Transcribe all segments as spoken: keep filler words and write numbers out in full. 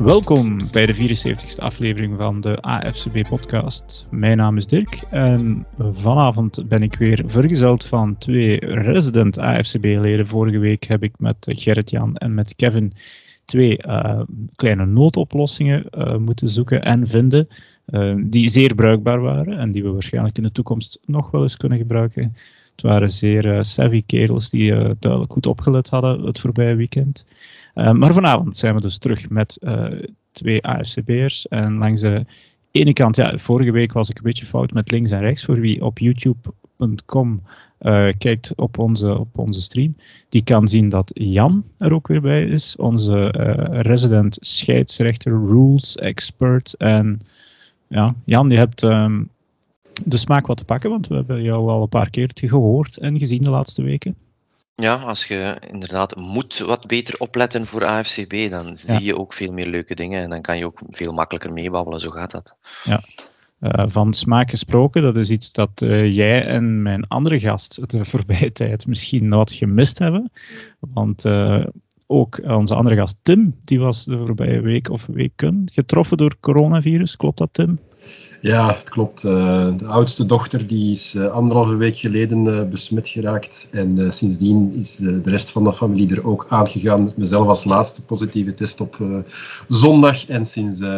Welkom bij de vierenzeventigste aflevering van de A F C B-podcast. Mijn naam is Dirk en vanavond ben ik weer vergezeld van twee resident A F C B-leden. Vorige week heb ik met Gerrit, Jan en met Kevin twee uh, kleine noodoplossingen uh, moeten zoeken en vinden uh, die zeer bruikbaar waren en die we waarschijnlijk in de toekomst nog wel eens kunnen gebruiken. Het waren zeer uh, savvy kerels die uh, duidelijk goed opgelet hadden het voorbije weekend. Uh, maar vanavond zijn we dus terug met uh, twee A F C B'ers. En langs de ene kant, ja, vorige week was ik een beetje fout met links en rechts. Voor wie op youtube punt com uh, kijkt op onze, op onze stream, die kan zien dat Jan er ook weer bij is. Onze uh, resident scheidsrechter, rules expert. En ja, Jan, je hebt um, de smaak wat te pakken, want we hebben jou al een paar keer gehoord en gezien de laatste weken. Ja, als je inderdaad moet wat beter opletten voor A F C B, dan zie ja. je ook veel meer leuke dingen en dan kan je ook veel makkelijker meebabbelen, zo gaat dat. Ja, uh, van smaak gesproken, dat is iets dat uh, jij en mijn andere gast de voorbije tijd misschien wat gemist hebben, want uh, ook onze andere gast Tim, die was de voorbije week of weken getroffen door coronavirus, klopt dat Tim? Ja, het klopt. Uh, de oudste dochter die is uh, anderhalve week geleden uh, besmet geraakt. En uh, sindsdien is uh, de rest van de familie er ook aangegaan. Met mezelf als laatste positieve test op uh, zondag. En sinds uh,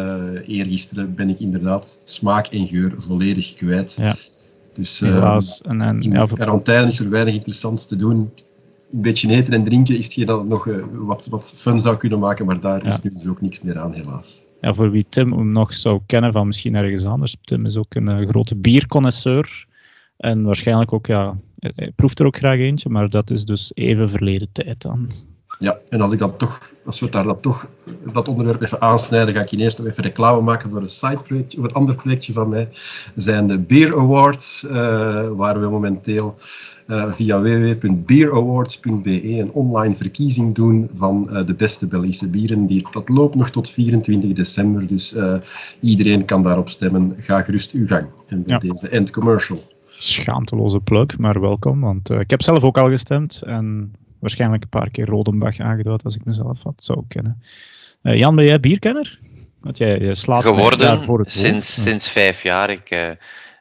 eergisteren ben ik inderdaad smaak en geur volledig kwijt. Ja. Dus uh, Helaas. En, en, in ja, quarantaine is er weinig interessants te doen. Een beetje eten en drinken is hetgeen dat het nog uh, wat, wat fun zou kunnen maken. Maar daar ja. is nu dus ook niks meer aan, helaas. Ja, voor wie Tim nog zou kennen van misschien ergens anders. Tim is ook een uh, grote bierconnoisseur. En waarschijnlijk ook, ja, hij proeft er ook graag eentje. Maar dat is dus even verleden tijd dan. Ja, en als ik dan toch, als we daar dan toch dat onderwerp even aansnijden, ga ik ineens nog even reclame maken voor een sideprojectje, of een ander projectje van mij. Dat zijn de Beer Awards, uh, waar we momenteel uh, via w w w punt beer awards punt b e een online verkiezing doen van uh, de beste Belgische bieren. Die, dat loopt nog tot vierentwintig december, dus uh, iedereen kan daarop stemmen. Ga gerust uw gang. En bij ja. deze end commercial. Schaamteloze plug, maar welkom, want uh, ik heb zelf ook al gestemd en waarschijnlijk een paar keer Rodenbach aangeduid als ik mezelf had zou kennen. Uh, Jan, ben jij bierkenner? Want jij, jij slaat geworden voor het sinds, sinds vijf jaar. Ik uh,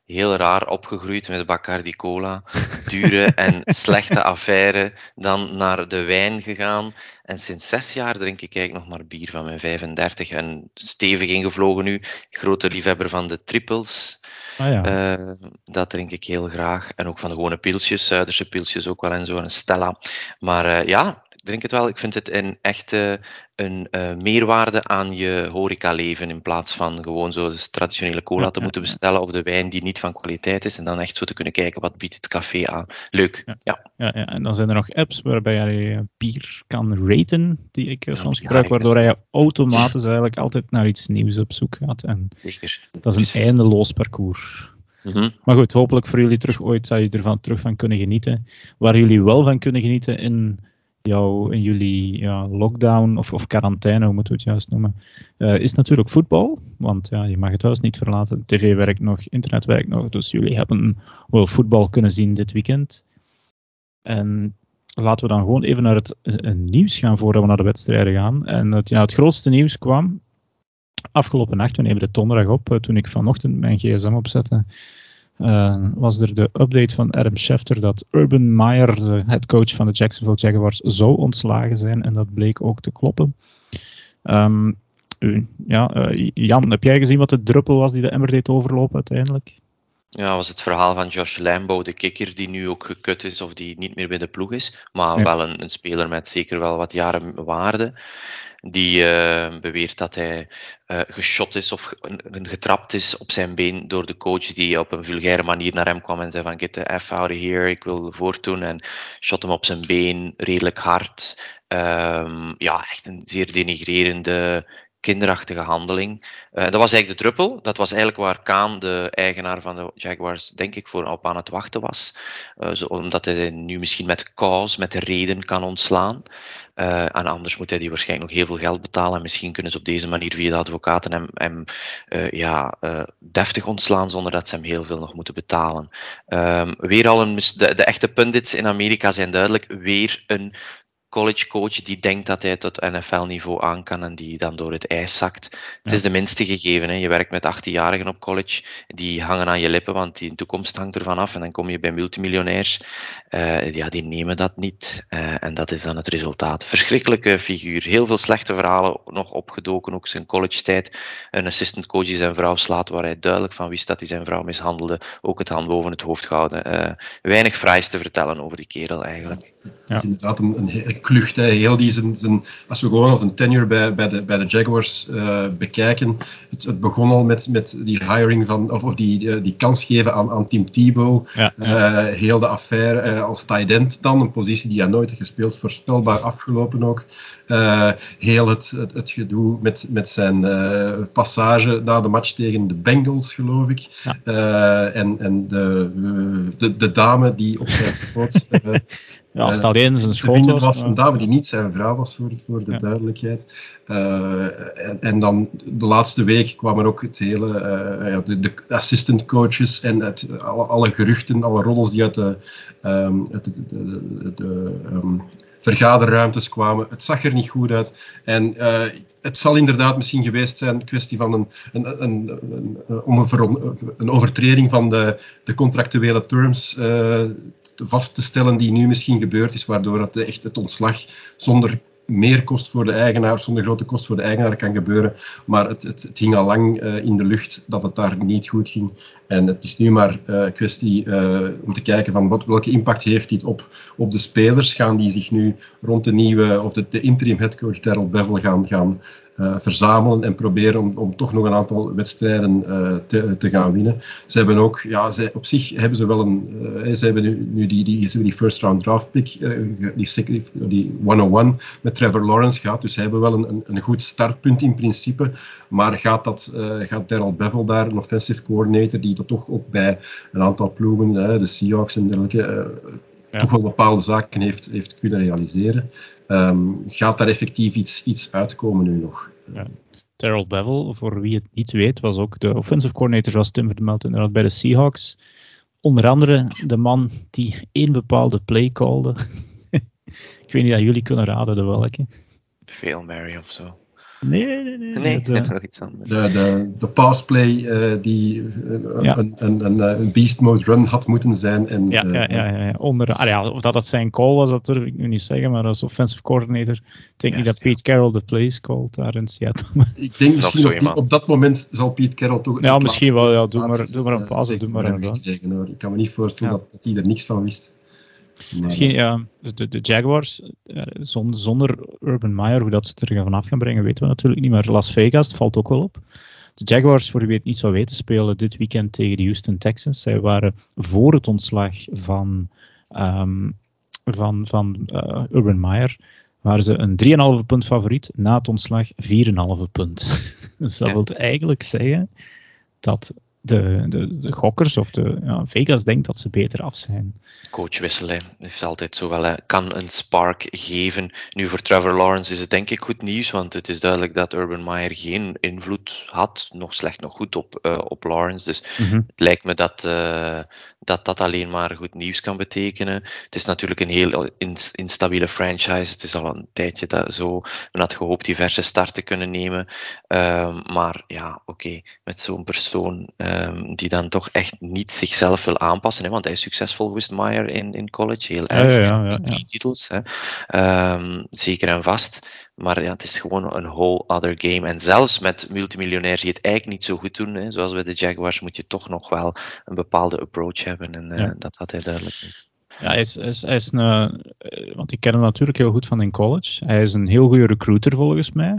heel raar opgegroeid met Bacardi Cola, dure en slechte affaire, dan naar de wijn gegaan. En sinds zes jaar drink ik eigenlijk nog maar bier van mijn vijfendertig en stevig ingevlogen nu. Grote liefhebber van de triples. Ah, ja. uh, dat drink ik heel graag. En ook van de gewone pilsjes, Zuiderse pilsjes ook wel en zo, en Stella. Maar uh, ja, ik drink het wel. Ik vind het een echte een, uh, meerwaarde aan je horecaleven in plaats van gewoon zo de traditionele cola ja, te ja, moeten bestellen ja. of de wijn die niet van kwaliteit is en dan echt zo te kunnen kijken wat biedt het café aan. Leuk, ja. ja. ja, ja. En dan zijn er nog apps waarbij je bier kan raten, die ik ja, soms gebruik, ja, waardoor je automatisch eigenlijk altijd naar iets nieuws op zoek gaat. En Zeker. Dat is een eindeloos parcours. Mm-hmm. Maar goed, hopelijk voor jullie terug ooit dat je ervan terug van kunnen genieten. Waar jullie wel van kunnen genieten in jou in jullie ja, lockdown of, of quarantaine, hoe moeten we het juist noemen, uh, is natuurlijk voetbal, want ja, je mag het huis niet verlaten, tv werkt nog, internet werkt nog, dus jullie hebben wel voetbal kunnen zien dit weekend. En laten we dan gewoon even naar het uh, nieuws gaan voordat we naar de wedstrijden gaan. En het, ja, het grootste nieuws kwam afgelopen nacht, we nemen de donderdag op, uh, toen ik vanochtend mijn gsm opzette. Uh, was er de update van Adam Schefter dat Urban Meyer, de headcoach van de Jacksonville Jaguars, zou ontslagen zijn. En dat bleek ook te kloppen. Um, uh, ja, uh, Jan, heb jij gezien wat de druppel was die de emmer deed overlopen uiteindelijk? Ja, dat was het verhaal van Josh Lambo, de kicker die nu ook gekut is of die niet meer bij de ploeg is. Maar ja. wel een, een speler met zeker wel wat jaren waarde. Die uh, beweert dat hij uh, geschot is of getrapt is op zijn been door de coach die op een vulgaire manier naar hem kwam en zei van get the F out of here, ik wil voortdoen. En shot hem op zijn been, redelijk hard. Um, ja, echt een zeer denigrerende, kinderachtige handeling. Uh, dat was eigenlijk de druppel. Dat was eigenlijk waar Kaan, de eigenaar van de Jaguars, denk ik, voor op aan het wachten was. Uh, zo, omdat hij nu misschien met cause, met reden kan ontslaan. Uh, en anders moet hij die waarschijnlijk nog heel veel geld betalen. En misschien kunnen ze op deze manier via de advocaten hem, hem uh, ja, uh, deftig ontslaan zonder dat ze hem heel veel nog moeten betalen. Um, weer al een mis- de, de echte pundits in Amerika zijn duidelijk. Weer een collegecoach die denkt dat hij tot N F L-niveau aan kan en die dan door het ijs zakt. Ja. Het is de minste gegeven. Hè. Je werkt met achttienjarigen op college, die hangen aan je lippen, want die toekomst hangt ervan af. En dan kom je bij multimiljonairs. Uh, ja, die nemen dat niet. Uh, en dat is dan het resultaat. Verschrikkelijke figuur. Heel veel slechte verhalen nog opgedoken, ook zijn college-tijd. Een assistantcoach die zijn vrouw slaat, waar hij duidelijk van wist dat hij zijn vrouw mishandelde. Ook het hand boven het hoofd gehouden. Uh, weinig fraais te vertellen over die kerel eigenlijk. Ja. Het is inderdaad een, een, een klucht. Hè. Heel die zijn, zijn, als we gewoon als een tenure bij, bij, de, bij de Jaguars uh, bekijken. Het, het begon al met, met die hiring van, of, of die, uh, die kans geven aan, aan Tim Tebow. Ja. Uh, heel de affaire uh, als tight end dan. Een positie die hij nooit heeft gespeeld. Voorspelbaar afgelopen ook. Uh, heel het, het, het gedoe met, met zijn uh, passage na de match tegen de Bengals, geloof ik. Ja. Uh, en en de, de, de dame die op zijn sport... Uh, Ja, als het alleen zijn schoondoos was, een dame die niet zijn vrouw was, voor, voor de ja. duidelijkheid. Uh, en, en dan de laatste week kwam er ook het hele, uh, de, de assistant coaches en het, alle, alle geruchten, alle roddels die uit de, um, uit de, de, de, de um, vergaderruimtes kwamen. Het zag er niet goed uit. En uh, het zal inderdaad misschien geweest zijn een kwestie van een, een, een, een, om een, veron, een overtreding van de, de contractuele terms uh, vast te stellen die nu misschien gebeurd is, waardoor het, echt het ontslag zonder meer kost voor de eigenaar, zonder grote kost voor de eigenaar kan gebeuren. Maar het, het, het hing al lang uh, in de lucht dat het daar niet goed ging. En het is nu maar een uh, kwestie uh, om te kijken van wat, welke impact heeft dit op, op de spelers. Gaan die zich nu rond de nieuwe, of de, de interim headcoach Daryl Bevell gaan, gaan uh, verzamelen en proberen om, om toch nog een aantal wedstrijden uh, te, te gaan winnen. Ze hebben ook, ja, ze, op zich hebben ze wel een, uh, ze hebben nu, nu die, die, ze hebben die first round draft pick, uh, die, die honderdéén met Trevor Lawrence gehad. Dus ze hebben wel een, een goed startpunt in principe. Maar gaat, dat, uh, gaat Daryl Bevell daar, een offensive coordinator, die dat toch ook bij een aantal ploegen, uh, de Seahawks en dergelijke, uh, ja. toch wel bepaalde zaken heeft, heeft kunnen realiseren. Um, gaat daar effectief iets, iets uitkomen nu nog? Ja. Daryl Bevell, voor wie het niet weet, was ook de offensive coordinator, zoals Tim vermeld, bij de Seahawks. Onder andere de man die één bepaalde play callde. Ik weet niet dat jullie kunnen raden de welke. Fail Mary of zo. Nee, nee, nee. nee dat, uh, iets anders. De, de, de passplay uh, die uh, ja. een, een, een, een beast mode run had moeten zijn. En, ja, uh, ja, ja, ja, ja. Onder, ah, ja, of dat dat zijn call was, dat durf ik nu niet zeggen, maar als offensive coordinator denk ik dat Pete ja. Carroll de plays called daar in Seattle. Ik denk misschien op, die, op dat moment zal Pete Carroll toch... Ja, misschien plaats, wel. Ja, doe, plaats, doe maar een paas of doe maar een run. Ik kan me niet voorstellen ja. dat, dat hij er niks van wist. Nee. Misschien, ja, de, de Jaguars, zonder, zonder Urban Meyer, hoe dat ze het er vanaf gaan brengen, weten we natuurlijk niet. Maar Las Vegas, dat valt ook wel op. De Jaguars, voor wie het niet zou weten, spelen dit weekend tegen de Houston Texans. Zij waren voor het ontslag van, um, van, van uh, Urban Meyer, waren ze een drie komma vijf punt favoriet. Na het ontslag vier komma vijf punt. Dus dat ja. wil eigenlijk zeggen dat... De, de, de gokkers of de ja, Vegas denkt dat ze beter af zijn. Coach wisselen heeft altijd zo wel, hè, kan een spark geven. Nu voor Trevor Lawrence is het denk ik goed nieuws, want het is duidelijk dat Urban Meyer geen invloed had, nog slecht, nog goed op, uh, op Lawrence. Dus mm-hmm. het lijkt me dat, uh, dat dat alleen maar goed nieuws kan betekenen. Het is natuurlijk een heel instabiele franchise. Het is al een tijdje dat zo. Men had gehoopt diverse starten kunnen nemen. Uh, maar ja, oké, okay, met zo'n persoon Uh, die dan toch echt niet zichzelf wil aanpassen, hè? Want hij is succesvol geweest, Meyer, in, in college, heel erg, ja, ja, ja, ja. drie titels, hè? Um, zeker en vast, maar ja, het is gewoon een whole other game, en zelfs met multimiljonairs die het eigenlijk niet zo goed doen, hè? Zoals bij de Jaguars, moet je toch nog wel een bepaalde approach hebben, en uh, ja. dat had hij duidelijk niet. Ja, hij is, hij is, hij is een, want ik ken hem natuurlijk heel goed van in college, hij is een heel goede recruiter volgens mij.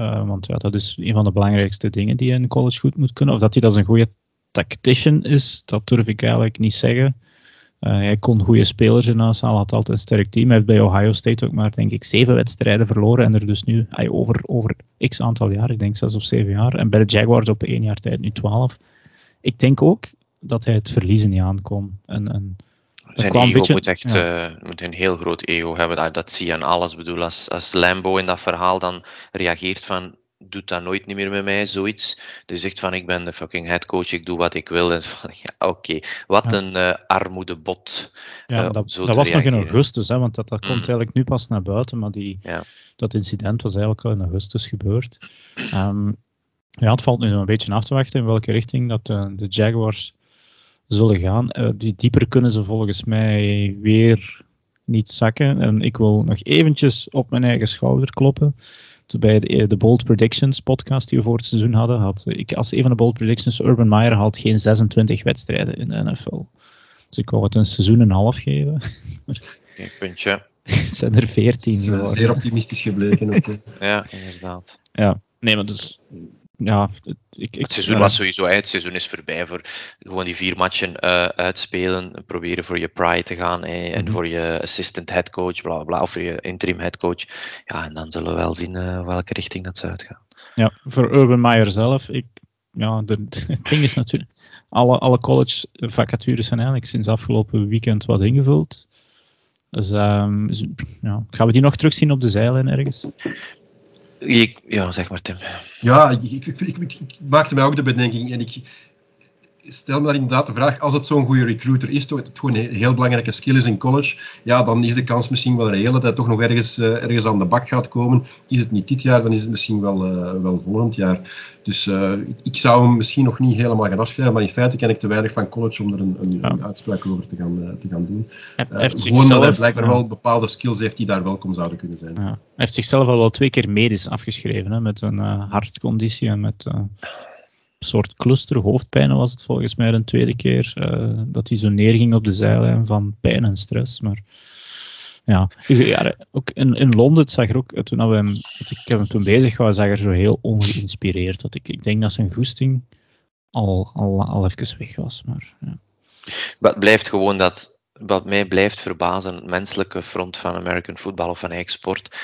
Uh, want ja, dat is een van de belangrijkste dingen die je in college goed moet kunnen. Of dat hij dat een goede tactician is, dat durf ik eigenlijk niet zeggen. Uh, hij kon goede spelers in huis halen, had altijd een sterk team. Hij heeft bij Ohio State ook maar, denk ik, zeven wedstrijden verloren. En er dus nu, ay, over, over x aantal jaar, ik denk zes of zeven jaar. En bij de Jaguars op één jaar tijd nu twaalf. Ik denk ook dat hij het verliezen niet aankon. En... en Zijn ego beetje, moet echt ja. uh, moet een heel groot ego hebben. Dat, dat zie je aan alles. Ik bedoel, als, als Lambo in dat verhaal dan reageert van doet dat nooit niet meer met mij, zoiets. Die zegt van, ik ben de fucking headcoach, ik doe wat ik wil. En van, ja, oké. Okay. Wat ja. een uh, armoedebot. Ja, uh, dat dat was nog in augustus, hè, want dat, dat mm. komt eigenlijk nu pas naar buiten, maar die, ja. dat incident was eigenlijk al in augustus gebeurd. Um, ja, het valt nu een beetje af te wachten in welke richting dat uh, de Jaguars zullen gaan. Uh, die dieper kunnen ze volgens mij weer niet zakken. En ik wil nog eventjes op mijn eigen schouder kloppen. Bij de, de Bold Predictions podcast die we voor het seizoen hadden, had ik als een van de Bold Predictions, Urban Meyer haalt geen zesentwintig wedstrijden in de N F L. Dus ik wou het een seizoen en een half geven. Geen puntje. Het zijn er veertien geworden. Zeer optimistisch gebleken. Ook, ja, inderdaad. Ja, nee, maar dus... Ja, het, ik, ik, het seizoen was sowieso uit. Het seizoen is voorbij voor gewoon die vier matchen uh, uitspelen. Proberen voor je pride te gaan eh, en mm-hmm. voor je assistant headcoach, bla bla, of voor je interim headcoach. Ja, en dan zullen we wel zien uh, welke richting dat ze uitgaan. Ja, voor Urban Meyer zelf. Ik, ja, de, het ding is natuurlijk. Alle, alle college vacatures zijn eigenlijk sinds afgelopen weekend wat ingevuld. Dus um, is, ja. gaan we die nog terugzien op de zijlijn ergens? Ik, ja, zeg maar, Tim. Ja, ik, ik, ik, ik, ik maakte mij ook de bedenking. En ik stel me daar inderdaad de vraag, als het zo'n goede recruiter is, toch, het gewoon een heel belangrijke skill is in college, ja, dan is de kans misschien wel reëel dat hij toch nog ergens, uh, ergens aan de bak gaat komen. Is het niet dit jaar, dan is het misschien wel, uh, wel volgend jaar. Dus uh, ik zou hem misschien nog niet helemaal gaan afschrijven, maar in feite ken ik te weinig van college om er een, een, ja. een uitspraak over te gaan, uh, te gaan doen. Hef, uh, heeft gewoon dat hij blijkbaar ja. wel bepaalde skills heeft die daar welkom zouden kunnen zijn. Ja. Hij heeft zichzelf al wel twee keer medisch afgeschreven, hè, met een uh, hartconditie en met... Uh... Een soort cluster, hoofdpijn was het volgens mij de tweede keer, uh, dat hij zo neerging op de zijlijn van pijn en stress. Maar ja, ja ook in, in Londen, zag er ook, toen we hem, ik heb hem toen bezig was, zag er zo heel ongeïnspireerd dat ik, ik denk dat zijn goesting al, al, al even weg was. Maar, ja. maar het blijft gewoon dat, wat mij blijft verbazen, het menselijke front van American football of van eigen sport.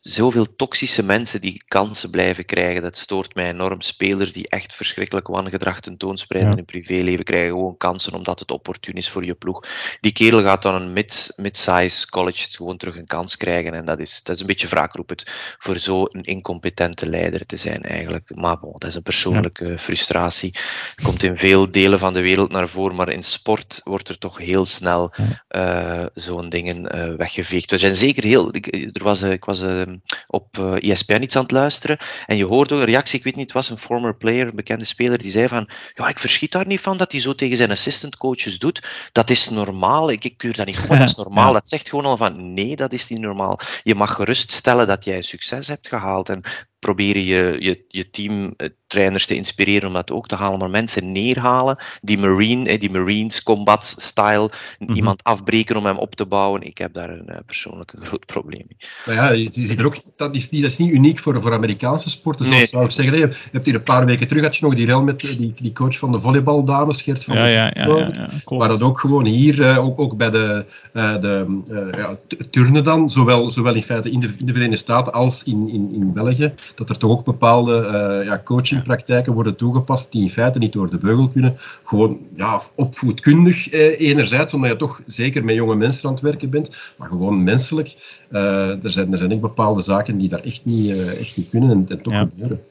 Zoveel toxische mensen die kansen blijven krijgen, dat stoort mij enorm. Spelers die echt verschrikkelijk wangedrag tentoonspreiden ja. in privéleven krijgen gewoon kansen omdat het opportun is voor je ploeg. Die kerel gaat dan een mid, mid-size college gewoon terug een kans krijgen en dat is, dat is een beetje wraakroepend voor zo'n incompetente leider te zijn eigenlijk. Maar bon, dat is een persoonlijke ja. frustratie. Het komt in veel delen van de wereld naar voren, maar in sport wordt er toch heel snel uh, zo'n dingen uh, weggeveegd. We zijn zeker heel... Ik, er was, ik was uh, op E S P N iets aan het luisteren en je hoorde een reactie, ik weet niet, het was een former player, een bekende speler, die zei van ja, ik verschiet daar niet van dat hij zo tegen zijn assistant coaches doet, dat is normaal, ik, ik keur dat niet goed, dat is normaal, dat zegt gewoon al van nee, dat is niet normaal, je mag geruststellen dat jij succes hebt gehaald en proberen je, je, je teamtrainers te inspireren om dat ook te halen, maar mensen neerhalen, die marine, die marines combat style, mm-hmm. iemand afbreken om hem op te bouwen, ik heb daar een uh, persoonlijk groot probleem mee. Maar ja, je ziet er ook, dat is, dat is niet uniek voor, voor Amerikaanse sporten, zoals nee. zou ik zeggen, je hebt hier een paar weken terug, had je nog die rel met die, die coach van de volleybaldames, Gert van ja, de ja, ja, ja, ja, ja, maar dat ook gewoon hier, ook, ook bij de, uh, de uh, ja, turnen dan, zowel, zowel in feite in de, in de Verenigde Staten als in, in, in België, dat er toch ook bepaalde uh, ja, coachingpraktijken worden toegepast die in feite niet door de beugel kunnen. Gewoon ja, opvoedkundig eh, enerzijds, omdat je toch zeker met jonge mensen aan het werken bent, maar gewoon menselijk. Uh, er zijn, er zijn ook bepaalde zaken die daar echt niet, uh, echt niet kunnen en, en toch ja. gebeuren.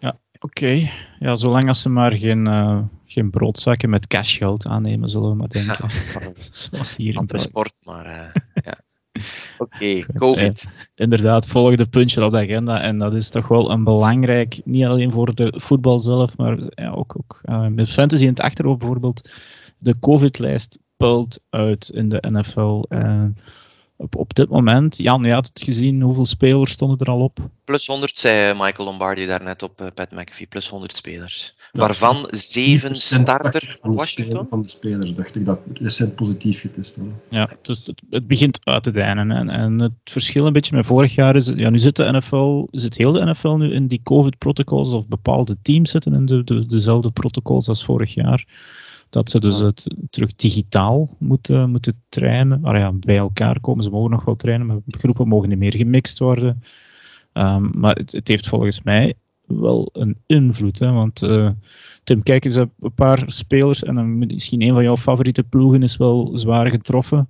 Ja, oké. Okay. Ja, zolang als ze maar geen, uh, geen broodzakken met cashgeld aannemen, zullen we maar denken. Ja, zoals hier in de sport, maar uh, ja. Oké, okay, COVID. Ja, inderdaad, volgende puntje op de agenda. En dat is toch wel een belangrijk, niet alleen voor de voetbal zelf, maar ja, ook, ook uh, met fantasy in het achterhoofd bijvoorbeeld. De COVID-lijst puilt uit in de N F L. Uh, op, op dit moment, Jan, je had het gezien, hoeveel spelers stonden er al op? Plus honderd, zei Michael Lombardi daarnet op uh, Pat McAfee. Plus honderd spelers. Ja, waarvan zeven starter van Washington. Van de spelers dacht ik dat recent positief getest hadden. Ja, dus het, het begint uit te deinen. En, en het verschil een beetje met vorig jaar is, ja, nu zit de N F L, zit heel de N F L nu in die COVID-protocols, of bepaalde teams zitten in de, de, dezelfde protocols als vorig jaar. Dat ze dus het terug digitaal moeten, moeten trainen. Maar ja, bij elkaar komen, ze mogen nog wel trainen, maar groepen mogen niet meer gemixt worden. Um, maar het, het heeft volgens mij wel een invloed. Hè? Want uh, Tim, kijk eens, een paar spelers en een, misschien een van jouw favoriete ploegen is wel zwaar getroffen.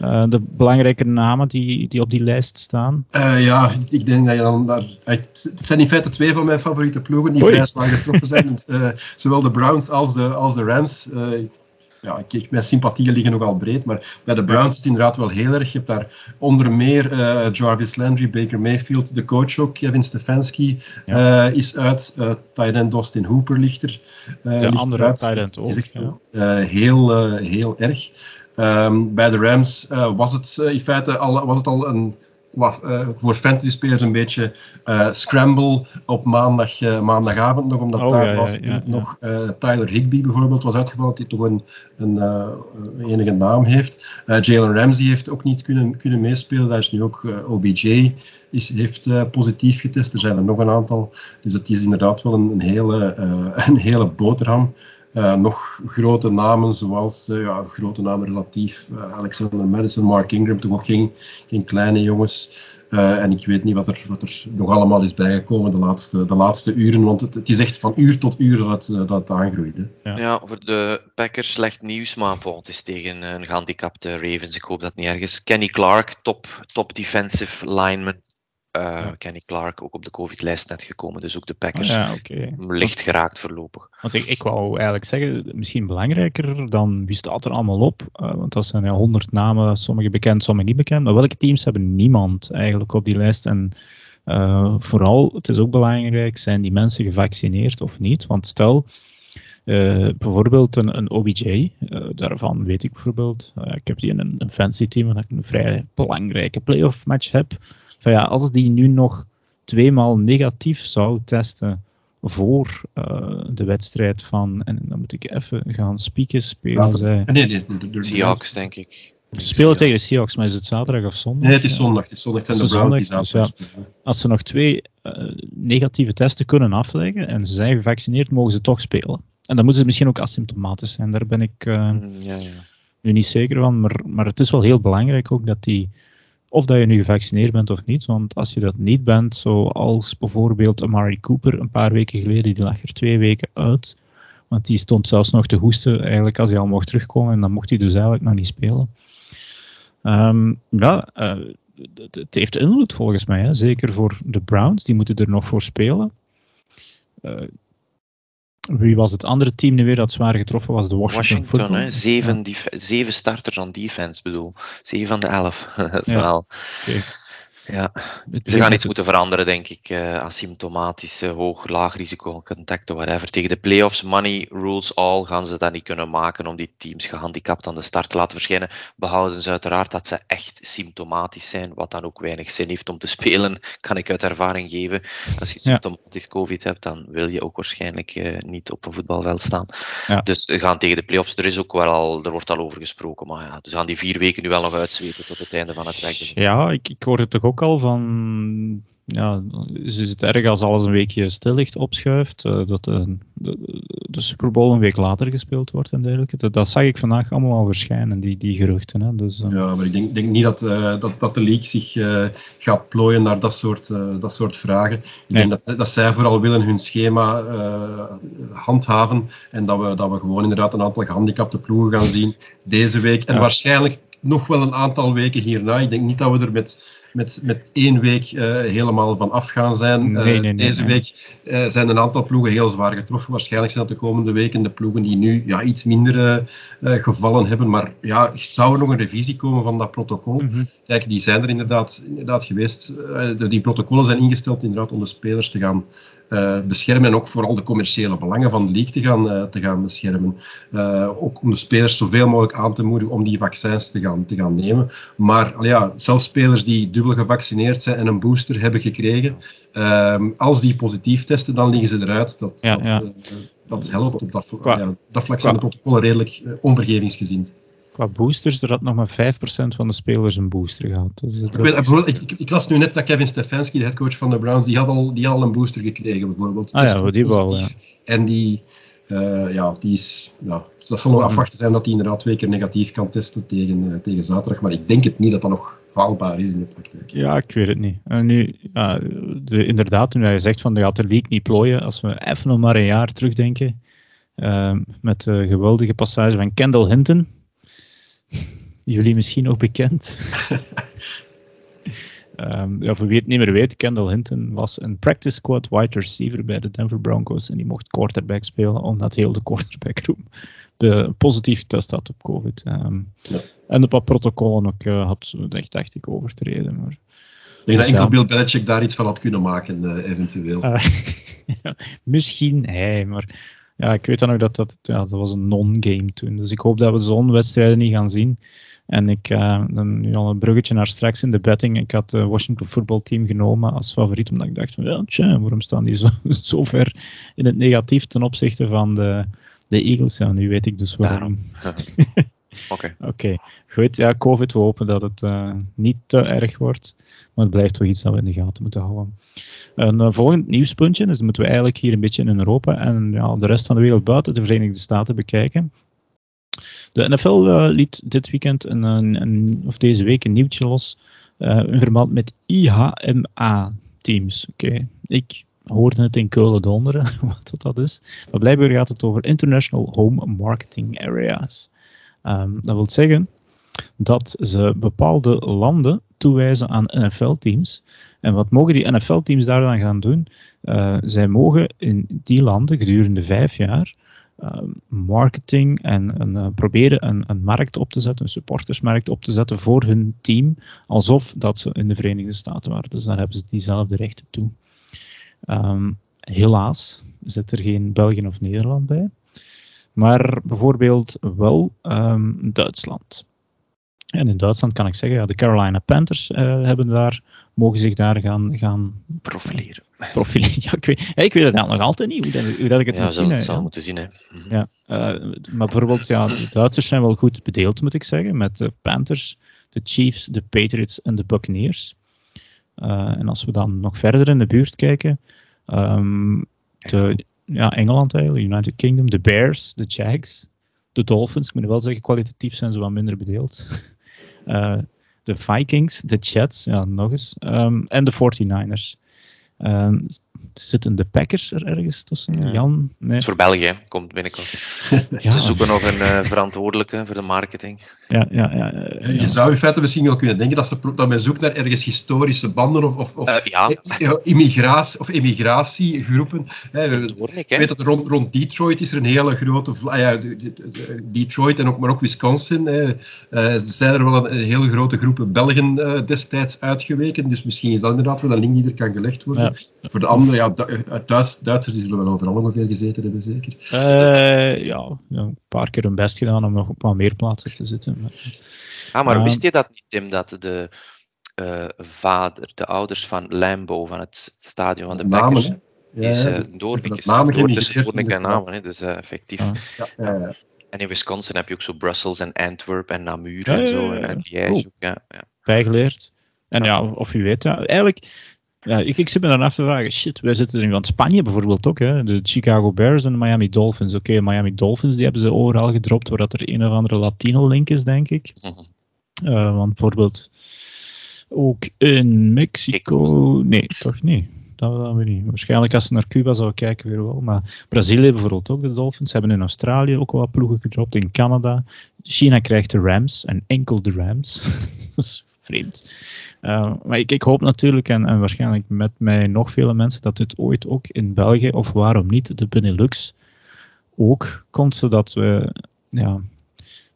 Uh, de belangrijke namen die, die op die lijst staan? Uh, ja, ik denk dat je dan daar... Het zijn in feite twee van mijn favoriete ploegen die vrij zwaar getroffen zijn. uh, zowel de Browns als de, als de Rams. Uh, ja, ik, mijn sympathieën liggen nogal breed, maar bij de Browns is het inderdaad wel heel erg. Je hebt daar onder meer uh, Jarvis Landry, Baker Mayfield, de coach ook, Kevin Stefanski ja. uh, is uit. Uh, tight end Austin Hooper ligt er. Uh, de ligt andere uit. Tight end ook. Het is echt ja. uh, heel, uh, heel erg. Um, bij de Rams uh, was het uh, in feite al, was het al een, wat, uh, voor fantasy spelers een beetje uh, scramble op maandag, uh, maandagavond nog, omdat oh, daar ja, was ja, ja, nog ja. Uh, Tyler Higbee bijvoorbeeld was uitgevallen, die toch een, een uh, enige naam heeft. Uh, Jalen Ramsey heeft ook niet kunnen, kunnen meespelen, daar is nu ook uh, O B J is, heeft uh, positief getest, er zijn er nog een aantal, dus het is inderdaad wel een, een, hele, uh, een hele boterham. Uh, nog grote namen, zoals uh, ja, grote namen relatief, uh, Alexander Madison, Mark Ingram, toch ook geen, geen kleine jongens. Uh, en ik weet niet wat er, wat er nog allemaal is bijgekomen de laatste, de laatste uren, want het, het is echt van uur tot uur dat, dat het aangroeit. Hè. Ja. ja, voor de Packers slecht nieuws, maar bon, het is tegen een gehandicapte Ravens, ik hoop dat niet ergens. Kenny Clark, top, top defensive lineman. Uh, ja. Kenny Clark, ook op de COVID-lijst net gekomen, dus ook de Packers ja, okay. licht geraakt voorlopig. Want ik, ik wou eigenlijk zeggen, misschien belangrijker dan wie staat er allemaal op, uh, want dat zijn honderd ja, namen, sommige bekend, sommige niet bekend, maar welke teams hebben niemand eigenlijk op die lijst en uh, vooral, het is ook belangrijk, zijn die mensen gevaccineerd of niet, want stel Uh, bijvoorbeeld een, een O B J, uh, daarvan weet ik bijvoorbeeld, uh, ik heb die in een, een fancy team waar ik een vrij belangrijke playoff match heb. Van ja, als die nu nog tweemaal negatief zou testen voor uh, de wedstrijd van, en dan moet ik even gaan spieken, spelen zij... Nee, nee, de Seahawks denk ik. Ze spelen tegen de Seahawks, maar is het zaterdag of zondag? Nee, het is zondag. Het is zondag en de Browns die dus ja, als ze nog twee uh, negatieve testen kunnen afleggen en ze zijn gevaccineerd, mogen ze toch spelen. En dan moeten ze misschien ook asymptomatisch zijn. Daar ben ik uh, ja, ja. nu niet zeker van. Maar, maar het is wel heel belangrijk ook dat die... Of dat je nu gevaccineerd bent of niet. Want als je dat niet bent, zoals bijvoorbeeld Amari Cooper een paar weken geleden, die lag er twee weken uit. Want die stond zelfs nog te hoesten eigenlijk als hij al mocht terugkomen. En dan mocht hij dus eigenlijk nog niet spelen. Um, ja, uh, het, het heeft invloed volgens mij. Hè. Zeker voor de Browns, die moeten er nog voor spelen. Uh, wie was het andere team nu weer dat zwaar getroffen was? De Washington, Washington Football. Hè, zeven, ja. def- zeven starters aan defense, bedoel. Zeven van de elf. Dat is ja. wel... Okay. Ja. Ze gaan iets moeten veranderen, denk ik. Uh, asymptomatisch, uh, hoog, laag risico, contacten, whatever. Tegen de playoffs, money, rules, all, gaan ze dat niet kunnen maken om die teams gehandicapt aan de start te laten verschijnen. Behouden ze uiteraard dat ze echt symptomatisch zijn, wat dan ook weinig zin heeft om te spelen, kan ik uit ervaring geven. Als je symptomatisch ja. COVID hebt, dan wil je ook waarschijnlijk uh, niet op een voetbalveld staan. Ja. Dus we gaan tegen de playoffs, er is ook wel al, er wordt al over gesproken, maar ja, dus gaan die vier weken nu wel nog uitzweten tot het einde van het weekend. Ja, ik, ik hoor het toch ook al van, ja, is het erg als alles een weekje stil ligt opschuift, uh, dat de, de, de Super Bowl een week later gespeeld wordt en dergelijke. Dat, dat zag ik vandaag allemaal al verschijnen, die, die geruchten. Hè. Dus, uh... Ja, maar ik denk, denk niet dat, uh, dat, dat de league zich uh, gaat plooien naar dat soort, uh, dat soort vragen. Ik nee. denk dat, dat zij vooral willen hun schema uh, handhaven en dat we, dat we gewoon inderdaad een aantal gehandicapte ploegen gaan zien deze week. En ja. waarschijnlijk nog wel een aantal weken hierna. Ik denk niet dat we er met... Met, met één week uh, helemaal van af gaan zijn. Uh, nee, nee, nee, deze nee. week uh, zijn een aantal ploegen heel zwaar getroffen. Waarschijnlijk zijn dat de komende weken de ploegen die nu ja, iets minder uh, uh, gevallen hebben. Maar ja, zou er nog een revisie komen van dat protocol? Mm-hmm. Kijk, die zijn er inderdaad, inderdaad geweest. Uh, de, die protocollen zijn ingesteld inderdaad om de spelers te gaan uh, beschermen. En ook vooral de commerciële belangen van de league te gaan, uh, te gaan beschermen. Uh, ook om de spelers zoveel mogelijk aan te moedigen om die vaccins te gaan, te gaan nemen. Maar uh, ja, zelfs spelers die dubbel gevaccineerd zijn en een booster hebben gekregen. Um, als die positief testen, dan liggen ze eruit. Dat, ja, dat, ja. Uh, dat helpt op dat, vla- qua, ja, dat vlak zijn de protocollen redelijk uh, onvergevingsgezind. Qua boosters, er had nog maar vijf procent van de spelers een booster gehad. Dus ik, weet, uh, ik, ik, ik las nu net dat Kevin Stefanski, de headcoach van de Browns, die had al, die had al een booster gekregen bijvoorbeeld. Ah ja, die wel. Ja. En die... Uh, ja, die is, ja, dat zal nog afwachten zijn dat hij inderdaad twee keer negatief kan testen tegen, uh, tegen zaterdag. Maar ik denk het niet dat dat nog haalbaar is in de praktijk. Ja, ik weet het niet. En nu, uh, de, inderdaad, toen jij zegt van je gaat de league niet plooien. Als we even nog maar een jaar terugdenken. Uh, met de geweldige passage van Kendall Hinton. jullie misschien nog bekend. um, ja, voor wie het niet meer weet, Kendall Hinton was een practice squad wide receiver bij de Denver Broncos en die mocht quarterback spelen, omdat heel de quarterbackroom de positief test had op COVID. Um, ja. En een paar protocollen ook uh, had, dacht, dacht ik, overtreden. Maar... Ik denk dat enkel Bill Belichick daar iets van had kunnen maken, uh, eventueel. Uh, ja, misschien hij, maar... Ja, ik weet dan ook dat dat, ja, dat was een non-game toen. Dus ik hoop dat we zo'n wedstrijden niet gaan zien. En ik, uh, dan, nu al een bruggetje naar straks in de betting. Ik had het uh, Washington voetbalteam genomen als favoriet, omdat ik dacht van, ja, tja, waarom staan die zo, zo ver in het negatief ten opzichte van de, de Eagles? Ja, nu weet ik dus waarom. Ja. Ja. Oké. Oké. Goed, ja, COVID, we hopen dat het uh, niet te erg wordt. Maar het blijft toch iets dat we in de gaten moeten houden. Een uh, volgend nieuwspuntje, dus dat moeten we eigenlijk hier een beetje in Europa en ja, de rest van de wereld buiten de Verenigde Staten bekijken. De N F L uh, liet dit weekend, een, een, een, of deze week, een nieuwtje los. Uh, in verband met I H M A-teams. Oké, okay. Ik hoorde het in Keulen donderen, wat dat is. Maar blijkbaar gaat het over International Home Marketing Areas. Um, dat wil zeggen dat ze bepaalde landen toewijzen aan N F L-teams. En wat mogen die N F L-teams daar dan gaan doen? Uh, zij mogen in die landen gedurende vijf jaar uh, marketing en, en uh, proberen een, een markt op te zetten, een supportersmarkt op te zetten voor hun team, alsof dat ze in de Verenigde Staten waren. Dus daar hebben ze diezelfde rechten toe. Um, helaas zit er geen België of Nederland bij. Maar bijvoorbeeld wel um, Duitsland. En in Duitsland kan ik zeggen, ja, de Carolina Panthers uh, hebben daar, mogen zich daar gaan, gaan profileren. profileren. Ja, ik, weet, ik weet het nog altijd niet, hoe dat, hoe dat ik het ja, moet zal, zien. Ja, zal moeten zien. Hè. Mm-hmm. Ja, uh, maar bijvoorbeeld, ja, de Duitsers zijn wel goed bedeeld, moet ik zeggen, met de Panthers, de Chiefs, de Patriots en de Buccaneers. Uh, en als we dan nog verder in de buurt kijken, um, de... Ja, Engeland eigenlijk, United Kingdom, de Bears, de Jags, de Dolphins. Ik moet wel zeggen, kwalitatief zijn ze wat minder bedeeld. Uh, de Vikings, de Jets, ja, nog eens. Um, en de forty-niners. Uh, zitten de Packers er ergens tussen? Ja. Jan? Nee. Het is voor België, komt binnenkort. Ja. Ze zoeken nog een uh, verantwoordelijke voor de marketing. Ja, ja, ja, uh, je ja. zou in feite misschien wel kunnen denken dat, ze, dat men zoekt naar ergens historische banden of, of, of uh, ja. immigratie, of emigratiegroepen. Dat hoor ik, hè. Ik weet dat rond, rond Detroit is er een hele grote... Ah ja, Detroit, en ook, maar ook Wisconsin. Hè. Uh, zijn er wel een, een hele grote groepen Belgen uh, destijds uitgeweken. Dus misschien is dat inderdaad wel een link die er kan gelegd worden. Ja. Voor de anderen, ja, Duits, Duitsers die zullen wel overal ongeveer gezeten hebben, zeker? Uh, ja, een paar keer hun best gedaan om nog op wat meer plaatsen te zitten. Maar, ah, maar uh, wist je dat niet, Tim, dat de uh, vader, de ouders van Lambo, van het stadion van de Packers, namen, is uh, Doornik, is Doornik en namen, he, dus uh, effectief. Uh, ja, ja, ja. En in Wisconsin heb je ook zo Brussels en Antwerp en Namur ja, en zo, ja, ja. en Liège ook, ja, ja. Bijgeleerd. En ja, of je weet, ja, eigenlijk... Ja, ik, ik zit me dan af te vragen, shit, wij zitten nu aan Spanje bijvoorbeeld ook, hè? De Chicago Bears en de Miami Dolphins. Oké, okay, Miami Dolphins, die hebben ze overal gedropt, waar dat er een of andere Latino-link is, denk ik. Mm-hmm. Uh, want bijvoorbeeld ook in Mexico... Nee, toch niet. Dat we dat weer niet. Waarschijnlijk als ze naar Cuba zouden kijken weer wel, maar Brazilië bijvoorbeeld ook, de Dolphins. Ze hebben in Australië ook wel wat ploegen gedropt, in Canada. China krijgt de Rams, en enkel de Rams. Dat is vreemd. Uh, maar ik, ik hoop natuurlijk, en, en waarschijnlijk met mij nog vele mensen, dat dit ooit ook in België, of waarom niet, de Benelux ook komt, zodat we, ja,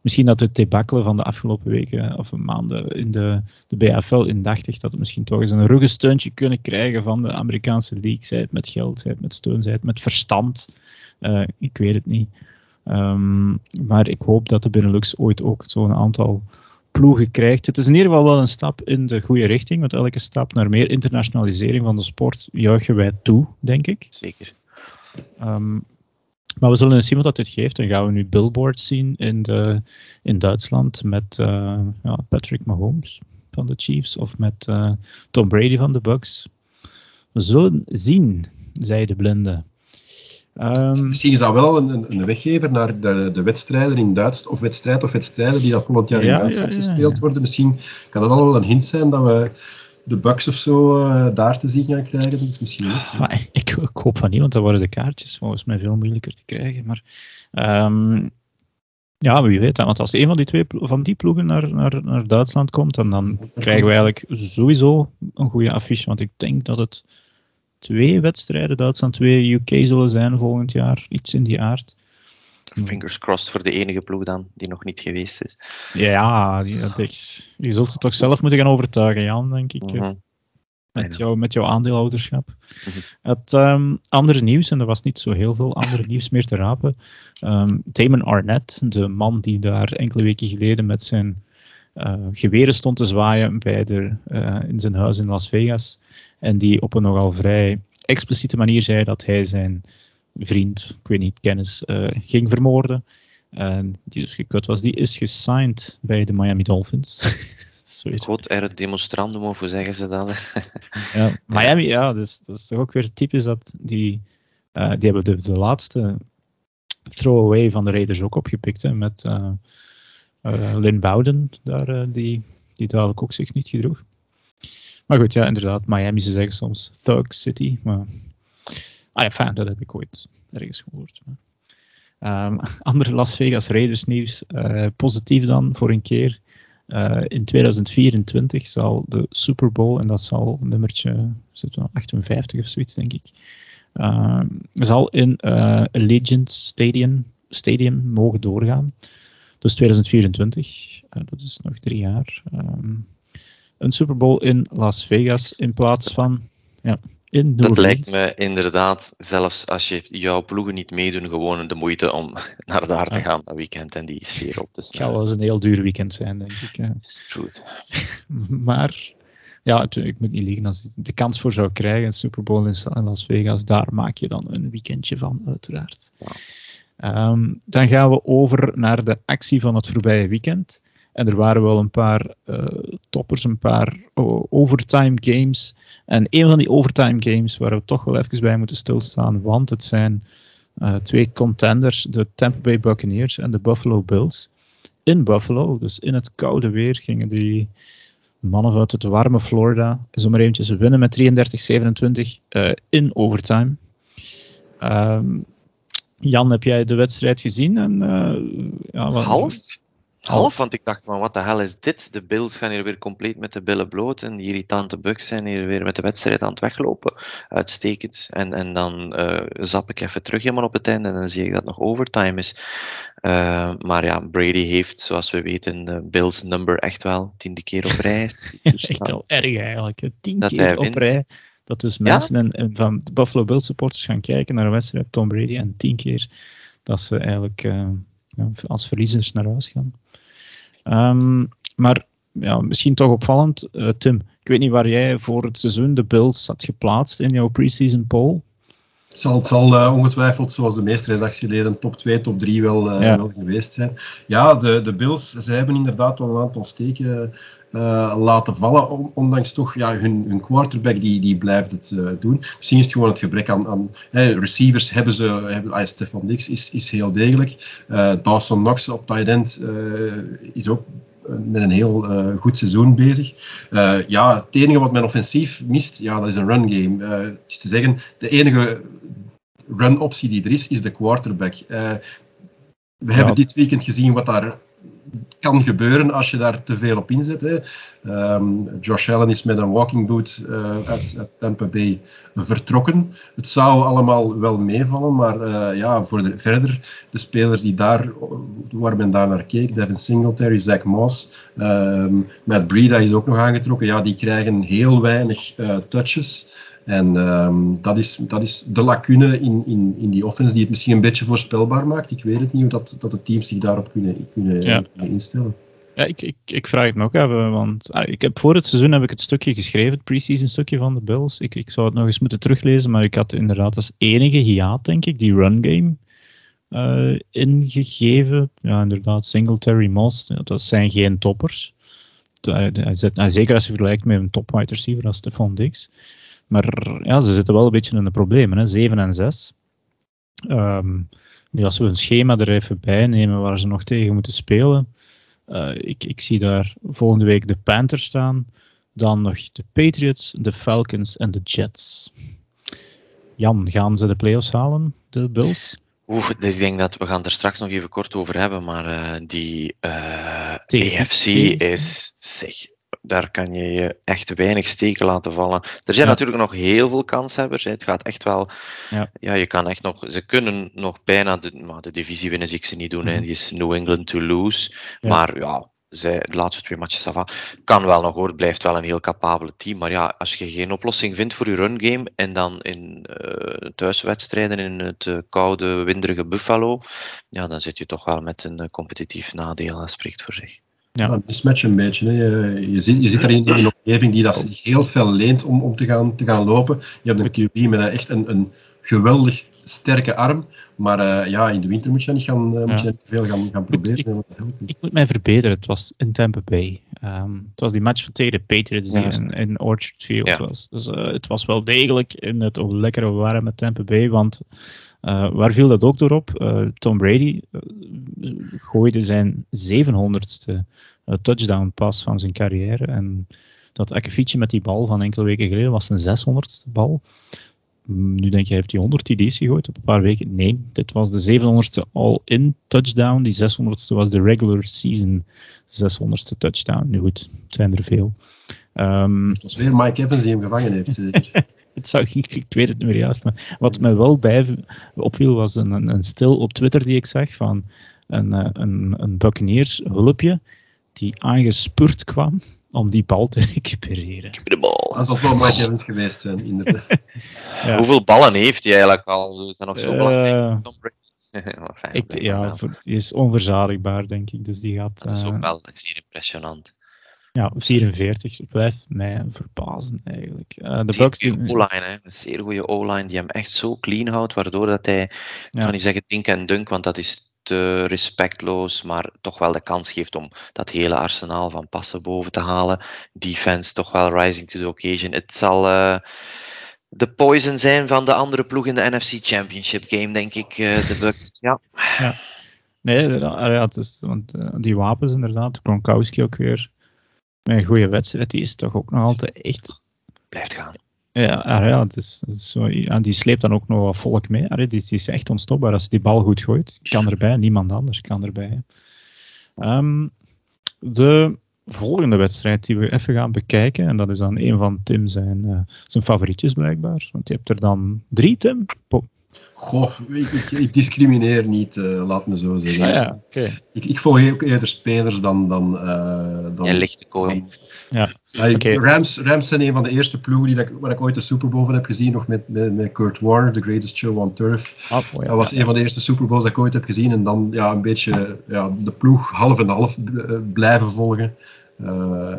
misschien dat het debakkelen van de afgelopen weken of maanden in de, de B F L indachtig, dat we misschien toch eens een ruggensteuntje kunnen krijgen van de Amerikaanse league, zij het met geld, zij het met steun, zij het met verstand, uh, ik weet het niet. Um, maar ik hoop dat de Benelux ooit ook zo'n aantal... ploegen krijgt. Het is in ieder geval wel een stap in de goede richting, want elke stap naar meer internationalisering van de sport juichen wij toe, denk ik. Zeker. Um, maar we zullen eens zien wat dat dit geeft. Dan gaan we nu billboards zien in, de, in Duitsland met uh, ja, Patrick Mahomes van de Chiefs of met uh, Tom Brady van de Bucks. We zullen zien, zei de blinde. Um, Misschien is dat wel een, een, een weggever naar de, de wedstrijden in Duitsland, of wedstrijd of wedstrijden die dat volgend jaar in ja, Duitsland ja, ja, ja. gespeeld worden. Misschien kan dat al wel een hint zijn dat we de Bucks of zo uh, daar te zien gaan krijgen. Dat is misschien ook. Maar ik, ik hoop van niet, want dan worden de kaartjes volgens mij veel moeilijker te krijgen. Maar um, Ja, wie weet. Hè? Want als een van die twee van die ploegen naar, naar, naar Duitsland komt, dan, dan krijgen we eigenlijk sowieso een goede affiche. Want ik denk dat het twee wedstrijden, Duitsland twee, U K zullen zijn volgend jaar. Iets in die aard. Fingers crossed voor de enige ploeg dan, die nog niet geweest is. Ja, die, dat is, je zult ze toch zelf moeten gaan overtuigen, Jan, denk ik. Mm-hmm. Met, jou, met jouw aandeelhouderschap. Mm-hmm. Het um, andere nieuws, en er was niet zo heel veel ander nieuws meer te rapen. Um, Damon Arnett, de man die daar enkele weken geleden met zijn uh, geweren stond te zwaaien bij de, uh, in zijn huis in Las Vegas. En die op een nogal vrij expliciete manier zei dat hij zijn vriend, ik weet niet, kennis, uh, ging vermoorden. En die dus gekut was, die is gesigned bij de Miami Dolphins. Goed, er demonstrandum, of hoe zeggen ze dat? Ja, Miami, ja, dus, dat is toch ook weer typisch dat die, uh, die hebben de, de laatste throwaway van de Raiders ook opgepikt, hè, met uh, uh, Lynn Bowden, daar, uh, die, die duidelijk ook zich niet gedroeg. Maar goed, ja, inderdaad, Miami, ze zeggen soms Thug City, maar... Ah ja, fijn, dat heb ik ooit ergens gehoord. Um, andere Las Vegas Raiders nieuws, uh, positief dan voor een keer. Uh, in twintig vierentwintig zal de Super Bowl, en dat zal nummertje achtenvijftig of zoiets, denk ik, uh, zal in uh, Allegiant Stadium, Stadium mogen doorgaan. Dus twintig vierentwintig, uh, dat is nog drie jaar. Um, een Super Bowl in Las Vegas in plaats van... Ja, in dat lijkt me inderdaad, zelfs als je jouw ploegen niet meedoen, gewoon de moeite om naar daar te gaan dat weekend en die sfeer op te staan. Het gaat wel eens een heel duur weekend zijn, denk ik. Hè. Goed. Maar, ja, het, ik moet niet liegen, als je de kans voor zou krijgen, een Super Bowl in Las Vegas, daar maak je dan een weekendje van, uiteraard. Wow. Um, dan gaan we over naar de actie van het voorbije weekend. En er waren wel een paar uh, toppers, een paar uh, overtime games. En een van die overtime games waar we toch wel even bij moeten stilstaan, want het zijn uh, twee contenders, de Tampa Bay Buccaneers en de Buffalo Bills. In Buffalo, dus in het koude weer, gingen die mannen uit het warme Florida zomaar eventjes winnen met drieëndertig zevenentwintig uh, in overtime. Um, Jan, heb jij de wedstrijd gezien? En, uh, ja, wat... Half? Half, want ik dacht van wat de hel is dit? De Bills gaan hier weer compleet met de billen bloot en die irritante Bucks zijn hier weer met de wedstrijd aan het weglopen. Uitstekend. En, en dan uh, zap ik even terug helemaal op het einde en dan zie ik dat het nog overtime is. Uh, maar ja, Brady heeft, zoals we weten, de Bills number echt wel tiende keer op rij. Dus echt wel erg eigenlijk. Hè. Tien dat keer op rij. Dat dus mensen ja? en, van de Buffalo Bills supporters gaan kijken naar een wedstrijd Tom Brady en tien keer dat ze eigenlijk... Uh, als verliezers naar huis gaan. Um, maar ja, misschien toch opvallend, uh, Tim, ik weet niet waar jij voor het seizoen de Bills had geplaatst in jouw pre-season poll. Het zal, het zal uh, ongetwijfeld, zoals de meeste redactieleden, top twee, top drie wel, uh, ja. wel geweest zijn. Ja, de, de Bills, zij hebben inderdaad al een aantal steken uh, laten vallen, ondanks toch ja, hun, hun quarterback, die, die blijft het uh, doen. Misschien is het gewoon het gebrek aan, aan hey, receivers, hebben ze, hebben, ah, Stefan Diggs is, is heel degelijk, uh, Dawson Knox op tight end uh, is ook met een heel uh, goed seizoen bezig. Uh, ja, het enige wat men offensief mist, ja, dat is een run game. Uh, het is te zeggen, de enige run optie die er is, is de quarterback. Uh, we ja. hebben dit weekend gezien wat daar kan gebeuren als je daar te veel op inzet. Hè. Um, Josh Allen is met een walking boot uh, uit, uit Tampa Bay vertrokken. Het zou allemaal wel meevallen, maar uh, ja, voor de, verder de spelers die daar, waar men daar naar keek, Devin Singletary, Zach Moss, um, Matt Breida is ook nog aangetrokken. Ja, die krijgen heel weinig uh, touches. En um, dat, is, dat is de lacune in, in, in die offense die het misschien een beetje voorspelbaar maakt. Ik weet het niet hoe dat, dat de teams zich daarop kunnen, kunnen, ja. kunnen instellen. Ja, ik, ik, ik vraag het me ook even, want ah, ik heb voor het seizoen heb ik het stukje geschreven, het pre-season stukje van de Bills. Ik, ik zou het nog eens moeten teruglezen, maar ik had inderdaad als enige hiaat, denk ik, die run game uh, ingegeven. Ja, inderdaad, Singletary, Moss, dat zijn geen toppers. Hij, hij zet, nou, zeker als je vergelijkt met een top wide receiver als Stefan Diggs. Maar ja, ze zitten wel een beetje in de problemen, hè? zeven en zes. Um, nu als we hun schema er even bij nemen waar ze nog tegen moeten spelen. Uh, ik, ik zie daar volgende week de Panthers staan. Dan nog de Patriots, de Falcons en de Jets. Jan, gaan ze de playoffs halen, de Bills? Oeh, ik denk dat we gaan er straks nog even kort over hebben, maar uh, die uh, A F C is zeg. Daar kan je je echt weinig steken laten vallen. Er zijn ja. natuurlijk nog heel veel kanshebbers. Hè. Het gaat echt wel... Ja. ja, je kan echt nog... Ze kunnen nog bijna... De, maar de divisie winnen zie ik ze niet doen. Het is New England to lose. Ja. Maar ja, zij, de laatste twee matches af. Kan wel nog hoor. Het blijft wel een heel capabele team. Maar ja, als je geen oplossing vindt voor je rungame en dan in uh, thuiswedstrijden in het uh, koude, winderige Buffalo, ja, dan zit je toch wel met een uh, competitief nadeel. Dat spreekt voor zich. Ja. Nou, het mismatch een beetje. Hè. Je, zit, je zit er in een omgeving die dat heel fel leent om, om te, gaan, te gaan lopen. Je hebt een Q B met een, echt een, een geweldig sterke arm. Maar uh, ja, in de winter moet je niet, gaan, ja. moet je niet te veel gaan, gaan proberen. Ik, want dat helpt niet. Ik moet mij verbeteren. Het was in Tampa Bay. Um, het was die match tegen de Patriots die ja, in, in Orchard Field ja. was. Dus uh, het was wel degelijk in het lekkere warme Tampa Bay. Want Uh, waar viel dat ook door op? Uh, Tom Brady uh, gooide zijn zevenhonderdste uh, touchdown pas van zijn carrière. En dat akkefietje met die bal van enkele weken geleden was zijn zeshonderdste bal. Um, nu denk je, heeft hij honderd T D's gegooid op een paar weken? Nee, dit was de zevenhonderdste all-in touchdown. Die zeshonderdste was de regular season zeshonderdste touchdown. Nu goed, het zijn er veel. Um, het was weer Mike Kevin die hem gevangen heeft. Het zou, ik weet het niet meer juist, maar wat me wel bij opviel was een, een, een stil op Twitter die ik zag van een, een, een Buccaneers hulpje die aangespurt kwam om die bal te recupereren. Give me the ball. Dat zou wel Mike Evans geweest zijn, inderdaad. ja. Hoeveel ballen heeft hij eigenlijk al? Is dat nog zo uh, belangrijk? Fijn, ik, ja, voor, die is onverzadigbaar, denk ik. Dus die gaat, dat is ook wel zeer impressionant. Ja, vierenveertig, dat blijft mij verbazen eigenlijk. Uh, de Bucs die... O-line, hè. Een zeer goede O-line die hem echt zo clean houdt, waardoor dat hij, ik ja. kan niet zeggen dink en dunk, want dat is te respectloos, maar toch wel de kans geeft om dat hele arsenaal van passen boven te halen. Defense toch wel rising to the occasion. Het zal uh, de poison zijn van de andere ploeg in de N F C Championship game, denk ik, uh, de Bucs. Ja. ja. Nee, ja, het is, want uh, die wapens inderdaad, Gronkowski ook weer. Een goede wedstrijd, die is toch ook nog altijd echt... Blijft gaan. Ja, ah ja, het is, het is zo, en die sleept dan ook nog wat volk mee. Ah, die, is, die is echt onstopbaar als je die bal goed gooit. Kan erbij, niemand anders kan erbij. Um, de volgende wedstrijd die we even gaan bekijken, en dat is dan een van Tim zijn, uh, zijn favorietjes blijkbaar. Want je hebt er dan drie, Tim. Pop. Goh, ik, ik, ik discrimineer niet, uh, laat me zo zeggen. Ah ja, okay. ik, ik volg ook eerder spelers dan... dan, uh, dan en lichte koning. Ja. Uh, okay. Rams, Rams zijn een van de eerste ploegen die, waar ik ooit de Super Bowl van heb gezien, nog met, met, met Kurt Warner, The Greatest Show on Turf. Oh, boy, ja. Dat was een van de eerste Super Bowls dat ik ooit heb gezien. En dan ja, een beetje ja, de ploeg half en half blijven volgen. Uh,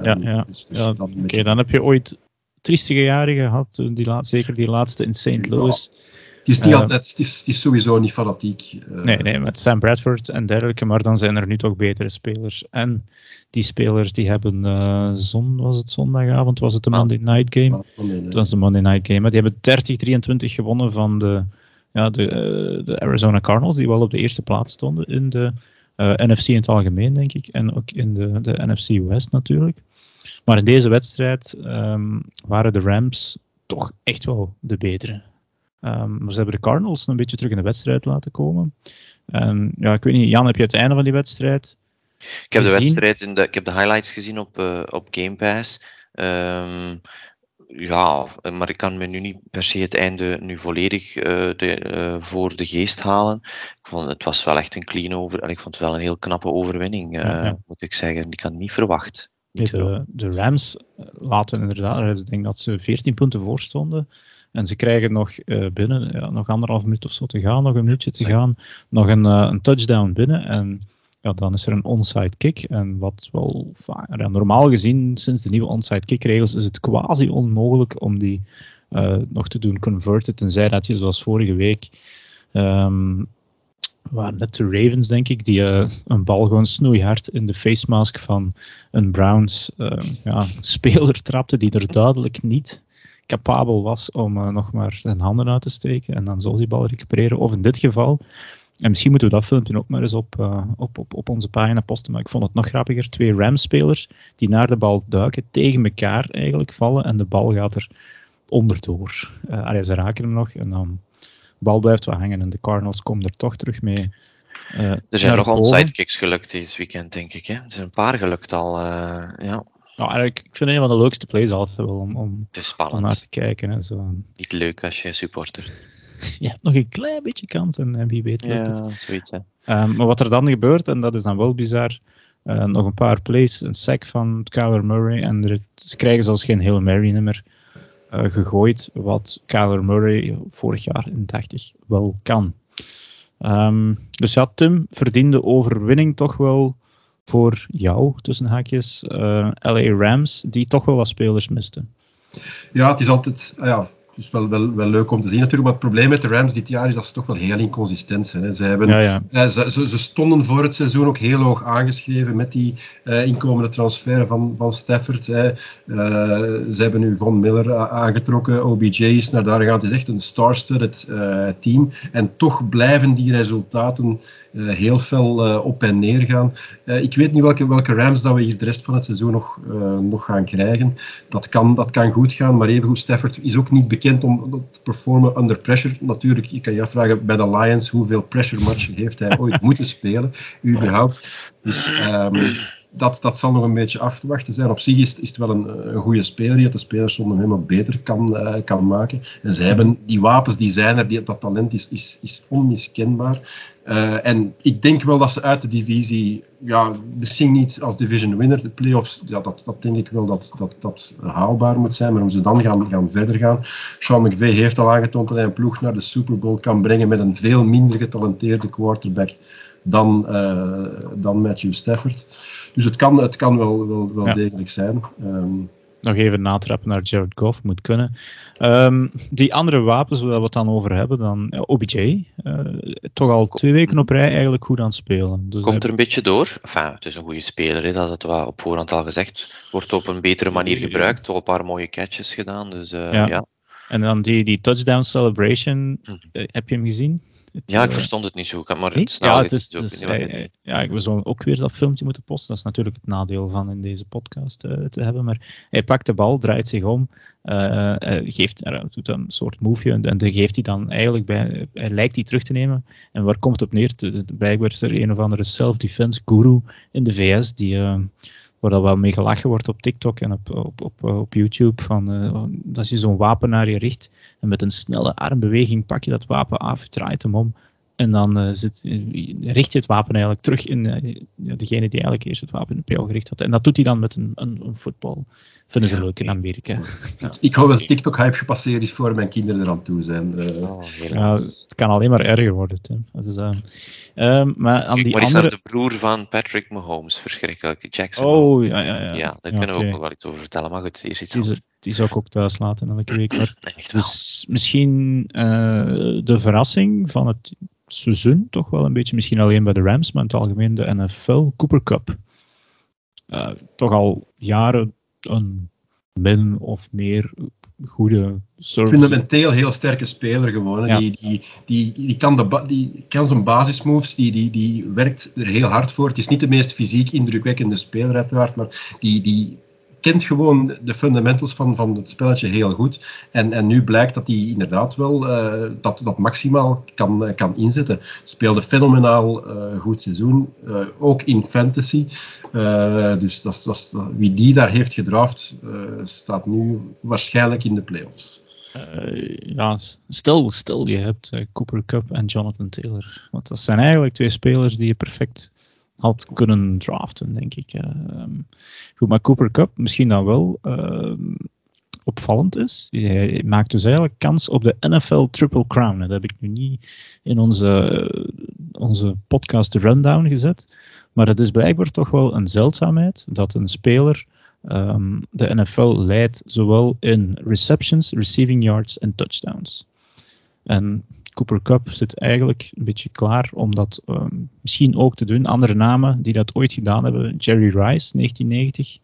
ja, ja. Dus, dus ja oké, okay, dan heb je ooit triestige jaren gehad, die laat, zeker die laatste in Saint Louis. Ja. Het is, niet uh, altijd, het, is, het is sowieso niet fanatiek. Uh, nee, nee, met Sam Bradford en dergelijke, maar dan zijn er nu toch betere spelers. En die spelers die hebben, uh, zon, was het zondagavond, was het de Monday Night Game? Oh, nee, nee. Het was de Monday Night Game. Die hebben dertig drieëntwintig gewonnen van de, ja, de, uh, de Arizona Cardinals, die wel op de eerste plaats stonden in de uh, N F C in het algemeen, denk ik. En ook in de, de N F C West natuurlijk. Maar in deze wedstrijd um, waren de Rams toch echt wel de betere. Um, maar ze hebben de Cardinals een beetje terug in de wedstrijd laten komen. Um, ja, ik weet niet, Jan, heb je het einde van die wedstrijd Ik heb, de, wedstrijd in de, ik heb de highlights gezien op, uh, op Game Pass. Um, ja, maar ik kan me nu niet per se het einde nu volledig uh, de, uh, voor de geest halen. Ik vond, het was wel echt een clean over en ik vond het wel een heel knappe overwinning, uh, ja, ja. moet ik zeggen. Ik had het niet verwacht. Niet de, de Rams laten inderdaad, ik denk dat ze veertien punten voor stonden. En ze krijgen nog uh, binnen, ja, nog anderhalf minuut of zo te gaan, nog een minuutje te gaan, nog een, uh, een touchdown binnen. En ja, dan is er een onside kick. En wat wel vaak, ja, normaal gezien, sinds de nieuwe onside kick regels, is het quasi onmogelijk om die uh, nog te doen converten. Tenzij dat je, zoals vorige week, um, waren net de Ravens, denk ik, die uh, een bal gewoon snoeihard in de facemask van een Browns uh, ja, speler trapte, die er duidelijk niet capabel was om uh, nog maar zijn handen uit te steken en dan zal die bal recupereren. Of in dit geval, en misschien moeten we dat filmpje ook maar eens op, uh, op, op, op onze pagina posten, maar ik vond het nog grappiger. Twee Rams-spelers die naar de bal duiken, tegen elkaar eigenlijk vallen en de bal gaat er onderdoor. Uh, allee, ze raken hem nog en dan bal blijft wel hangen en de Cardinals komen er toch terug mee. Uh, er zijn nog onside kicks gelukt dit weekend, denk ik. Hè? Er zijn een paar gelukt al. Uh, ja. Nou, ik vind een van de leukste plays altijd wel om, om, om naar te kijken. Hè, zo. Niet leuk als je supporter. Je hebt nog een klein beetje kans en, en wie weet lukt het. Ja, zoiets, hè. Um, maar wat er dan gebeurt, en dat is dan wel bizar, uh, nog een paar plays, een sack van Kyler Murray en er, ze krijgen zelfs geen Hail Mary nummer uh, gegooid, wat Kyler Murray vorig jaar in tachtig wel kan. Um, dus ja, Tim, verdiende overwinning toch wel voor jou, tussen haakjes, uh, L A Rams, die toch wel wat spelers misten. Ja, het is altijd... Ah ja. Dus wel, wel, wel leuk om te zien natuurlijk, maar het probleem met de Rams dit jaar is dat ze toch wel heel inconsistent zijn. Hè. Ze, hebben, ja, ja. Eh, ze, ze, ze stonden voor het seizoen ook heel hoog aangeschreven met die eh, inkomende transfer van, van Stafford. Hè. Uh, ze hebben nu Von Miller a- aangetrokken, O B J is naar daar gegaan. Het is echt een star-studded uh, team. En toch blijven die resultaten uh, heel fel uh, op en neer gaan. Uh, ik weet niet welke, welke Rams dat we hier de rest van het seizoen nog, uh, nog gaan krijgen. Dat kan, dat kan goed gaan, maar evengoed Stafford is ook niet bekend om te performen under pressure. Natuurlijk, ik kan je afvragen bij de Lions hoeveel pressure match heeft hij ooit moeten spelen, überhaupt. Dus um, dat, dat zal nog een beetje af te wachten zijn. Op zich is, is het wel een, een goede speler die het de spelers zonder hem ook beter kan, uh, kan maken. En ze hebben die wapens, die zijn er, die, dat talent is, is, is onmiskenbaar. Uh, en ik denk wel dat ze uit de divisie, ja, misschien niet als division winner, de playoffs, ja, dat, dat denk ik wel dat dat, dat haalbaar moet zijn, maar hoe ze dan gaan, gaan verder gaan. Sean McVay heeft al aangetoond dat hij een ploeg naar de Super Bowl kan brengen met een veel minder getalenteerde quarterback dan, uh, dan Matthew Stafford. Dus het kan, het kan wel, wel, wel ja. degelijk zijn. Um, Nog even natrappen naar Jared Goff, moet kunnen. Um, die andere wapens waar we het dan over hebben, dan ja, O B J, uh, toch al twee weken op rij eigenlijk goed aan het spelen. Dus komt er een beetje door. Enfin, het is een goede speler, he, dat het wel op voorhand al gezegd wordt op een betere manier gebruikt. Al een paar mooie catches gedaan, dus uh, ja. ja. En dan die, die touchdown celebration, hm. uh, heb je hem gezien? Ja, ik verstond het niet zo goed, maar het snel ja, het is, het is, ook dus, niet. Ja, we zullen ook weer dat filmpje moeten posten. Dat is natuurlijk het nadeel van in deze podcast uh, te hebben. Maar hij pakt de bal, draait zich om, uh, geeft, doet een soort move en, en geeft hij dan eigenlijk bij, hij lijkt die terug te nemen. En waar komt het op neer? Blijkbaar is er een of andere self-defense guru in de V S die... Uh, waar dat wel mee gelachen wordt op TikTok en op, op, op, op YouTube, van, uh, dat je zo'n wapen naar je richt en met een snelle armbeweging pak je dat wapen af, draait hem om en dan uh, zit, richt je het wapen eigenlijk terug in uh, degene die eigenlijk eerst het wapen in de pijl gericht had. En dat doet hij dan met een, een, een voetbal. Vinden ze leuk in Amerika. Ja. Ik hoop dat TikTok-hype gepasseerd is voor mijn kinderen er aan toe zijn. Uh, oh, ja, het kan alleen maar erger worden. Hè. Dus, uh, Um, maar aan Kijk, die maar is andere... dat de broer van Patrick Mahomes, verschrikkelijk, Jackson. Oh, ja, ja, ja. Ja, daar ja, kunnen okay. we ook nog wel iets over vertellen, maar goed, hier is iets die, is, die zou ik ook thuis laten elke week. Maar... dus misschien uh, de verrassing van het seizoen, toch wel een beetje, misschien alleen bij de Rams, maar in het algemeen de N F L, Cooper Kupp. Uh, toch al jaren een min of meer... goede service. Fundamenteel heel sterke speler gewoon. Ja. Die, die, die, die, kan de ba- die kan zijn basismoves, die, die, die werkt er heel hard voor. Het is niet de meest fysiek indrukwekkende speler uiteraard, maar die, die kent gewoon de fundamentals van, van het spelletje heel goed. En, en nu blijkt dat hij inderdaad wel uh, dat, dat maximaal kan, kan inzetten. Speelde fenomenaal uh, goed seizoen, uh, ook in fantasy. Uh, dus dat, dat, dat, wie die daar heeft gedraft, uh, staat nu waarschijnlijk in de playoffs. Uh, ja, stel, stel je hebt uh, Cooper Kupp en Jonathan Taylor. Want dat zijn eigenlijk twee spelers die je perfect... had kunnen draften, denk ik. Um, goed, maar Cooper Kupp misschien dan wel uh, opvallend is. Hij maakt dus eigenlijk kans op de N F L Triple Crown. Dat heb ik nu niet in onze, onze podcast rundown gezet. Maar het is blijkbaar toch wel een zeldzaamheid dat een speler um, de N F L leidt zowel in receptions, receiving yards en touchdowns. En Cooper Kupp zit eigenlijk een beetje klaar om dat um, misschien ook te doen. Andere namen die dat ooit gedaan hebben, Jerry Rice, negentien negentig.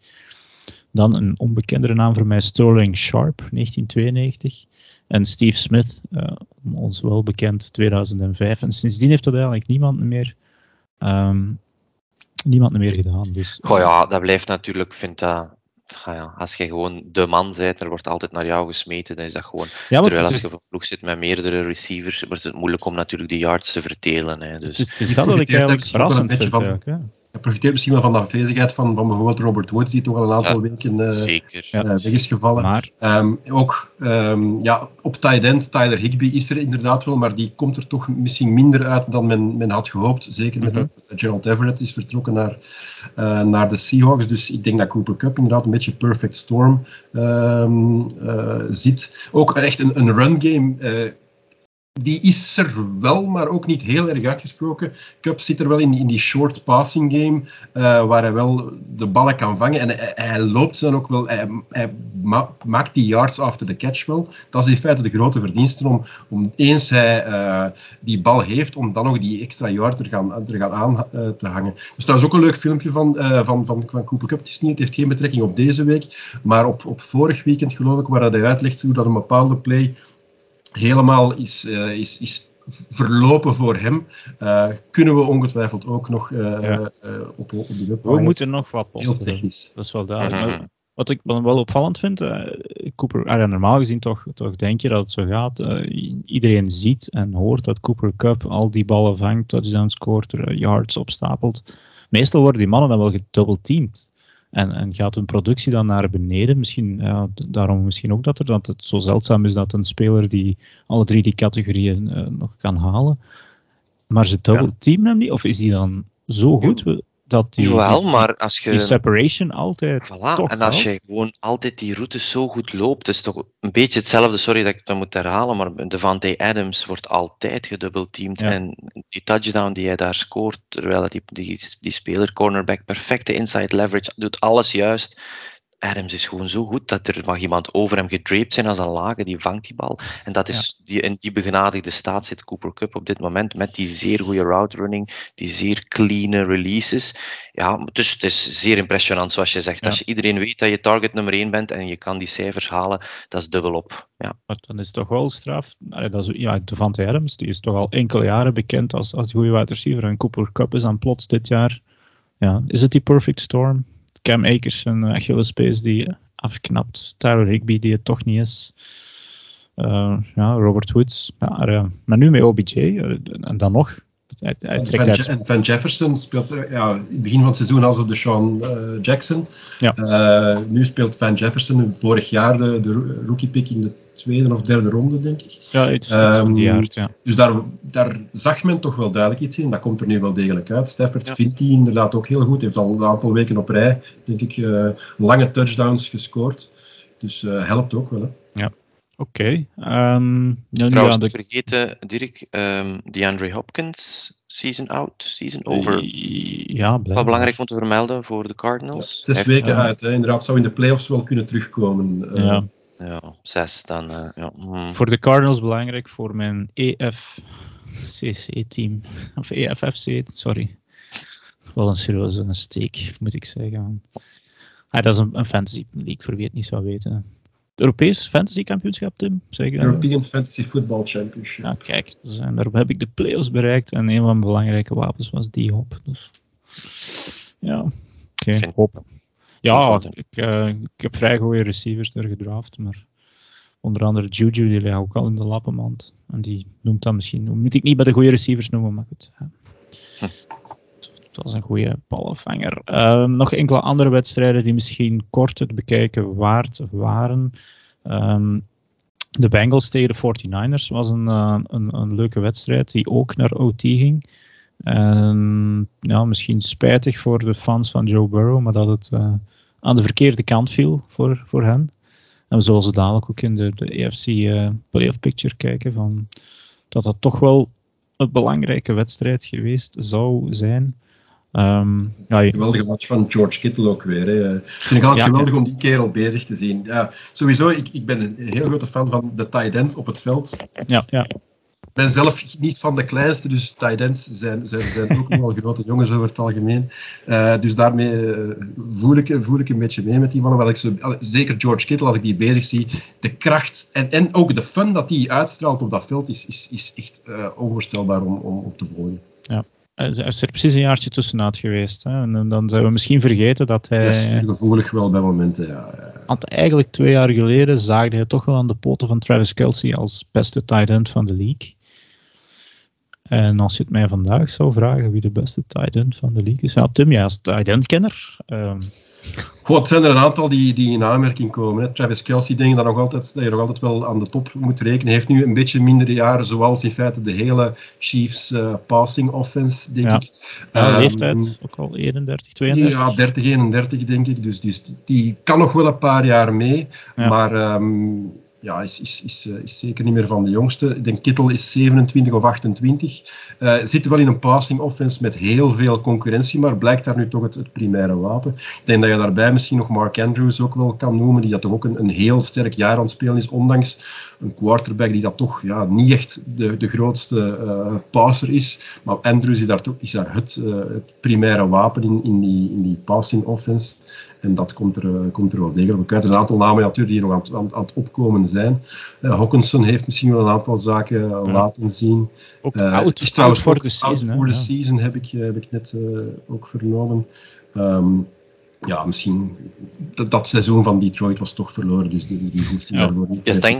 Dan een onbekendere naam voor mij, Sterling Sharp, negentien tweeënnegentig. En Steve Smith, uh, ons wel bekend, tweeduizend vijf. En sindsdien heeft dat eigenlijk niemand meer, um, niemand meer gedaan. Dus, Goh ja, dat blijft natuurlijk, vindt dat... ah ja, als je gewoon de man bent, er wordt altijd naar jou gesmeten, dan is dat gewoon... Ja, terwijl als is... je op een ploeg zit met meerdere receivers, wordt het moeilijk om natuurlijk de yards te verdelen. Hè. Dus het is dat dat ik eigenlijk verrassend vind. Van... Ja. Je profiteert misschien wel van de afwezigheid van, van bijvoorbeeld Robert Woods, die toch al een aantal ja, weken uh, ja, weg is gevallen. Maar... Um, ook um, ja, op tight end, Tyler Higbee is er inderdaad wel, maar die komt er toch misschien minder uit dan men, men had gehoopt. Zeker met mm-hmm. dat Gerald Everett is vertrokken naar, uh, naar de Seahawks. Dus ik denk dat Cooper Kupp inderdaad een beetje perfect storm um, uh, zit. Ook echt een, een run game... Uh, Die is er wel, maar ook niet heel erg uitgesproken. Kupp zit er wel in, in die short passing game, uh, waar hij wel de ballen kan vangen. En hij, hij loopt dan ook wel, hij, hij ma- maakt die yards after the catch wel. Dat is in feite de grote verdienste, om, om eens hij uh, die bal heeft, om dan nog die extra yard er gaan, er gaan aan uh, te hangen. Dus dat is ook een leuk filmpje van, uh, van, van, van Cooper Kupp. Het, is niet, het heeft geen betrekking op deze week, maar op, op vorig weekend geloof ik, waar hij uitlegt hoe dat een bepaalde play... helemaal is, uh, is, is verlopen voor hem. Uh, kunnen we ongetwijfeld ook nog uh, ja. uh, op, op de web. We moeten nog wat posten. Heel technisch. Dat is wel duidelijk. Mm-hmm. Wat ik wel opvallend vind, uh, Cooper, uh, normaal gezien toch, toch denk je dat het zo gaat. Uh, iedereen ziet en hoort dat Cooper Kupp al die ballen vangt, dat hij dan scoort, uh, yards opstapelt. Meestal worden die mannen dan wel gedoubleteamd. En, en gaat hun productie dan naar beneden? Misschien, ja, daarom misschien ook dat, er, dat het zo zeldzaam is dat een speler die alle drie die categorieën uh, nog kan halen. Maar ze double teamen hem niet? Of is die dan zo goed dat die, Jawel, maar als je, die separation altijd voilà, toch en als je gewoon altijd die routes zo goed loopt, is toch een beetje hetzelfde, sorry dat ik dat moet herhalen, maar Davante Adams wordt altijd gedubbelteamd. Ja. En die touchdown die hij daar scoort, terwijl die, die, die speler, cornerback, perfecte inside leverage, doet alles juist. Adams is gewoon zo goed dat er mag iemand over hem gedrapeerd zijn als een lage, die vangt die bal. En dat is ja. die, in die begenadigde staat zit Cooper Kupp op dit moment, met die zeer goede route running, die zeer clean releases. Ja, dus het is zeer impressionant, zoals je zegt. Ja. Als je iedereen weet dat je target nummer één bent en je kan die cijfers halen, dat is dubbel op. Ja. Maar dan is het toch wel straf. Allee, dat is, ja, Davante Adams, die is toch al enkele jaren bekend als, als die goede wide receiver. En Cooper Kupp is dan plots dit jaar, ja, is het die perfect storm? Cam Akers, een Achillespees die afknapt. Tyler Higbee, die het toch niet is. Uh, ja, Robert Woods. Maar, uh, maar nu met O B J. Uh, en dan nog. Hij, hij en, van Je- en Van Jefferson speelt ja, in het begin van het seizoen als de Sean uh, Jackson. Ja. Uh, nu speelt Van Jefferson vorig jaar de, de rookie pick in de tweede of derde ronde, denk ik. Ja, iets um, die aard, ja. Dus daar, daar zag men toch wel duidelijk iets in. Dat komt er nu wel degelijk uit. Stafford ja. vindt die inderdaad ook heel goed. Heeft al een aantal weken op rij, denk ik, uh, lange touchdowns gescoord. Dus uh, helpt ook wel, hè. Ja. Oké. Okay. Um, Trouwens, de... vergeten, Dirk, um, DeAndre Hopkins, season out, season over. Ja, wel belangrijk om te vermelden voor de Cardinals. Ja, zes Echt? weken ja. uit, hè. Inderdaad, zou in de playoffs wel kunnen terugkomen. Uh, ja. ja, zes dan. Uh, ja. Hmm. Voor de Cardinals belangrijk, voor mijn E F C C-team. Of E F F C, sorry. Wel een serieuze steek, moet ik zeggen. Ah, dat is een, een fantasy league, voor wie het niet zou weten. Europees Fantasy Kampioenschap, Tim? Zeker. European Fantasy Football Championship. Nou, kijk, dus, en daarop heb ik de playoffs bereikt en een van de belangrijke wapens was die hop. Dus. Ja, oké. Okay. Hop. Ja, ik, uh, ik heb vrij goede receivers er gedraft, maar onder andere Juju, die ligt ook al in de lappenmand. En die noemt dat misschien, moet ik niet bij de goede receivers noemen, maar goed. Ja. Hm. Dat was een goede ballenvanger. Uh, nog enkele andere wedstrijden die misschien kort het bekijken waard waren. Um, de Bengals tegen de forty-niners was een, uh, een, een leuke wedstrijd die ook naar O T ging. Um, ja, misschien spijtig voor de fans van Joe Burrow, maar dat het uh, aan de verkeerde kant viel voor, voor hen. En we zullen ze dadelijk ook in de, de A F C uh, playoff picture kijken van, dat dat toch wel een belangrijke wedstrijd geweest zou zijn. Um, ja, je... Geweldige match van George Kittle ook weer. Hè. Vind ik altijd ja, geweldig ja. om die kerel bezig te zien. Ja, sowieso, ik, ik ben een heel grote fan van de tight end op het veld. Ja, ja. Ik ben zelf niet van de kleinste, dus tight ends zijn, zijn, zijn ook nog wel grote jongens over het algemeen. Uh, dus daarmee voel ik, voel ik een beetje mee met die mannen. Ik ze, zeker George Kittle, als ik die bezig zie, de kracht en, en ook de fun dat die uitstraalt op dat veld is, is, is echt uh, onvoorstelbaar om, om op te volgen. Ja. er is er precies een jaartje tussenuit geweest. Hè? En dan zijn we misschien vergeten dat hij... Dat is gevoelig wel bij momenten, ja. Want eigenlijk twee jaar geleden zaagde hij toch wel aan de poten van Travis Kelce als beste tight end van de league. En als je het mij vandaag zou vragen wie de beste tight end van de league is... Ja, Tim, jij als tight end-kenner... Um... Goh, het zijn er een aantal die, die in aanmerking komen. Hè. Travis Kelce, denk ik dat, nog altijd, dat je nog altijd wel aan de top moet rekenen. Hij heeft nu een beetje mindere jaren, zoals in feite de hele Chiefs uh, passing offense, denk ja. ik. Uh, leeftijd, ook al eenendertig, tweeëndertig. Ja, dertig, eenendertig, denk ik. Dus, dus die kan nog wel een paar jaar mee. Ja. Maar... Um, Ja, is, is, is, is zeker niet meer van de jongste. Ik denk Kittle is zevenentwintig of achtentwintig. Uh, zit wel in een passing offense met heel veel concurrentie, maar blijkt daar nu toch het, het primaire wapen. Ik denk dat je daarbij misschien nog Mark Andrews ook wel kan noemen, die dat toch ook een, een heel sterk jaar aan het spelen is, ondanks een quarterback die dat toch ja, niet echt de, de grootste uh, passer is. Maar Andrews is daar, toch, is daar het, uh, het primaire wapen in, in, die, in die passing offense. En dat komt er, komt er wel degelijk op uit. Er zijn een aantal namen natuurlijk die nog aan, aan, aan het opkomen zijn. Uh, Hockenson heeft misschien wel een aantal zaken ja. laten zien. Ook uh, oud, is trouwens voor de season. Out voor de season heb ik, heb ik net uh, ook vernomen. Um, ja, misschien... Dat, dat seizoen van Detroit was toch verloren, dus die, die hoeft hij ja. daarvoor niet yes, te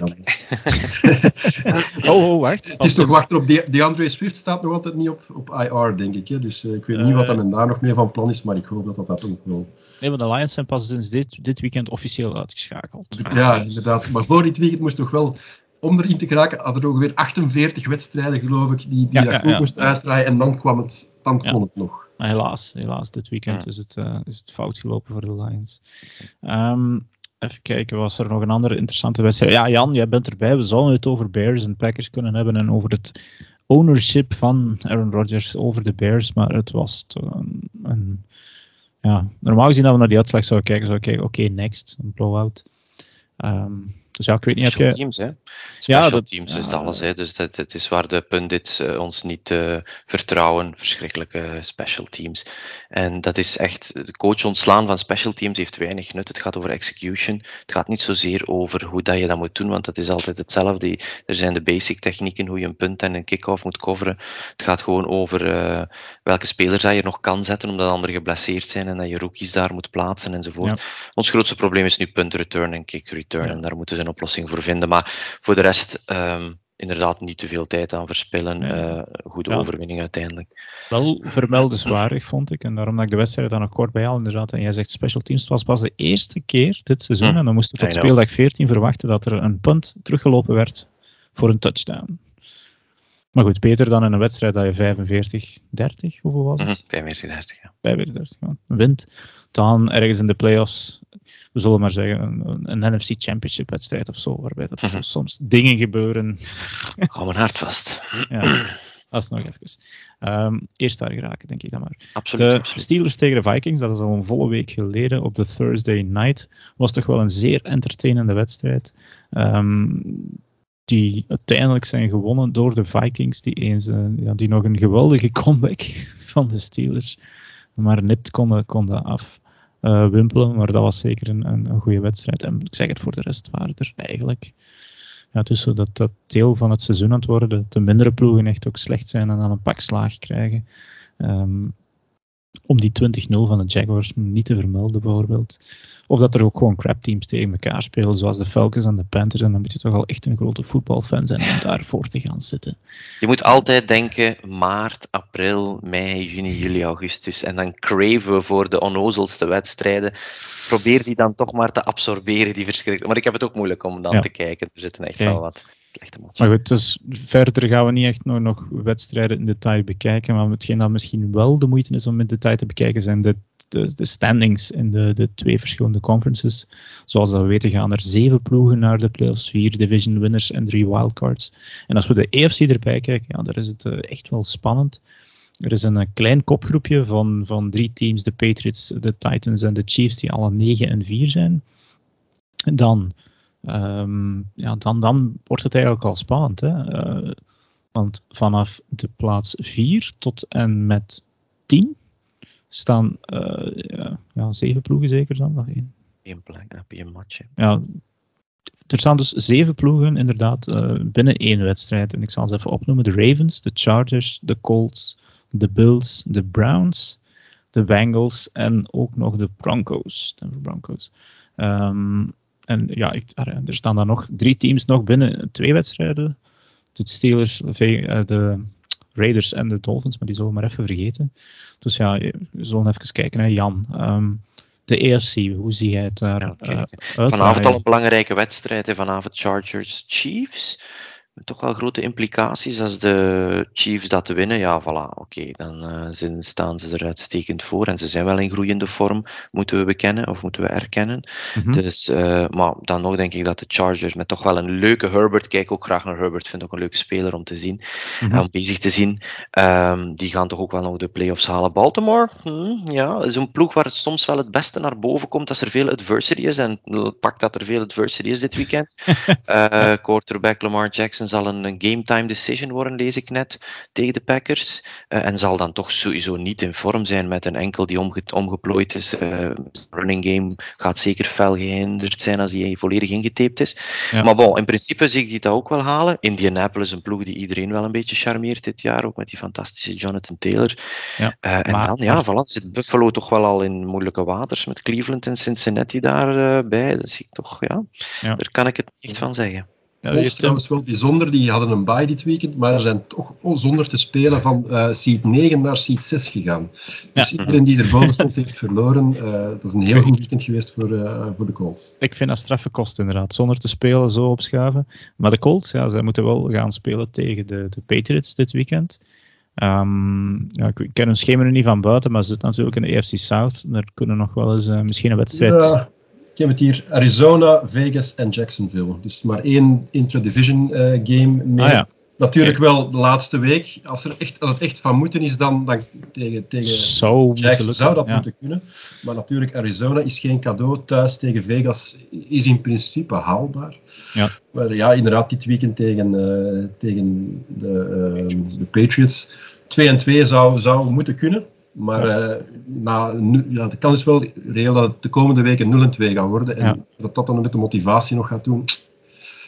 gaan. oh, oh, wacht. Het is toch wachten op... De, DeAndre Swift staat nog altijd niet op, op I R, denk ik. Hè? Dus uh, ik weet niet uh, wat er daar nog meer van plan is, maar ik hoop dat dat, dat ook wel... Nee, want de Lions zijn pas sinds dit, dit weekend officieel uitgeschakeld. Ja, inderdaad. Maar voor dit weekend moest toch wel... Om erin te geraken, had er ongeveer achtenveertig wedstrijden, geloof ik, die, die ja, ja, ook ja. moest uitdraaien. En dan kwam het, dan kon ja. het nog. Maar helaas, helaas. Dit weekend ja. is, het, uh, is het fout gelopen voor de Lions. Um, even kijken, was er nog een andere interessante wedstrijd? Ja, Jan, jij bent erbij. We zullen het over Bears en Packers kunnen hebben en over het ownership van Aaron Rodgers over de Bears. Maar het was een... een ja, normaal gezien dat we naar die uitslag zouden kijken, zouden we kijken, oké, okay, next, een blowout. Um, dus ja, ik weet niet of je... teams, hè? Special ja, dat, teams ja, is het alles, hè? Dus dat, dat is waar de pundits uh, ons niet uh, vertrouwen, verschrikkelijke special teams. En dat is echt, de coach ontslaan van special teams heeft weinig nut. Het gaat over execution, het gaat niet zozeer over hoe dat je dat moet doen, want dat is altijd hetzelfde. Er zijn de basic technieken, hoe je een punt en een kick-off moet coveren. Het gaat gewoon over uh, welke spelers dat je nog kan zetten, omdat anderen geblesseerd zijn en dat je rookies daar moet plaatsen enzovoort. Ja. Ons grootste probleem is nu punt return en kick return, ja. en daar moeten ze een oplossing voor vinden, maar voor de rest um, inderdaad niet te veel tijd aan verspillen. Nee. Uh, goede ja. overwinning uiteindelijk. Wel vermeldenswaardig vond ik, en daarom dat ik de wedstrijd daar nog kort bij haal inderdaad, en jij zegt special teams, het was pas de eerste keer dit seizoen, mm. en dan moesten we tot speeldag veertien verwachten dat er een punt teruggelopen werd voor een touchdown. Maar goed, beter dan in een wedstrijd dat je vijfenveertig dertig, hoeveel was het? vijfenveertig dertig, ja. vijfenveertig dertig, ja. Wint dan ergens in de playoffs, we zullen maar zeggen, een, een N F C Championship wedstrijd of zo, waarbij dat mm-hmm. soms dingen gebeuren. Hou mijn hart vast. Ja, dat is nog even. Um, eerst daar geraken, denk ik dan maar. Absoluut, de absoluut. Steelers tegen de Vikings, dat is al een volle week geleden op de Thursday night, was toch wel een zeer entertainende wedstrijd. Um, Die uiteindelijk zijn gewonnen door de Vikings, die, eens, uh, ja, die nog een geweldige comeback van de Steelers, maar nipt konden, konden afwimpelen. Uh, maar dat was zeker een, een, een goede wedstrijd. En ik zeg het, voor de rest waren er eigenlijk. Ja, het is zo dat dat deel van het seizoen aan het worden, dat de mindere ploegen echt ook slecht zijn en aan een pak slaag krijgen. Um, Om die twintig nul van de Jaguars niet te vermelden, bijvoorbeeld. Of dat er ook gewoon crapteams tegen elkaar spelen, zoals de Falcons en de Panthers. En dan moet je toch al echt een grote voetbalfan zijn om daarvoor te gaan zitten. Je moet altijd denken, maart, april, mei, juni, juli, augustus. En dan craven we voor de onnozelste wedstrijden. Probeer die dan toch maar te absorberen, die verschrikkelijke. Maar ik heb het ook moeilijk om dan ja. te kijken. Er zitten echt okay. wel wat... Maar goed, dus verder gaan we niet echt nog, nog wedstrijden in detail bekijken, maar hetgeen dat misschien wel de moeite is om in detail te bekijken zijn de, de, de standings in de, de twee verschillende conferences. Zoals dat we weten gaan er zeven ploegen naar de playoffs, vier division winners en drie wildcards. En als we de A F C erbij kijken, ja, daar is het echt wel spannend. Er is een klein kopgroepje van, van drie teams, de Patriots, de Titans en de Chiefs, die alle negen en vier zijn. En dan... Um, ja, dan, dan wordt het eigenlijk al spannend, hè? Uh, want vanaf de plaats vier tot en met tien staan uh, ja, ja, zeven ploegen zeker dan nog één. Eén plek, heb je een matje. Ja, er staan dus zeven ploegen inderdaad uh, binnen één wedstrijd. En ik zal ze even opnoemen. De Ravens, de Chargers, de Colts, de Bills, de Browns, de Bengals en ook nog de Broncos. De Broncos. Um, en ja, ik, er staan daar nog drie teams nog binnen twee wedstrijden. De Steelers, de Raiders en de Dolphins, maar die zullen we maar even vergeten. Dus ja, we zullen even kijken, hè, Jan. Um, de A F C, hoe zie jij het daar uh, Vanavond al een belangrijke wedstrijd. Hè. Vanavond Chargers-Chiefs. Toch wel grote implicaties als de Chiefs dat winnen. Ja, voilà, oké. Okay. Dan uh, zijn, staan ze er uitstekend voor. En ze zijn wel in groeiende vorm, moeten we bekennen of moeten we erkennen. Mm-hmm. Dus, uh, maar dan nog denk ik dat de Chargers met toch wel een leuke Herbert, kijk ook graag naar Herbert, vind ook een leuke speler om te zien, mm-hmm. om bezig te zien. Um, die gaan toch ook wel nog de playoffs halen. Baltimore, hmm, ja, is een ploeg waar het soms wel het beste naar boven komt als er veel adversity is. En pak dat er veel adversity is dit weekend. Uh, quarterback Lamar Jackson zal een game time decision worden, lees ik net, tegen de Packers. Uh, en zal dan toch sowieso niet in vorm zijn met een enkel die omge- omgeplooid is. Uh, running game gaat zeker fel gehinderd zijn als die volledig ingetaped is. Ja. Maar bon, in principe zie ik die dat ook wel halen. Indianapolis, een ploeg die iedereen wel een beetje charmeert dit jaar, ook met die fantastische Jonathan Taylor. Ja. Uh, en maar, dan, ja, voilà, zit Buffalo toch wel al in moeilijke waters met Cleveland en Cincinnati daarbij. Uh, dat zie ik toch, ja. ja. Daar kan ik het niet van zeggen. Ja, dat is trouwens wel bijzonder, die hadden een bye dit weekend, maar er zijn toch oh, zonder te spelen van uh, seed negen naar seed zes gegaan. Dus ja. Iedereen die erboven stond heeft verloren. Uh, dat is een heel goed weekend geweest voor, uh, voor de Colts. Ik vind dat straffe kost inderdaad, zonder te spelen zo opschuiven. Maar de Colts, ja, zij moeten wel gaan spelen tegen de, de Patriots dit weekend. Um, ja, ik ken hun schema nu niet van buiten, maar ze zitten natuurlijk in de A F C South. Daar kunnen nog wel eens uh, misschien een wedstrijd... Ja. Ik heb het hier Arizona, Vegas en Jacksonville. Dus maar één intra-division uh, game mee. Ah, ja. Natuurlijk okay. Wel de laatste week. Als, er echt, als het echt van moeten is, dan, dan tegen, tegen zou Jackson zou dat ja. moeten kunnen. Maar natuurlijk, Arizona is geen cadeau. Thuis tegen Vegas is in principe haalbaar. Ja. Maar ja, inderdaad, dit weekend tegen, uh, tegen de, uh, de Patriots. twee en twee zou, zou moeten kunnen. Maar uh, na, nu, ja, de kans is wel reëel dat het de komende weken nul en twee gaat worden. En ja. dat dat dan met de motivatie nog gaat doen,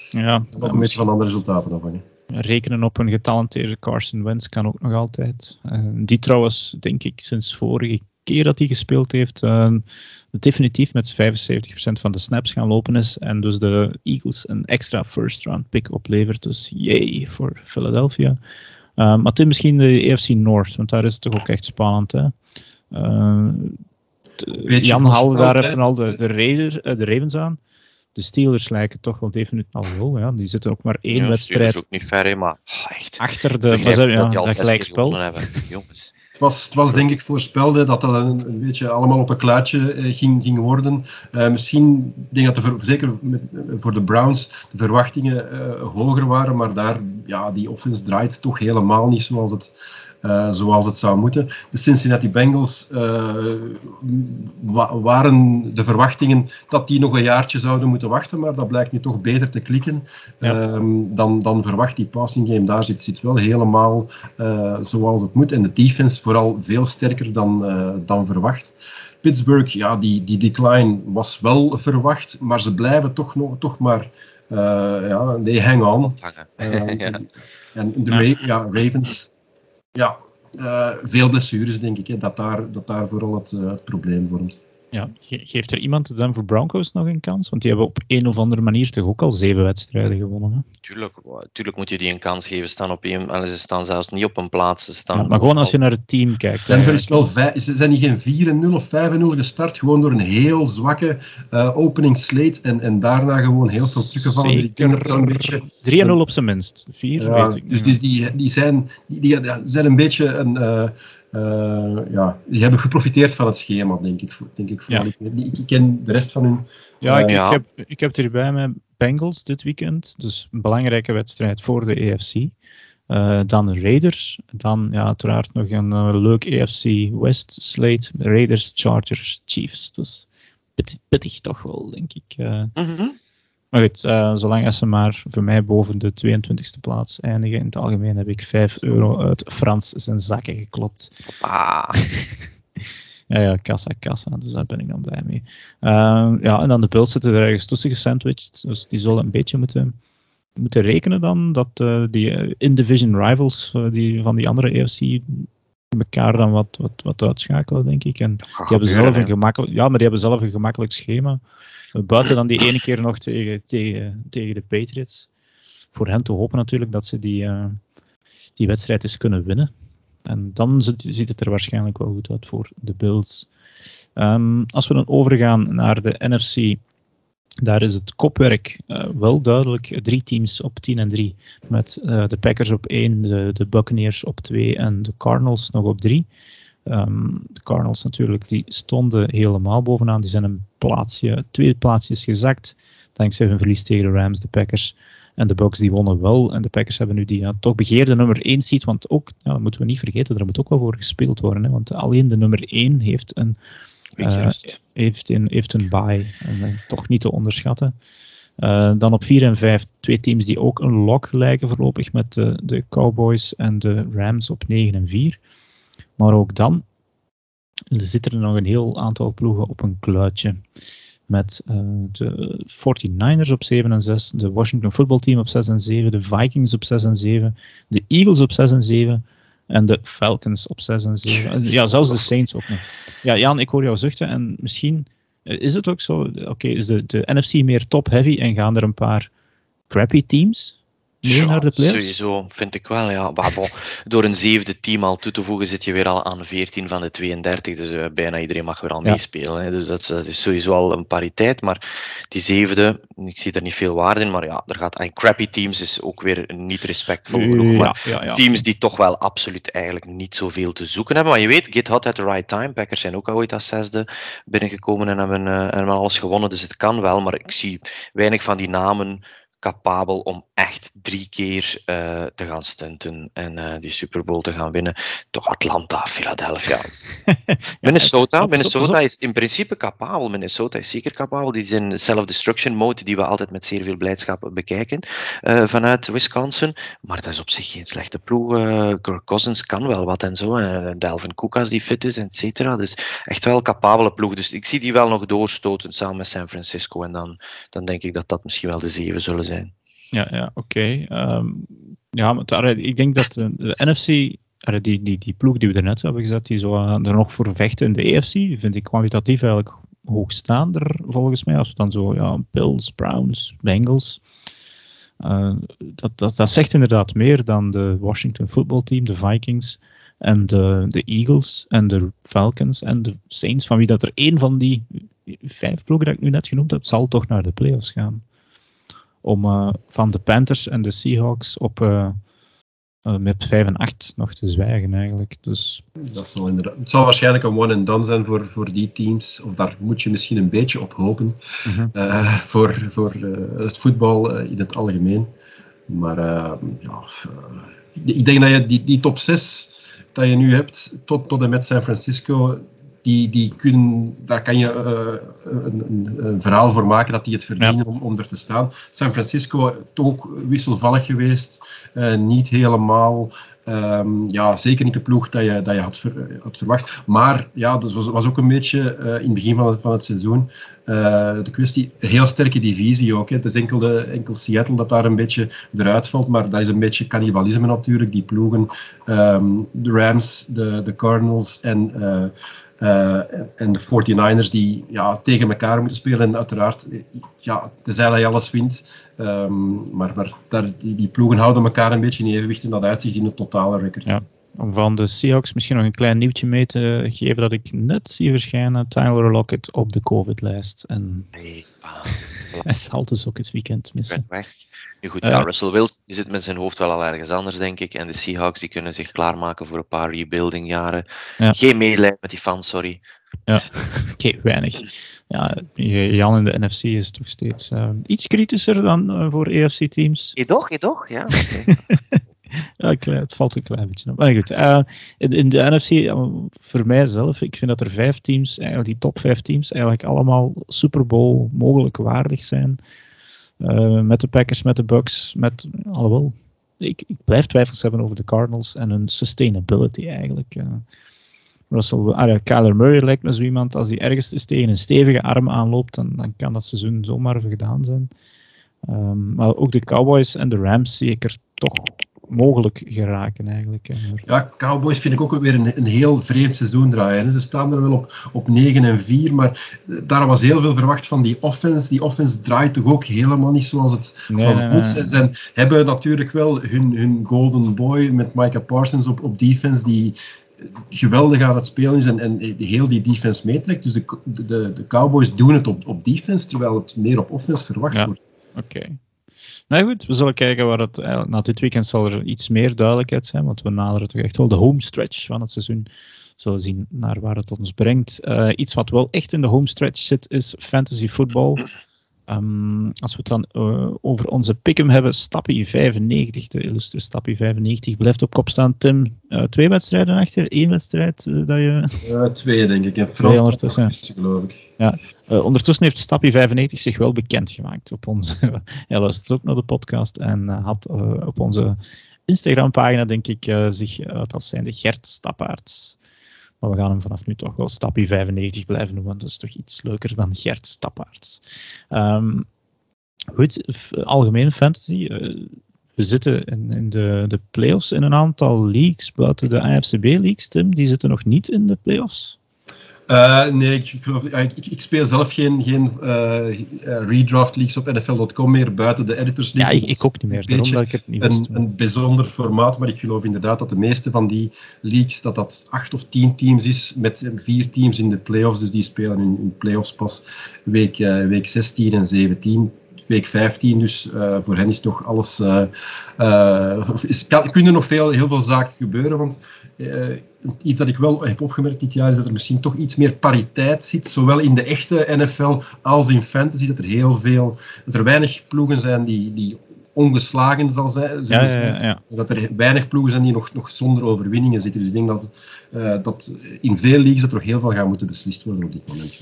ja, ook ja, een beetje van andere resultaten afhangen. Rekenen op een getalenteerde Carson Wentz kan ook nog altijd. Uh, die trouwens, denk ik, sinds vorige keer dat hij gespeeld heeft, uh, definitief met vijfenzeventig procent van de snaps gaan lopen is. En dus de Eagles een extra first round pick oplevert. Dus yay voor Philadelphia. Uh, maar Tim, misschien de A F C North, want daar is het toch ook echt spannend. Hè? Uh, de, Jan haalde daar even al de, de, Raider, uh, de Ravens aan. De Steelers lijken toch wel definitief al wel. Ja. Die zitten ook maar één ja, wedstrijd. Dat is ook niet ver, hè, maar oh, echt. Achter de gelijkspel. Ja, jongens. Het was, het was denk ik voorspelde dat dat een, een beetje allemaal op een kluitje eh, ging, ging worden. Uh, misschien, denk dat de ver, zeker met, voor de Browns, de verwachtingen uh, hoger waren. Maar daar, ja, die offense draait toch helemaal niet zoals het, uh, zoals het zou moeten. De Cincinnati Bengals uh, wa- waren de verwachtingen dat die nog een jaartje zouden moeten wachten. Maar dat blijkt nu toch beter te klikken ja. um, dan, dan verwacht. Die passing game daar zit, zit wel helemaal uh, zoals het moet. En de defense vooral veel sterker dan, uh, dan verwacht. Pittsburgh, ja, die, die decline was wel verwacht, maar ze blijven toch, nog, toch maar uh, ja, they hang on. Uh, ja. En de Ra- ja, Ravens, ja, uh, veel blessures denk ik, hè, dat, daar, dat daar vooral het, uh, het probleem vormt. Ja, geeft er iemand de Denver Broncos nog een kans? Want die hebben op een of andere manier toch ook al zeven wedstrijden gewonnen. Hè? Tuurlijk, tuurlijk moet je die een kans geven. Staan op een, ze staan zelfs niet op een plaats. Ze staan ja, maar gewoon als je naar het team kijkt. Denver is wel vijf, zijn die geen vier nul of vijf nul gestart. Gewoon door een heel zwakke uh, opening slate. En, en daarna gewoon heel veel teruggevallen. Die een beetje, drie nul op zijn minst. vier ja, weet ik dus, dus die, die, zijn, die, die zijn een beetje een... Uh, Uh, ja, die hebben geprofiteerd van het schema, denk ik. Denk ik, ja. ik, ik ken de rest van hun... Ja, uh, ik, ja. Ik, heb, ik heb er bij mij Bengals dit weekend. Dus een belangrijke wedstrijd voor de A F C. Uh, dan Raiders. Dan ja, uiteraard nog een uh, leuk A F C West slate. Raiders, Chargers, Chiefs. Dus pittig, pittig toch wel, denk ik. Uh, mm-hmm. Maar goed, uh, zolang ze maar voor mij boven de tweeëntwintigste plaats eindigen, in het algemeen heb ik vijf euro uit Frans zijn zakken geklopt. Ah. ja, ja, kassa, kassa, dus daar ben ik dan blij mee. Uh, ja, en dan de Bills zitten er ergens tussen gesandwiched, dus die zullen een beetje moeten, moeten rekenen dan, dat uh, die in-division rivals uh, die van die andere A F C elkaar dan wat, wat, wat uitschakelen, denk ik. En die Ach, hebben zelf ja, een gemakkelijk, ja, maar die hebben zelf een gemakkelijk schema. Buiten dan die ene keer nog tegen, tegen, tegen de Patriots. Voor hen te hopen natuurlijk dat ze die, uh, die wedstrijd eens kunnen winnen. En dan ziet het er waarschijnlijk wel goed uit voor de Bills. Um, als we dan overgaan naar de N F C, daar is het kopwerk uh, wel duidelijk. Drie teams op tien en drie. Met uh, de Packers op één, de, de Buccaneers op twee en de Cardinals nog op drie. Um, de Cardinals natuurlijk, die stonden helemaal bovenaan. Die zijn een plaatsje, twee plaatsjes gezakt. Dankzij hun verlies tegen de Rams, de Packers. En de Bucs die wonnen wel. En de Packers hebben nu die ja, toch begeerde nummer één seed. Want ook, ja, dat moeten we niet vergeten, daar moet ook wel voor gespeeld worden. Hè, want alleen de nummer één heeft een, uh, heeft een, heeft een bye. En, en toch niet te onderschatten. Uh, dan op vier en vijf twee teams die ook een lock lijken voorlopig. Met de, de Cowboys en de Rams op negen en vier. Maar ook dan zitten er nog een heel aantal ploegen op een kluitje. Met uh, de forty-niners op zeven en zes, de Washington Football Team op zes en zeven, de Vikings op zes en zeven, de Eagles op zes en zeven en de Falcons op zes en zeven. Ja, zelfs de Saints ook nog. Ja, Jan, ik hoor jou zuchten en misschien is het ook zo. Oké, okay, is de, de N F C meer top-heavy en gaan er een paar crappy teams mee ja, naar de playoffs? Sowieso, vind ik wel, ja. Maar bon, door een zevende team al toe te voegen zit je weer al aan veertien van de tweeëndertig, dus uh, bijna iedereen mag weer al ja. meespelen. Hè. Dus dat, dat is sowieso al een pariteit, maar die zevende, ik zie er niet veel waarde in, maar ja, er gaat aan crappy teams is ook weer niet respectvol genoeg, ja, maar ja, ja. teams die toch wel absoluut eigenlijk niet zoveel te zoeken hebben, maar je weet, get hot at the right time. Packers zijn ook al ooit als zesde binnengekomen en hebben, uh, en hebben alles gewonnen, dus het kan wel, maar ik zie weinig van die namen capabel om echt drie keer uh, te gaan stunten en uh, die Super Bowl te gaan winnen. Toch Atlanta, Philadelphia. ja, Minnesota, ja, Minnesota is in principe capabel. Minnesota is zeker capabel. Die zijn self-destruction mode die we altijd met zeer veel blijdschap bekijken uh, vanuit Wisconsin. Maar dat is op zich geen slechte ploeg. Uh, Cousins kan wel wat en zo. En uh, Dalvin Cook als die fit is, et cetera. Dus echt wel capabele ploeg. Dus ik zie die wel nog doorstoten samen met San Francisco. En dan, dan denk ik dat dat misschien wel de zeven zullen zijn. Ja, ja oké. Okay. Um, ja, maar t- ik denk dat de, de N F C, die, die, die ploeg die we daarnet hebben gezet, die zo er nog voor vechten in de A F C, vind ik kwalitatief eigenlijk hoogstaander volgens mij. Als we dan zo, ja, Bills, Browns, Bengals. Uh, dat, dat, dat zegt inderdaad meer dan de Washington Football Team, de Vikings en de, de Eagles en de Falcons en de Saints, van wie dat er één van die vijf ploegen dat ik nu net genoemd heb, zal toch naar de playoffs gaan. Om uh, van de Panthers en de Seahawks op uh, uh, met vijf en acht nog te zwijgen eigenlijk. Dus. Dat zal inderdaad, het zal waarschijnlijk een one-and-done zijn voor, voor die teams. Of daar moet je misschien een beetje op hopen. Mm-hmm. Uh, voor voor uh, het voetbal uh, in het algemeen. Maar uh, ja, uh, ik denk dat je die, die top zes dat je nu hebt, tot, tot en met San Francisco... Die, die kunnen, daar kan je uh, een, een, een verhaal voor maken dat die het verdienen ja. om, om er te staan. San Francisco, toch ook wisselvallig geweest. Uh, niet helemaal, um, ja, zeker niet de ploeg dat je, dat je had, ver, had verwacht. Maar ja, dat was, was ook een beetje uh, in het begin van het, van het seizoen uh, de kwestie. Heel sterke divisie ook. Hè. Het is enkel, de, enkel Seattle dat daar een beetje eruit valt. Maar dat is een beetje cannibalisme natuurlijk. Die ploegen, um, de Rams, de, de Cardinals en... Uh, Uh, en de forty-niners die ja, tegen elkaar moeten spelen. En uiteraard, ja, tenzij dat je alles wint. Um, maar maar daar, die, die ploegen houden elkaar een beetje in evenwicht. En dat uitzicht in het totale record. Ja. Om van de Seahawks misschien nog een klein nieuwtje mee te geven. Dat ik net zie verschijnen. Tyler Lockett op de COVID-lijst. En nee. Hij zal dus ook het weekend missen. Nu goed, uh, ja, Russell Wilson die zit met zijn hoofd wel al ergens anders, denk ik. En de Seahawks die kunnen zich klaarmaken voor een paar rebuilding jaren. Ja. Geen medelijden met die fans, sorry. Ja, okay, weinig. Ja, Jan in de N F C is toch steeds uh, iets kritischer dan uh, voor E F C-teams. Je toch, je toch, ja. Okay. ja klein, het valt een klein beetje op. Maar goed, uh, in, in de N F C, uh, voor mijzelf, ik vind dat er vijf teams, eigenlijk die top vijf teams, eigenlijk allemaal Super Bowl mogelijk waardig zijn. Uh, met de Packers, met de Bucks, met... Alhoewel, ik, ik blijf twijfels hebben over de Cardinals en hun sustainability eigenlijk. Uh, Russell, uh, Kyler Murray lijkt me zo iemand, als hij ergens is tegen een stevige arm aanloopt, dan, dan kan dat seizoen zomaar gedaan zijn. Um, maar ook de Cowboys en de Rams zie ik er toch mogelijk geraken eigenlijk. Maar... Ja, Cowboys vind ik ook weer een, een heel vreemd seizoen draaien. Ze staan er wel op, op negen en vier, maar daar was heel veel verwacht van die offense. Die offense draait toch ook helemaal niet zoals het, nee, zoals het moet. Ze zijn, hebben natuurlijk wel hun, hun golden boy met Micah Parsons op, op defense, die geweldig aan het spelen is en, en heel die defense meetrekt. Dus de, de, de Cowboys doen het op, op defense, terwijl het meer op offense verwacht ja. wordt. Oké. Okay. Nou goed, we zullen kijken waar het... Na dit weekend zal er iets meer duidelijkheid zijn, want we naderen toch echt wel de homestretch van het seizoen. Zullen we zien naar waar het ons brengt. Uh, iets wat wel echt in de homestretch zit, is fantasy football. Um, als we het dan uh, over onze pick'em hebben, Stappie vijfennegentig, de illustre Stappie vijfennegentig, blijft op kop staan. Tim, uh, twee wedstrijden achter, één wedstrijd uh, dat je... Ja, twee denk ik, en Frans ondertussen, geloof ik. Ja. Uh, ondertussen heeft Stappie vijfennegentig zich wel bekendgemaakt op onze... Hij luistert ook naar de podcast en uh, had uh, op onze Instagram-pagina, denk ik, uh, zich uit uh, als zijnde Gert Stappaerts. Maar we gaan hem vanaf nu toch wel Stappie vijfennegentig blijven noemen. Dat is toch iets leuker dan Gert Stappaerts. Um, goed, algemeen fantasy. Uh, we zitten in, in de, de playoffs in een aantal leagues buiten de A F C B leagues. Tim, die zitten nog niet in de playoffs. Uh, nee, ik, geloof, ik, ik, ik speel zelf geen, geen uh, redraft leagues op N F L punt com meer buiten de editors league. Ja, ik, ik ook niet meer. Daarom dat ik het niet wist, een, maar. een bijzonder formaat, maar ik geloof inderdaad dat de meeste van die leagues, dat dat acht of tien teams is met vier teams in de playoffs, dus die spelen hun, hun playoffs pas week, uh, week zestien en zeventien. Week vijftien, dus uh, voor hen is toch alles... Uh, uh, is, kan, kunnen nog veel, heel veel zaken gebeuren, want uh, iets dat ik wel heb opgemerkt dit jaar is dat er misschien toch iets meer pariteit zit, zowel in de echte N F L als in fantasy, dat er heel veel... dat er weinig ploegen zijn die... die ongeslagen zal zijn. Ja, ja, ja, ja. Dat er weinig ploegen zijn die nog, nog zonder overwinningen zitten. Dus ik denk dat, uh, dat in veel leagues dat er nog heel veel gaan moeten beslist worden op dit moment.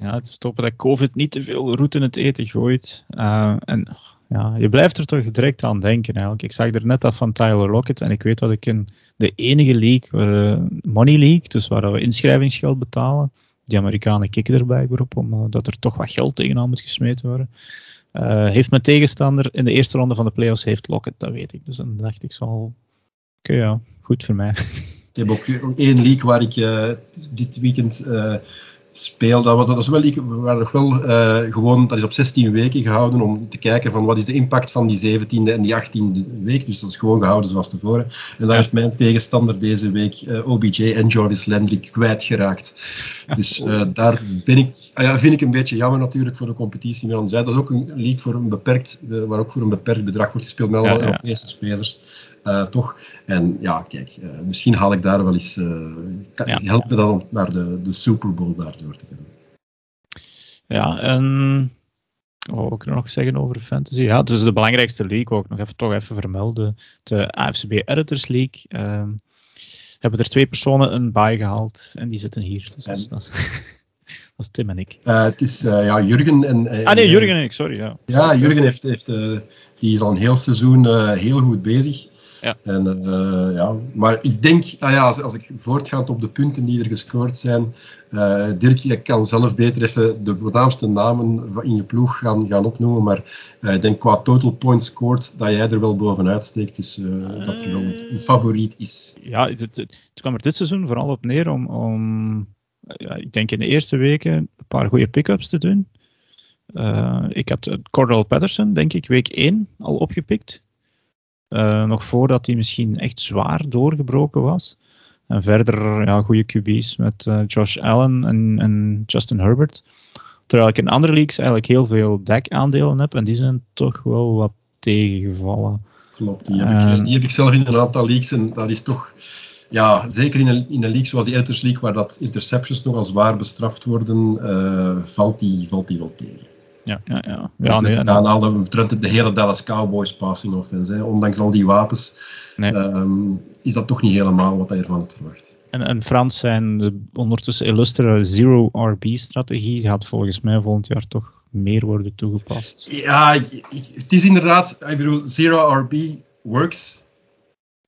Ja, het is te hopen dat COVID niet te veel roet in het eten gooit. Uh, en ja, je blijft er toch direct aan denken eigenlijk. Ik zag er net af van Tyler Lockett en ik weet dat ik in de enige league, uh, Money League, dus waar we inschrijvingsgeld betalen, die Amerikanen kikken er blijkbaar op, omdat er toch wat geld tegenaan moet gesmeten worden. Uh, heeft mijn tegenstander in de eerste ronde van de playoffs heeft Lockett, dat weet ik. Dus dan dacht ik zo al, oké okay, ja, goed voor mij. Ik heb ook één league waar ik uh, dit weekend uh, speel. Dat was, dat was wel, ik, waar nog wel uh, gewoon, dat is op zestien weken gehouden om te kijken van wat is de impact van die zeventiende en die achttiende week. Dus dat is gewoon gehouden zoals tevoren. En daar ja. is mijn tegenstander deze week uh, O B J en Jarvis Landry kwijtgeraakt. Dus uh, daar ben ik Ah ja, vind ik een beetje jammer natuurlijk voor de competitie. Maar dat is ook een league voor een beperkt, waar ook voor een beperkt bedrag wordt gespeeld met alle ja, ja. Europese spelers. Uh, toch? En ja, kijk, uh, misschien haal ik daar wel eens... Uh, kan, ja, help ja. me dan om naar de, de Super Bowl daardoor te gaan. Ja, en... Wat wil ik nog zeggen over fantasy? Ja, dus de belangrijkste league, wou ik nog even, toch even vermelden. De A F C B Editors League... Uh, hebben er twee personen een bye gehaald. En die zitten hier. Dus en, dat is... Dat is Tim en ik. Uh, het is uh, ja, Jurgen en... Uh, ah nee, Jurgen en ik, sorry. Ja, ja Jurgen heeft, heeft, uh, die is al een heel seizoen uh, heel goed bezig. Ja. En, uh, ja. Maar ik denk, ah ja, als, als ik voortgaand op de punten die er gescoord zijn, uh, Dirk, je kan zelf beter even de voornaamste namen in je ploeg gaan, gaan opnoemen, maar uh, ik denk qua total points scored dat jij er wel bovenuit steekt, dus uh, uh, dat er wel een favoriet is. Ja, het, het, het kwam er dit seizoen vooral op neer om... om... Ja, ik denk in de eerste weken een paar goede pick-ups te doen. Uh, ik had Cordell Patterson, denk ik, week één al opgepikt. Uh, nog voordat hij misschien echt zwaar doorgebroken was. En verder ja, goede Q B's met uh, Josh Allen en, en Justin Herbert. Terwijl ik in andere leagues eigenlijk heel veel D A C-aandelen heb. En die zijn toch wel wat tegengevallen. Klopt, die heb, uh, ik, die heb ik zelf in een aantal leagues. En dat is toch... Ja, zeker in een, in een league zoals die Editors League, waar dat interceptions nogal zwaar bestraft worden, uh, valt, die, valt die wel tegen. Ja, ja, ja. ja nee, dan hadden we betreft de hele Dallas Cowboys passing offense. Hè. Ondanks al die wapens nee. um, is dat toch niet helemaal wat hij ervan had verwacht. En, en Frans zijn de ondertussen illustre zero R B-strategie gaat volgens mij volgend jaar toch meer worden toegepast. Ja, het is inderdaad, ik bedoel, zero R B works.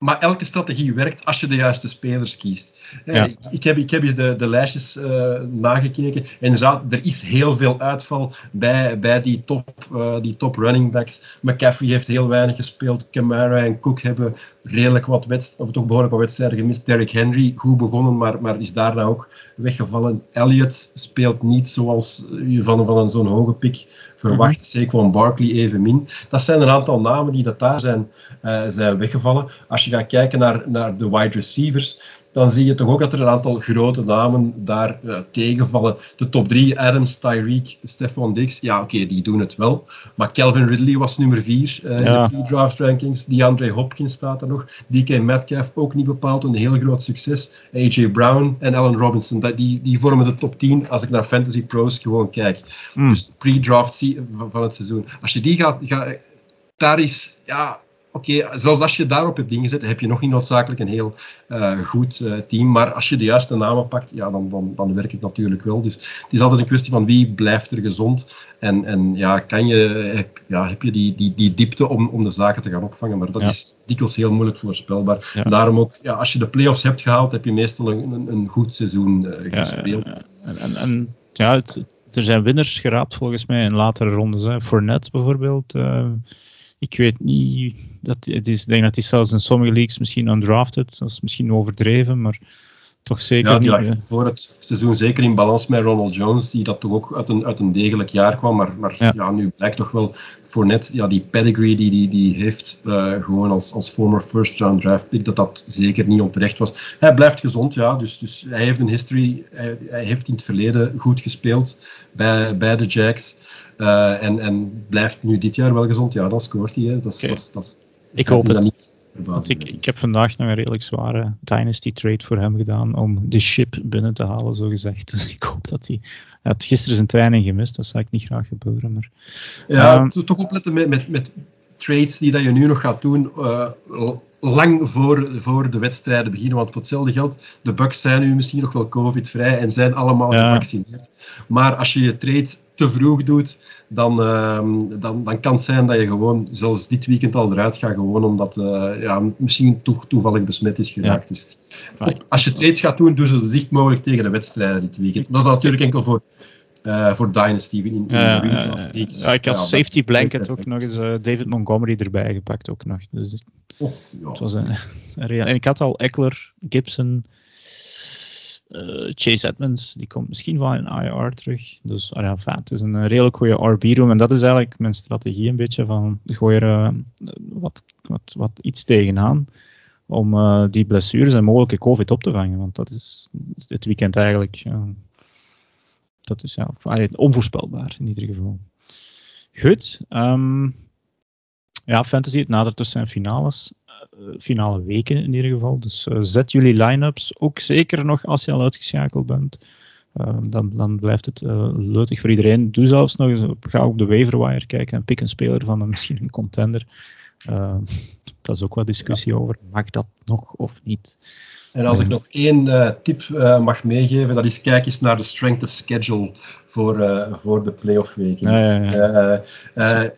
Maar elke strategie werkt als je de juiste spelers kiest. Ja. Ik, ik, heb, ik heb eens de, de lijstjes uh, nagekeken. Inderdaad, er is heel veel uitval bij, bij die, top, uh, die top running backs. McAfee heeft heel weinig gespeeld. Kamara en Cook hebben redelijk wat wedstrijden, of toch behoorlijk wat wedstrijden gemist. Derrick Henry, goed begonnen, maar, maar is daarna ook weggevallen. Elliott speelt niet zoals je van, van zo'n hoge pick verwacht. Mm-hmm. Saquon Barkley evenmin. Dat zijn een aantal namen die dat daar zijn, uh, zijn weggevallen. Als je gaat kijken naar, naar de wide receivers, dan zie je toch ook dat er een aantal grote namen daar uh, tegenvallen. De top drie, Adams, Tyreek, Stephon Diggs, ja oké, okay, die doen het wel. Maar Calvin Ridley was nummer vier uh, ja. in de pre-draft rankings. DeAndre Hopkins staat er nog. D K Metcalf ook niet bepaald, een heel groot succes. A J Brown en Allen Robinson, dat, die, die vormen de top tien als ik naar Fantasy Pros gewoon kijk. Mm. Dus pre-draft van het seizoen. Als je die gaat, gaat daar is, ja... Oké, okay, zelfs als je daarop hebt ingezet, heb je nog niet noodzakelijk een heel uh, goed uh, team. Maar als je de juiste namen pakt, ja, dan, dan, dan werkt het natuurlijk wel. Dus het is altijd een kwestie van wie blijft er gezond. En, en ja, kan je, heb, ja, heb je die, die, die diepte om, om de zaken te gaan opvangen. Maar dat ja. is dikwijls heel moeilijk voorspelbaar. Ja. Daarom ook, ja, als je de play-offs hebt gehaald, heb je meestal een, een, een goed seizoen uh, gespeeld. Ja, ja, ja. En, en, en, ja het, er zijn winners geraapt volgens mij in latere rondes. Hè. Fournette bijvoorbeeld... Uh... Ik weet niet, dat het is, ik denk dat hij zelfs in sommige leagues misschien undrafted, dat is misschien overdreven, maar toch zeker ja, die niet. Ja, voor het seizoen zeker in balans met Ronald Jones, die dat toch ook uit een, uit een degelijk jaar kwam, maar, maar ja. Ja, nu blijkt toch wel voor net, ja, die pedigree die die, die heeft, uh, gewoon als, als former first round draft pick, dat dat zeker niet onterecht was. Hij blijft gezond, ja, dus, dus hij heeft een history, hij, hij heeft in het verleden goed gespeeld bij, bij de Jags. Uh, en, en blijft nu dit jaar wel gezond, ja, dan scoort hij. Hè. Dat, okay. dat, dat, ik hoop het. Niet ik, ik heb vandaag nog een redelijk zware Dynasty trade voor hem gedaan om de ship binnen te halen, zogezegd. Dus ik hoop dat hij... Hij had gisteren zijn training gemist, dat zou ik niet graag gebeuren. Maar, ja, um, toch opletten met, met, met trades die dat je nu nog gaat doen... Uh, Lang voor, voor de wedstrijden beginnen, want voor hetzelfde geld, de Bucks zijn nu misschien nog wel COVID-vrij en zijn allemaal ja. gevaccineerd. Maar als je je trade te vroeg doet, dan, uh, dan, dan kan het zijn dat je gewoon zelfs dit weekend al eruit gaat, gewoon omdat uh, ja, misschien to- toevallig besmet is geraakt. Ja. Dus, ook, als je trades gaat doen, doe ze zo zicht mogelijk tegen de wedstrijden dit weekend. Dat is natuurlijk enkel voor... Uh, voor Dynasty. In, in ja, de uh, of iets. Ja, ik had ja, safety blanket ook nog eens uh, David Montgomery erbij gepakt. Ook nog. Dus, oh, ja. Het was een, een real... En ik had al Eckler, Gibson, uh, Chase Edmonds. Die komt misschien wel in I R terug. Dus uh, ja, het is een redelijk goede R B-room. En dat is eigenlijk mijn strategie een beetje. Van gooi er uh, wat, wat, wat iets tegenaan. Om uh, die blessures en mogelijke COVID op te vangen. Want dat is dit weekend eigenlijk... Uh, Dat is ja, onvoorspelbaar in ieder geval. Goed. Um, ja, Fantasy, het nadert dus zijn finales. Uh, finale weken in ieder geval. Dus uh, zet jullie line-ups ook zeker nog als je al uitgeschakeld bent. Uh, dan, dan blijft het uh, leutig voor iedereen. Doe zelfs nog eens, ga op de waiverwire kijken en pik een speler van een, misschien een contender. Uh, dat is ook wat discussie ja. over. Mag dat nog of niet? En als ik nog één uh, tip uh, mag meegeven, dat is kijk eens naar de strength of schedule voor, uh, voor de playoff weken. Ja, ja, ja. Uh, uh,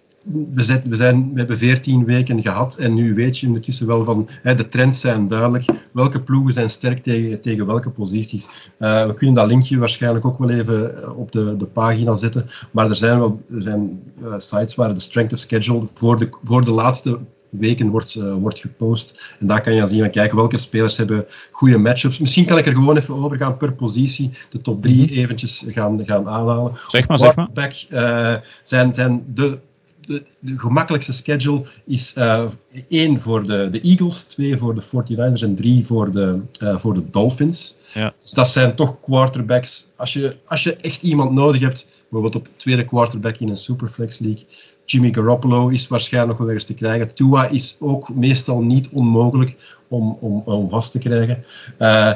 we, zijn, we, zijn, we hebben veertien weken gehad en nu weet je ondertussen wel van, hè, de trends zijn duidelijk, welke ploegen zijn sterk tegen, tegen welke posities. Uh, we kunnen dat linkje waarschijnlijk ook wel even op de, de pagina zetten, maar er zijn wel er zijn, uh, sites waar de strength of schedule voor de, voor de laatste weken wordt, uh, wordt gepost. En daar kan je aan zien, kijken welke spelers hebben goede matchups. Misschien kan ik er gewoon even over gaan per positie. De top drie mm-hmm. eventjes gaan, gaan aanhalen. Zeg maar, zeg maar. Quarterback uh, zijn, zijn de... De, de gemakkelijkste schedule is uh, één voor de, de Eagles, twee voor de forty-niners en drie voor de, uh, voor de Dolphins. Ja. Dus dat zijn toch quarterbacks. Als je, als je echt iemand nodig hebt, bijvoorbeeld op tweede quarterback in een Superflex League, Jimmy Garoppolo is waarschijnlijk nog wel eens te krijgen. Tua is ook meestal niet onmogelijk om, om, om vast te krijgen. Uh,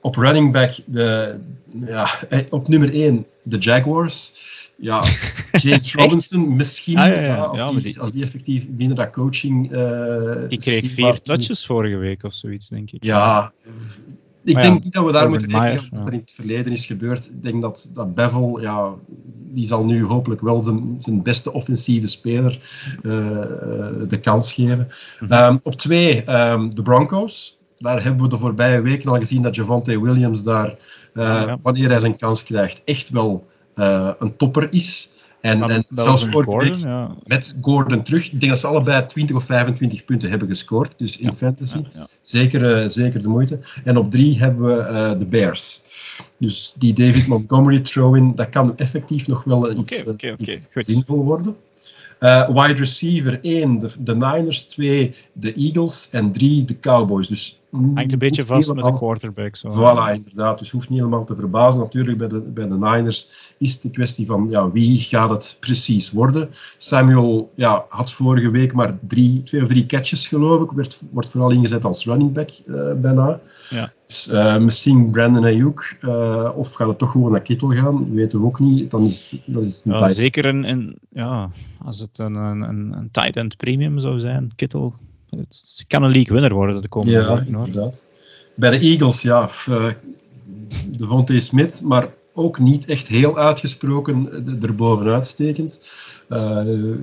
op running back, de, ja, op nummer één, de Jaguars. Ja, James Robinson misschien, ah, ja, ja. Ja, als, ja, die, die, als die effectief binnen dat coaching... Uh, die kreeg vier touches vorige week of zoiets, denk ik. Ja, ik maar denk ja, niet dat we daar moeten rekenen wat er in het verleden is gebeurd. Ik denk dat, dat Bevell, ja, die zal nu hopelijk wel zijn, zijn beste offensieve speler uh, de kans geven. Mm-hmm. Um, op twee, um, de Broncos. daar hebben we de voorbije weken al gezien dat Javonte Williams daar, uh, ja, ja. wanneer hij zijn kans krijgt, echt wel uh, een topper is. En, en zelfs vorige week ja. met Gordon terug. Ik denk dat ze allebei twintig of vijfentwintig punten hebben gescoord. Dus in ja, fantasy. Ja, ja. Zeker, uh, zeker de moeite. En op drie hebben we uh, de Bears. Dus die David Montgomery throw-in, dat kan effectief nog wel iets, okay, okay, okay. iets zinvol worden. Uh, wide receiver één, de, de Niners, twee, de Eagles en drie, de Cowboys. Dus hangt een beetje vast helemaal, met de quarterback. Zo. Voilà, inderdaad. Dus hoeft niet helemaal te verbazen. Natuurlijk, bij de, bij de Niners is het de kwestie van ja, wie gaat het precies worden. Samuel ja, had vorige week maar drie, twee of drie catches, geloof ik. Werd, wordt vooral ingezet als running back uh, bijna. Ja. Dus uh, misschien Brandon Ayuk. Uh, of gaat het toch gewoon naar Kittle gaan? Dat weten we ook niet. Dan is, dat is een ja, zeker een, een, ja, als het een, een, een tight end premium zou zijn, Kittle. Het kan een league winner worden de komende ja, week, inderdaad. Bij de Eagles, ja, uh, Devontae Smith, maar ook niet echt heel uitgesproken erbovenuitstekend. Uh,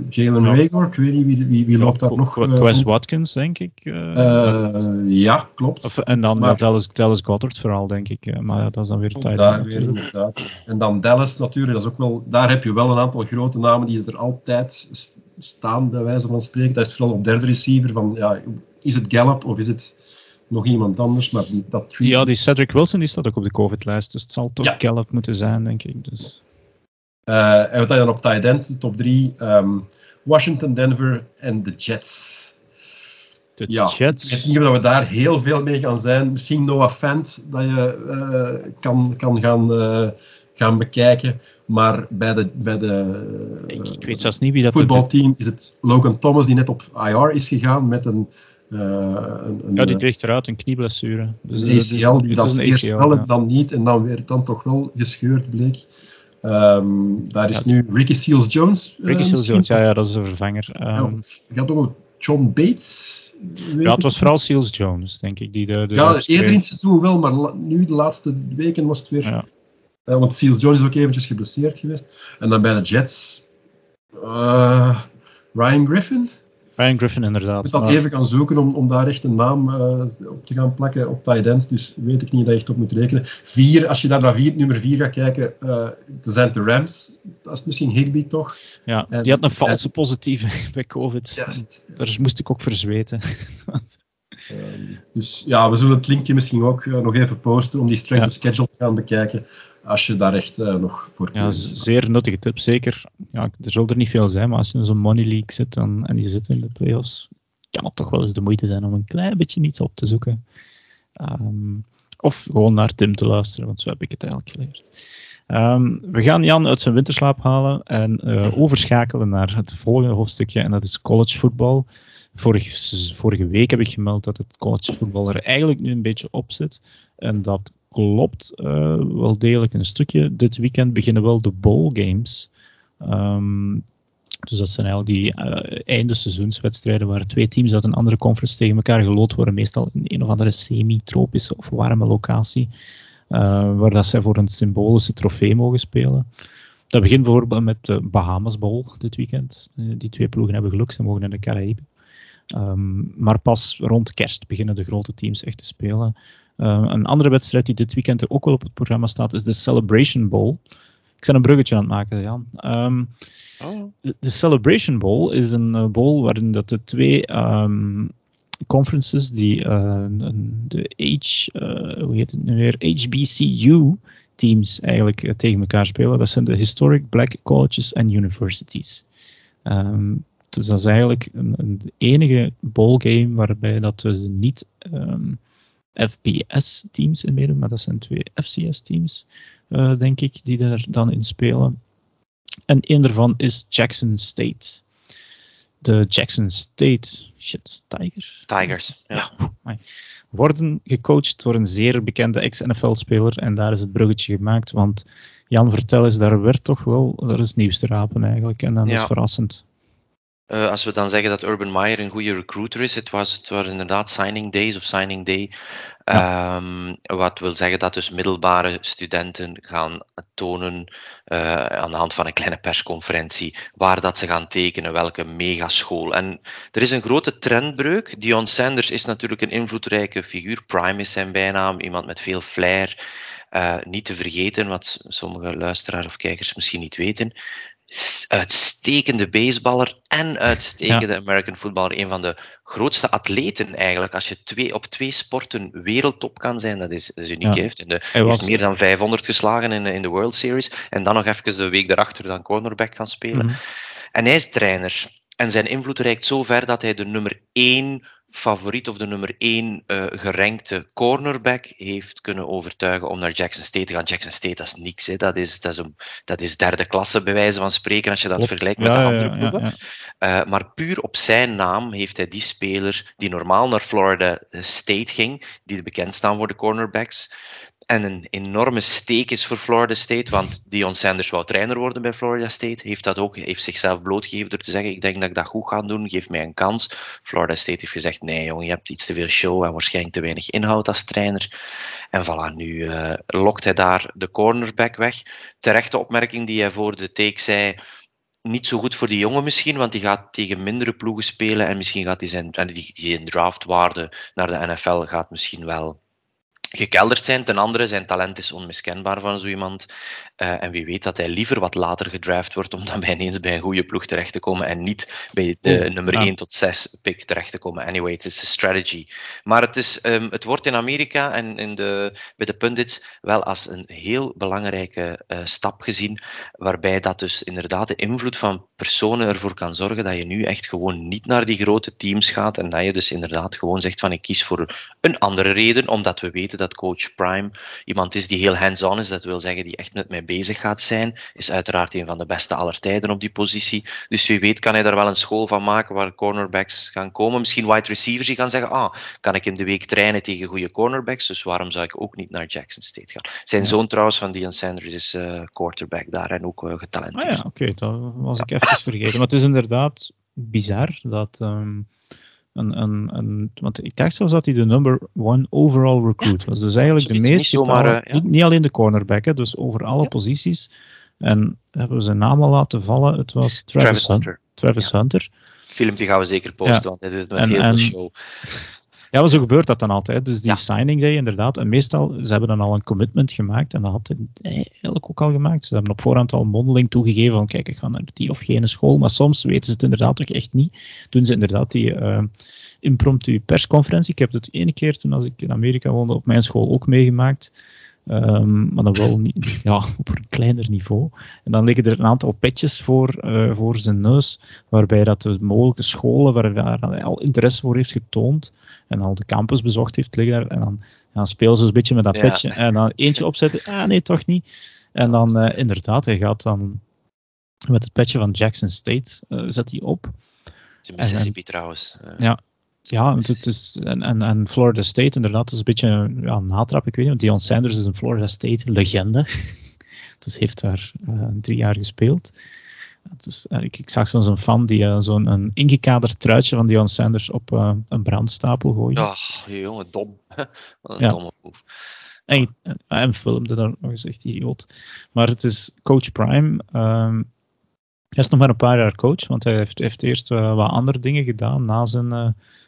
Jalen Reagor, ja. ik weet niet wie, wie, wie loopt daar nog. Wes uh, Watkins, denk ik. Uh, uh, ja, klopt. Of, en dan maar, Dallas, Dallas Goddard vooral, denk ik. Uh, maar ja, dat is dan weer tijd. Daar weer, inderdaad. En dan Dallas natuurlijk, dat is ook wel, daar heb je wel een aantal grote namen die er altijd staan, bij wijze van spreken. Dat is vooral op derde receiver. Van, ja, is het Gallup of is het nog iemand anders? Maar dat three... Ja, die Cedric Wilson die staat ook op de COVID-lijst. Dus het zal toch ja. Gallup moeten zijn, denk ik. Dus. Uh, en wat dan op tight end, de top drie. Um, Washington, Denver en de Jets. De ja, Jets. Ik weet niet of we daar heel veel mee gaan zijn. Misschien Noah Fant dat je uh, kan, kan gaan... Uh, gaan bekijken, maar bij de, bij de uh, ik, ik weet zelfs niet wie dat voetbalteam is het Logan Thomas die net op I R is gegaan met een, uh, een, een ja die kreeg eruit een knieblessure, dus een A C L die dat eerst wel en dan niet en dan weer dan toch wel gescheurd bleek. Um, daar is ja. nu Ricky Seals-Jones. Uh, Ricky Seals-Jones, ja, ja, dat is de vervanger. Um, ja, gaat ook John Bates? Ja, het was vooral Seals-Jones, denk ik. Die de, de ja, eerder in het seizoen wel, maar la, nu de laatste weken was het weer... Ja. Uh, want Seals Jones is ook eventjes geblesseerd geweest. En dan bij de Jets... Uh, Ryan Griffin? Ryan Griffin, inderdaad. Ik moet dat even gaan zoeken om, om daar echt een naam uh, op te gaan plakken op tight ends. Dus weet ik niet dat je echt op moet rekenen. Vier, als je daar naar vier, nummer vier gaat kijken, uh, dat zijn de Rams. Dat is misschien Higbee, toch? Ja, en, die had een valse en, positieve bij COVID. Juist. Daar moest ik ook voor zweten. Um, dus ja, we zullen het linkje misschien ook uh, nog even posten om die strength of ja. schedule te gaan bekijken als je daar echt uh, nog voor kunt. Ja, zeer nuttige tip, zeker. Ja, er zullen er niet veel zijn, maar als je in zo'n money league zit dan, en die zit in de playoffs, kan het toch wel eens de moeite zijn om een klein beetje iets op te zoeken. Um, of gewoon naar Tim te luisteren, want zo heb ik het eigenlijk geleerd. Um, we gaan Jan uit zijn winterslaap halen en uh, overschakelen naar het volgende hoofdstukje en dat is collegevoetbal. Vorige, vorige week heb ik gemeld dat het collegevoetbal er eigenlijk nu een beetje op zit. En dat klopt uh, wel degelijk een stukje. Dit weekend beginnen wel de bowlgames. Um, dus dat zijn eigenlijk die uh, eindeseizoenswedstrijden waar twee teams uit een andere conference tegen elkaar geloot worden. Meestal in een of andere semi-tropische of warme locatie. Uh, waar dat zij voor een symbolische trofee mogen spelen. Dat begint bijvoorbeeld met de Bahamas Bowl dit weekend. Uh, die twee ploegen hebben geluk, ze mogen naar de Caraïben. Um, maar pas rond kerst beginnen de grote teams echt te spelen. Uh, een andere wedstrijd die dit weekend er ook wel op het programma staat, is de Celebration Bowl. Ik ben een bruggetje aan het maken, Jan. Um, oh. De Celebration Bowl is een bowl waarin dat de twee um, conferences, die uh, de H, uh, hoe heet het nu weer? H B C U teams eigenlijk uh, tegen elkaar spelen. Dat zijn de Historic Black Colleges and Universities. Um, Dus dat is eigenlijk een, een enige bowlgame waarbij dat we niet um, F B S teams in meedoen, maar dat zijn twee F C S teams, uh, denk ik, die er dan in spelen. En één daarvan is Jackson State. De Jackson State, shit, Tigers? Tigers, ja. ja worden gecoacht door een zeer bekende ex-N F L speler en daar is het bruggetje gemaakt, want Jan, vertel eens, daar werd toch wel, er is nieuws te rapen eigenlijk en dat ja. is verrassend. Uh, als we dan zeggen dat Urban Meyer een goede recruiter is, het, was, het waren inderdaad signing days of signing day. Ja. Um, wat wil zeggen dat dus middelbare studenten gaan tonen uh, aan de hand van een kleine persconferentie waar dat ze gaan tekenen, welke megaschool. En er is een grote trendbreuk. Deion Sanders is natuurlijk een invloedrijke figuur. Prime is zijn bijnaam, iemand met veel flair. Uh, niet te vergeten, wat sommige luisteraars of kijkers misschien niet weten. Uitstekende baseballer en uitstekende ja. American footballer. Een van de grootste atleten eigenlijk. Als je twee, op twee sporten wereldtop kan zijn, dat is, dat is uniek. Ja. Heeft. De, hij was... heeft meer dan vijfhonderd geslagen in, in de World Series. En dan nog even de week daarachter dan cornerback gaan spelen. Mm-hmm. En hij is trainer. En zijn invloed reikt zo ver dat hij de nummer één favoriet of de nummer één uh, gerankte cornerback heeft kunnen overtuigen om naar Jackson State te gaan. Jackson State, dat is niks. Hè. Dat, is, dat, is een, dat is derde klasse, bij wijze van spreken, als je dat Klopt. vergelijkt met ja, de andere ploegen. Ja, ja, ja. Uh, maar puur op zijn naam heeft hij die speler die normaal naar Florida State ging, die bekend staan voor de cornerbacks, en een enorme steek is voor Florida State, want Deion Sanders wou trainer worden bij Florida State, heeft dat ook, heeft zichzelf blootgegeven door te zeggen, ik denk dat ik dat goed ga doen, geef mij een kans. Florida State heeft gezegd, nee jongen, je hebt iets te veel show en waarschijnlijk te weinig inhoud als trainer. En voilà, nu uh, lokt hij daar de cornerback weg. Terechte opmerking die hij voor de take zei, niet zo goed voor die jongen misschien, want die gaat tegen mindere ploegen spelen en misschien gaat die zijn, die, die in draftwaarde naar de N F L gaat misschien wel gekelderd zijn. Ten andere, zijn talent is onmiskenbaar van zo iemand. Uh, en wie weet dat hij liever wat later gedraft wordt om dan bij ineens bij een goede ploeg terecht te komen en niet bij de uh, nummer één tot zes pick terecht te komen. Anyway, het is een strategy. Maar het, is, um, het wordt in Amerika en in de, bij de pundits wel als een heel belangrijke uh, stap gezien, waarbij dat dus inderdaad de invloed van personen ervoor kan zorgen dat je nu echt gewoon niet naar die grote teams gaat en dat je dus inderdaad gewoon zegt van ik kies voor een andere reden, omdat we weten dat dat coach Prime iemand is die heel hands-on is, dat wil zeggen die echt met mij bezig gaat zijn, is uiteraard een van de beste aller tijden op die positie, dus wie weet kan hij daar wel een school van maken waar cornerbacks gaan komen, misschien wide receivers die gaan zeggen, ah, kan ik in de week trainen tegen goede cornerbacks, dus waarom zou ik ook niet naar Jackson State gaan. Zijn ja. zoon trouwens van Deion Sanders is uh, quarterback daar en ook uh, getalenteerd. Ah ja, oké, okay, dat was ja. ik even vergeten, maar het is inderdaad bizar dat... Um... Een, een, een, want ik dacht zelfs dat hij de number one overall recruit ja, was. Dus eigenlijk de meest, niet, al, uh, ja. niet alleen de cornerback, hè, dus over alle ja. posities. En hebben we zijn naam al laten vallen, het was Travis, Travis Hunter. Travis ja. Hunter. Filmpje gaan we zeker posten, ja. want hij doet het met en, heel en, veel show. Ja, maar zo gebeurt dat dan altijd. Dus die ja. signing day inderdaad. En meestal, ze hebben dan al een commitment gemaakt. En dat had hij eigenlijk ook al gemaakt. Ze hebben op voorhand al mondeling toegegeven van kijk, ik ga naar die of gene school. Maar soms weten ze het inderdaad toch echt niet. Doen ze inderdaad die uh, impromptu persconferentie. Ik heb dat ene keer toen als ik in Amerika woonde op mijn school ook meegemaakt. Um, maar dan wel niet, ja, op een kleiner niveau. En dan liggen er een aantal petjes voor, uh, voor zijn neus, waarbij dat de mogelijke scholen waar hij al interesse voor heeft getoond en al de campus bezocht heeft liggen daar, en dan, dan spelen ze een beetje met dat ja. petje en dan eentje opzetten, ah nee toch niet. En dan uh, inderdaad, hij gaat dan met het petje van Jackson State, uh, zet hij op. In Mississippi en, trouwens. Uh. Ja. Ja, het is, en, en, en Florida State inderdaad, is een beetje een ja, natrap, ik weet niet, want Deion Sanders is een Florida State legende, dus heeft daar uh, drie jaar gespeeld. Dus, uh, ik, ik zag zo'n fan die uh, zo'n een ingekaderd truitje van Deion Sanders op uh, een brandstapel gooide. Ach, oh, jongen, dom. Wat een ja. domme poef. En, en, en filmde daar nog eens, echt idioot. Maar het is Coach Prime... Um, Hij is nog maar een paar jaar coach, want hij heeft, heeft eerst uh, wat andere dingen gedaan na zijn, uh,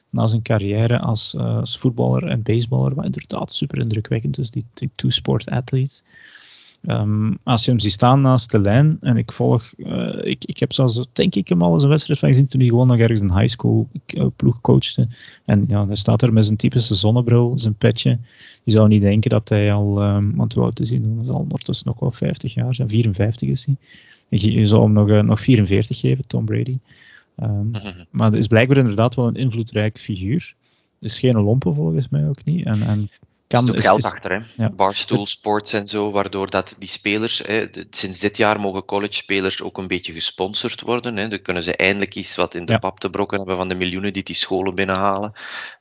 na zijn carrière als, uh, als voetballer en baseballer, wat inderdaad super indrukwekkend is, die, die two-sport athletes. Um, als je hem ziet staan naast de lijn, en ik volg, uh, ik, ik heb zelfs, denk ik, hem al eens een wedstrijd van gezien toen hij gewoon nog ergens een high school uh, ploeg coachte. En ja, hij staat er met zijn typische zonnebril, zijn petje. Je zou niet denken dat hij al, um, want hoe oud is hij? Hij is al ondertussen nog wel vijftig jaar, zijn vierenvijftig is hij. Je zou hem nog, uh, nog vierenveertig geven, Tom Brady. Um, maar het is blijkbaar inderdaad wel een invloedrijk figuur. Is geen lompe volgens mij ook niet. En, en kan, er zit ook geld is, achter, hè? Ja. Barstool Sports en zo, waardoor dat die spelers, hè, sinds dit jaar mogen college-spelers ook een beetje gesponsord worden. Hè. Dan kunnen ze eindelijk iets wat in de ja. pap te brokken hebben van de miljoenen die die scholen binnenhalen.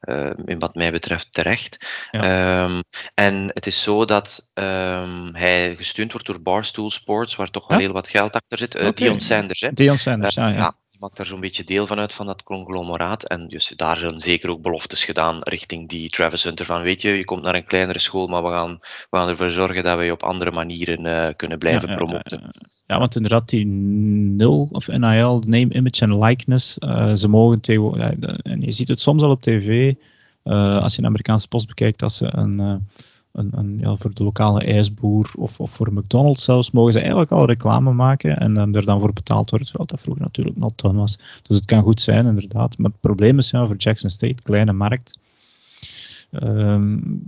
Uh, in wat mij betreft terecht. Ja. Um, en het is zo dat um, hij gesteund wordt door Barstool Sports, waar toch wel ja? heel wat geld achter zit. Uh, okay. Deion Sanders, hè? Deion Sanders, uh, ja. ja. die maakt daar zo'n beetje deel van uit, van dat conglomeraat. En dus daar zijn zeker ook beloftes gedaan richting die Travis Hunter van, weet je, je komt naar een kleinere school, maar we gaan, we gaan ervoor zorgen dat we je op andere manieren uh, kunnen blijven ja, promoten. Ja, ja. ja, want inderdaad, die nul of N I L, name, image en likeness, uh, ze mogen tegenwoordig, ja, en je ziet het soms al op tv, uh, als je een Amerikaanse post bekijkt, dat ze een... Uh, Een, een, ja, voor de lokale ijsboer of, of voor McDonald's zelfs, mogen ze eigenlijk al reclame maken en um, er dan voor betaald wordt, terwijl dat vroeger natuurlijk nog dan was. Dus het kan goed zijn, inderdaad. Maar het probleem is ja, voor Jackson State, kleine markt. Um,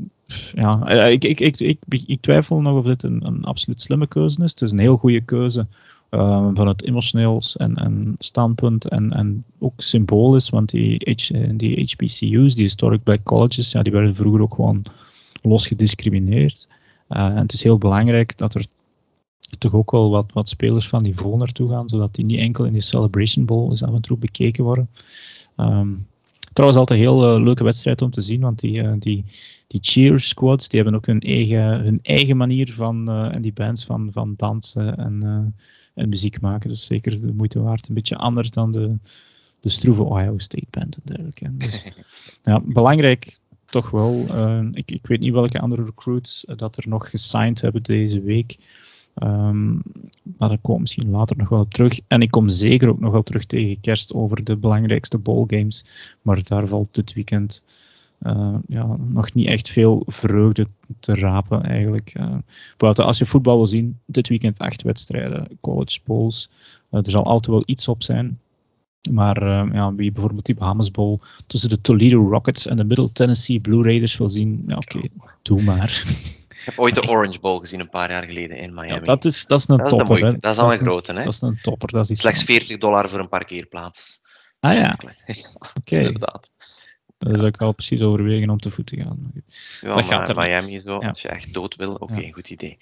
ja, ik, ik, ik, ik, ik twijfel nog of dit een, een absoluut slimme keuze is. Het is een heel goede keuze um, vanuit emotioneels en, en standpunt en, en ook symbolisch, want die, H, die H B C U's, die Historic Black Colleges, ja, die werden vroeger ook gewoon los gediscrimineerd. Uh, en het is heel belangrijk dat er toch ook wel wat, wat spelers van niveau naartoe gaan, zodat die niet enkel in die Celebration Bowl is af en toe bekeken worden. Um, trouwens, altijd een heel uh, leuke wedstrijd om te zien, want die, uh, die, die cheer squads, die hebben ook hun eigen, hun eigen manier van, uh, en die bands van, van dansen en, uh, en muziek maken. Dus zeker de moeite waard. Een beetje anders dan de, de stroeve Ohio State band natuurlijk. Dus, ja, belangrijk. Toch wel. Uh, ik, ik weet niet welke andere recruits uh, dat er nog gesigned hebben deze week. Um, maar daar kom ik misschien later nog wel op terug. En ik kom zeker ook nog wel terug tegen kerst over de belangrijkste bowlgames. Maar daar valt dit weekend uh, ja, nog niet echt veel vreugde te rapen eigenlijk. Uh, buiten, als je voetbal wil zien, dit weekend acht wedstrijden, college bowls. Uh, er zal altijd wel iets op zijn. Maar uh, ja, wie bijvoorbeeld die Bahamas Bowl tussen de Toledo Rockets en de Middle Tennessee Blue Raiders wil zien, ja, oké, okay, doe maar. Ik heb ooit de Orange Bowl gezien een paar jaar geleden in Miami. Ja, dat, is, dat is een dat topper. Is dat, dat is al een grote, hè? Dat is een topper. Dat is iets slechts veertig dollar voor een parkeerplaats. Ah ja, oké. Okay. Inderdaad. Dat zou ik al precies overwegen om te voet te gaan. Ja, dat gaat er Miami zo, ja. Als je echt dood wil, oké, okay, ja. Goed idee.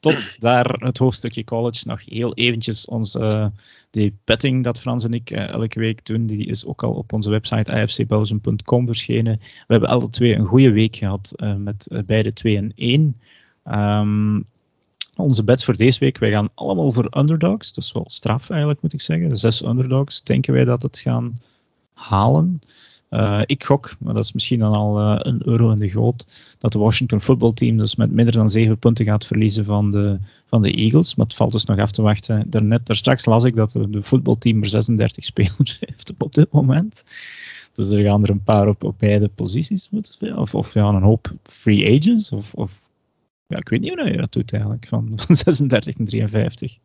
Tot daar het hoofdstukje college. Nog heel eventjes onze uh, die betting dat Frans en ik uh, elke week doen, die is ook al op onze website a f c belgium punt com verschenen. We hebben alle twee een goede week gehad uh, met uh, beide twee en één. Um, onze bets voor deze week, wij gaan allemaal voor underdogs. Dat is wel straf eigenlijk, moet ik zeggen. Zes underdogs, denken wij dat het gaan halen. Uh, ik gok, maar dat is misschien dan al uh, een euro in de goot, dat de Washington voetbalteam dus met minder dan zeven punten gaat verliezen van de, van de Eagles. Maar het valt dus nog af te wachten. Daarnet, daarstraks las ik dat de voetbalteam maar zesendertig spelers heeft op dit moment. Dus er gaan er een paar op, op beide posities moeten spelen. Of, of ja, een hoop free agents. Of, of, ja, ik weet niet hoe je dat doet eigenlijk, van, van zesendertig naar drieënvijftig.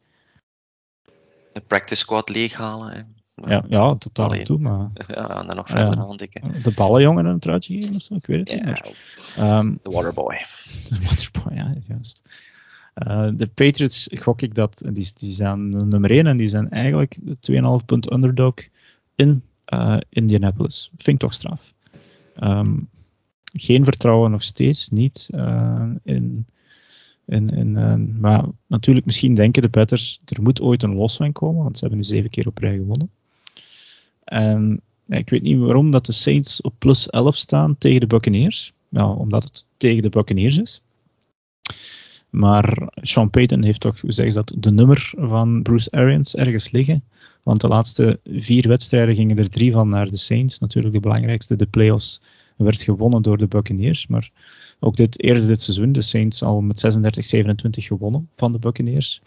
De practice squad leeghalen, hè. Ja, ja, totaal Allee. toe, maar... Ja, en dan nog verder aan dikken. De ballenjongen een truitje geven of zo, ik weet het yeah. niet meer. Um, The Waterboy. De Waterboy, ja, juist. Uh, de Patriots, gok ik dat, die, die zijn nummer één en die zijn eigenlijk twee komma vijf punt underdog in uh, Indianapolis. Vind ik toch straf. Um, geen vertrouwen nog steeds, niet uh, in... In, in, uh, maar natuurlijk, misschien denken de betters, er moet ooit een los van komen, want ze hebben nu zeven keer op rij gewonnen. En ja, ik weet niet waarom dat de Saints op plus elf staan tegen de Buccaneers. Nou, omdat het tegen de Buccaneers is. Maar Sean Payton heeft toch, hoe zeggen ze dat, de nummer van Bruce Arians ergens liggen. Want de laatste vier wedstrijden gingen er drie van naar de Saints. Natuurlijk de belangrijkste, de playoffs, werd gewonnen door de Buccaneers, maar... Ook dit, eerder dit seizoen, de Saints al met zesendertig zevenentwintig gewonnen van de Buccaneers.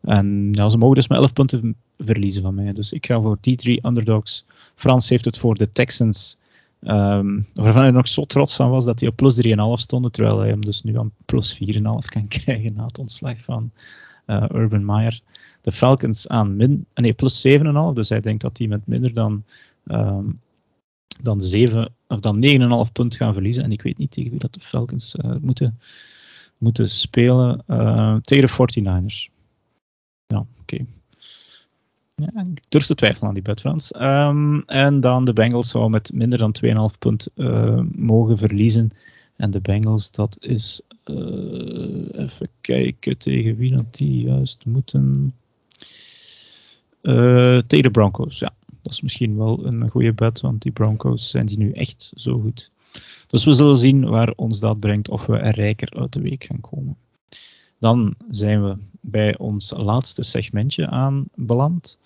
En ja, ze mogen dus met elf punten verliezen van mij. Dus ik ga voor die drie underdogs. Frans heeft het voor de Texans, um, waarvan hij nog zo trots van was dat hij op plus drie komma vijf stond, terwijl hij hem dus nu aan plus vier komma vijf kan krijgen na het ontslag van uh, Urban Meyer. De Falcons aan min, nee, plus zeven komma vijf, dus hij denkt dat die met minder dan... Um, dan zeven of dan negen komma vijf punt gaan verliezen. En ik weet niet tegen wie dat de Falcons uh, moeten, moeten spelen. Uh, tegen de forty-niners. Ja, oké. Okay. Ja, ik durf te twijfelen aan die bet, Frans. Um, en dan de Bengals zou met minder dan twee komma vijf punt uh, mogen verliezen. En de Bengals, dat is... Uh, even kijken tegen wie dat die juist moeten... Uh, tegen de Broncos, ja. Dat is misschien wel een goede bet, want die Broncos zijn die nu echt zo goed. Dus we zullen zien waar ons dat brengt, of we er rijker uit de week gaan komen. Dan zijn we bij ons laatste segmentje aanbeland.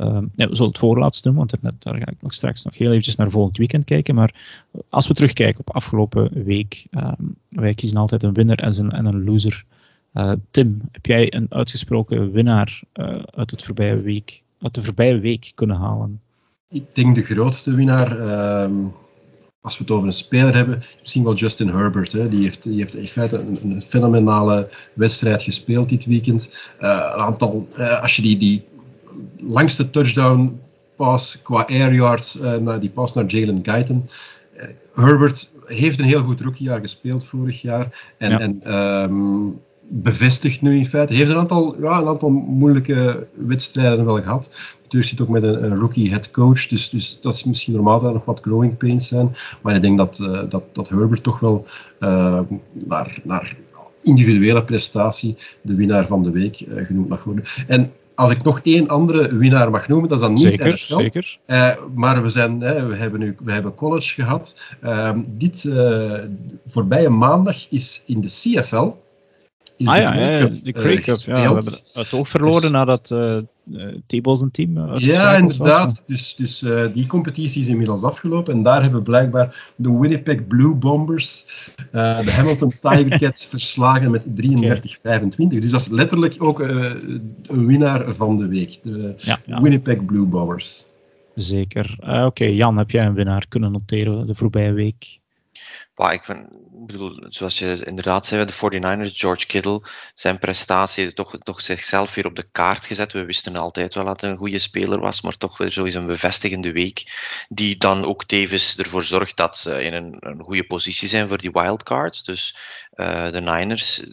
Um, ja, we zullen het voorlaatst doen, want er, daar ga ik nog straks nog heel eventjes naar volgend weekend kijken. Maar als we terugkijken op afgelopen week, um, wij kiezen altijd een winnaar en een, en een loser. Uh, Tim, heb jij een uitgesproken winnaar uh, uit, het voorbije week, uit de voorbije week kunnen halen? Ik denk de grootste winnaar, um, als we het over een speler hebben, misschien wel Justin Herbert. Hè. Die, heeft, die heeft in feite een, een fenomenale wedstrijd gespeeld dit weekend. Uh, een aantal, uh, als je die... die langste touchdown pass qua air yards, uh, die pass naar Jalen Guyton. Uh, Herbert heeft een heel goed rookiejaar gespeeld vorig jaar en, ja. en um, bevestigt nu in feite. Heeft een aantal, ja, een aantal moeilijke wedstrijden wel gehad. Natuurlijk zit ook met een, een rookie head coach, dus, dus dat is misschien normaal dat er nog wat growing pains zijn. Maar ik denk dat, uh, dat, dat Herbert toch wel uh, naar, naar individuele prestatie de winnaar van de week uh, genoemd mag worden. En als ik nog één andere winnaar mag noemen, dat is dan niet zeker, N F L. Zeker. Uh, maar we, zijn, uh, we, hebben nu, we hebben college gehad. Uh, dit uh, voorbije maandag is in de C F L. Is ah de ja, ja, de Craig uh, Cup. Ja, we hebben het ook verloren dus, nadat uh, Tables een team uh, ja, inderdaad. Was, dus dus uh, die competitie is inmiddels afgelopen. En daar hebben blijkbaar de Winnipeg Blue Bombers uh, de Hamilton Tiger Cats verslagen met drieëndertig vijfentwintig. Dus dat is letterlijk ook uh, een winnaar van de week. De ja, ja. Winnipeg Blue Bombers. Zeker. Uh, Oké, okay, Jan, heb jij een winnaar kunnen noteren de voorbije week? Bah, ik vind, bedoel, zoals je inderdaad zei, de forty-niners, George Kittle, zijn prestatie heeft toch, toch zichzelf weer op de kaart gezet. We wisten altijd wel dat hij een goede speler was, maar toch weer zoiets een bevestigende week, die dan ook tevens ervoor zorgt dat ze in een, een goede positie zijn voor die wildcards. Dus uh, de Niners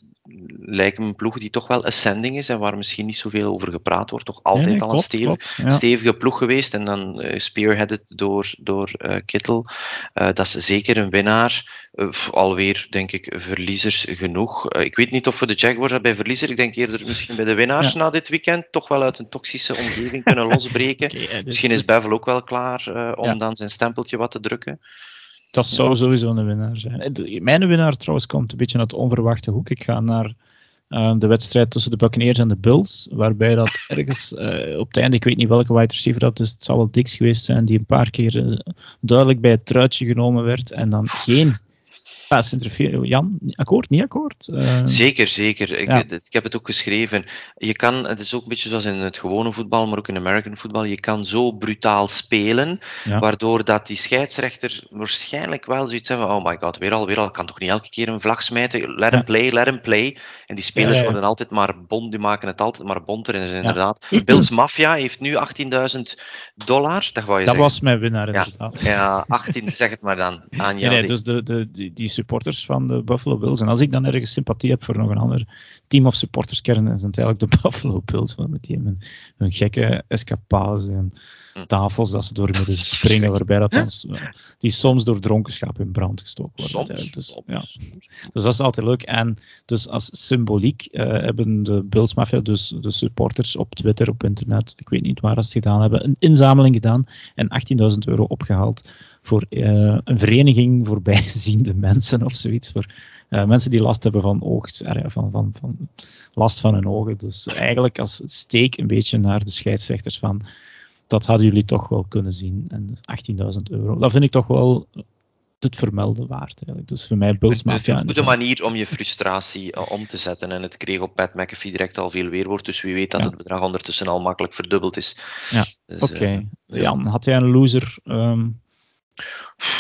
lijken een ploeg die toch wel ascending is en waar misschien niet zoveel over gepraat wordt. Toch altijd nee, al klopt, een stevig, klopt, ja. stevige ploeg geweest en dan uh, spearheaded door, door uh, Kittle. Uh, dat is zeker een winnaar. Uh, alweer, denk ik, verliezers genoeg. Uh, ik weet niet of we de Jaguars hebben bij verliezer. Ik denk eerder misschien bij de winnaars ja. na dit weekend toch wel uit een toxische omgeving kunnen losbreken. Okay, ja, misschien is Bevell ook wel klaar uh, om ja. dan zijn stempeltje wat te drukken. Dat zou ja. sowieso een winnaar zijn. Mijn winnaar trouwens komt een beetje uit de onverwachte hoek. Ik ga naar uh, de wedstrijd tussen de Buccaneers en de Bills, waarbij dat ergens uh, op het einde, ik weet niet welke wide receiver dat is, het zal wel Dix geweest zijn, die een paar keer uh, duidelijk bij het truitje genomen werd en dan geen... Pas interview, Jan, akkoord, niet akkoord? Uh... Zeker, zeker. Ik, ja. ik heb het ook geschreven. Je kan, het is ook een beetje zoals in het gewone voetbal, maar ook in American voetbal, je kan zo brutaal spelen, ja. waardoor dat die scheidsrechter waarschijnlijk wel zoiets hebben, oh my god, weer al, weer al, ik kan toch niet elke keer een vlag smijten? Let hem ja. play, let hem play. En die spelers ja, ja. worden altijd maar bond, die maken het altijd maar bonter. En dus inderdaad, ja. Bills Mafia heeft nu achttienduizend dollar. Dat, wou je dat was mijn winnaar inderdaad. Ja, ja achttien, zeg het maar dan aan jou. Nee, nee, dus de, de, die, die supporters van de Buffalo Bills. En als ik dan ergens sympathie heb voor nog een ander team of supporterskern, dan zijn het eigenlijk de Buffalo Bills. Met die hun, hun gekke escapades en tafels dat ze door moeten springen, waarbij dat ons, die soms door dronkenschap in brand gestoken worden. Soms, dus, ja. dus dat is altijd leuk. En dus als symboliek uh, hebben de Bills Mafia, dus de supporters op Twitter, op internet, ik weet niet waar ze het gedaan hebben, een inzameling gedaan en achttienduizend euro opgehaald voor uh, een vereniging voor bijziende mensen of zoiets, voor uh, mensen die last hebben van oog, van, van, van last van hun ogen. Dus eigenlijk als steek een beetje naar de scheidsrechters van dat hadden jullie toch wel kunnen zien. En achttienduizend euro, dat vind ik toch wel het vermelden waard eigenlijk. Dus voor mij Bills Mafia. Een goede manier om je frustratie uh, om te zetten. En het kreeg op Pat McAfee direct al veel weerwoord. Dus wie weet dat ja. het bedrag ondertussen al makkelijk verdubbeld is. Ja. Dus, Oké. Okay. Uh, Jan, had jij een loser... Um,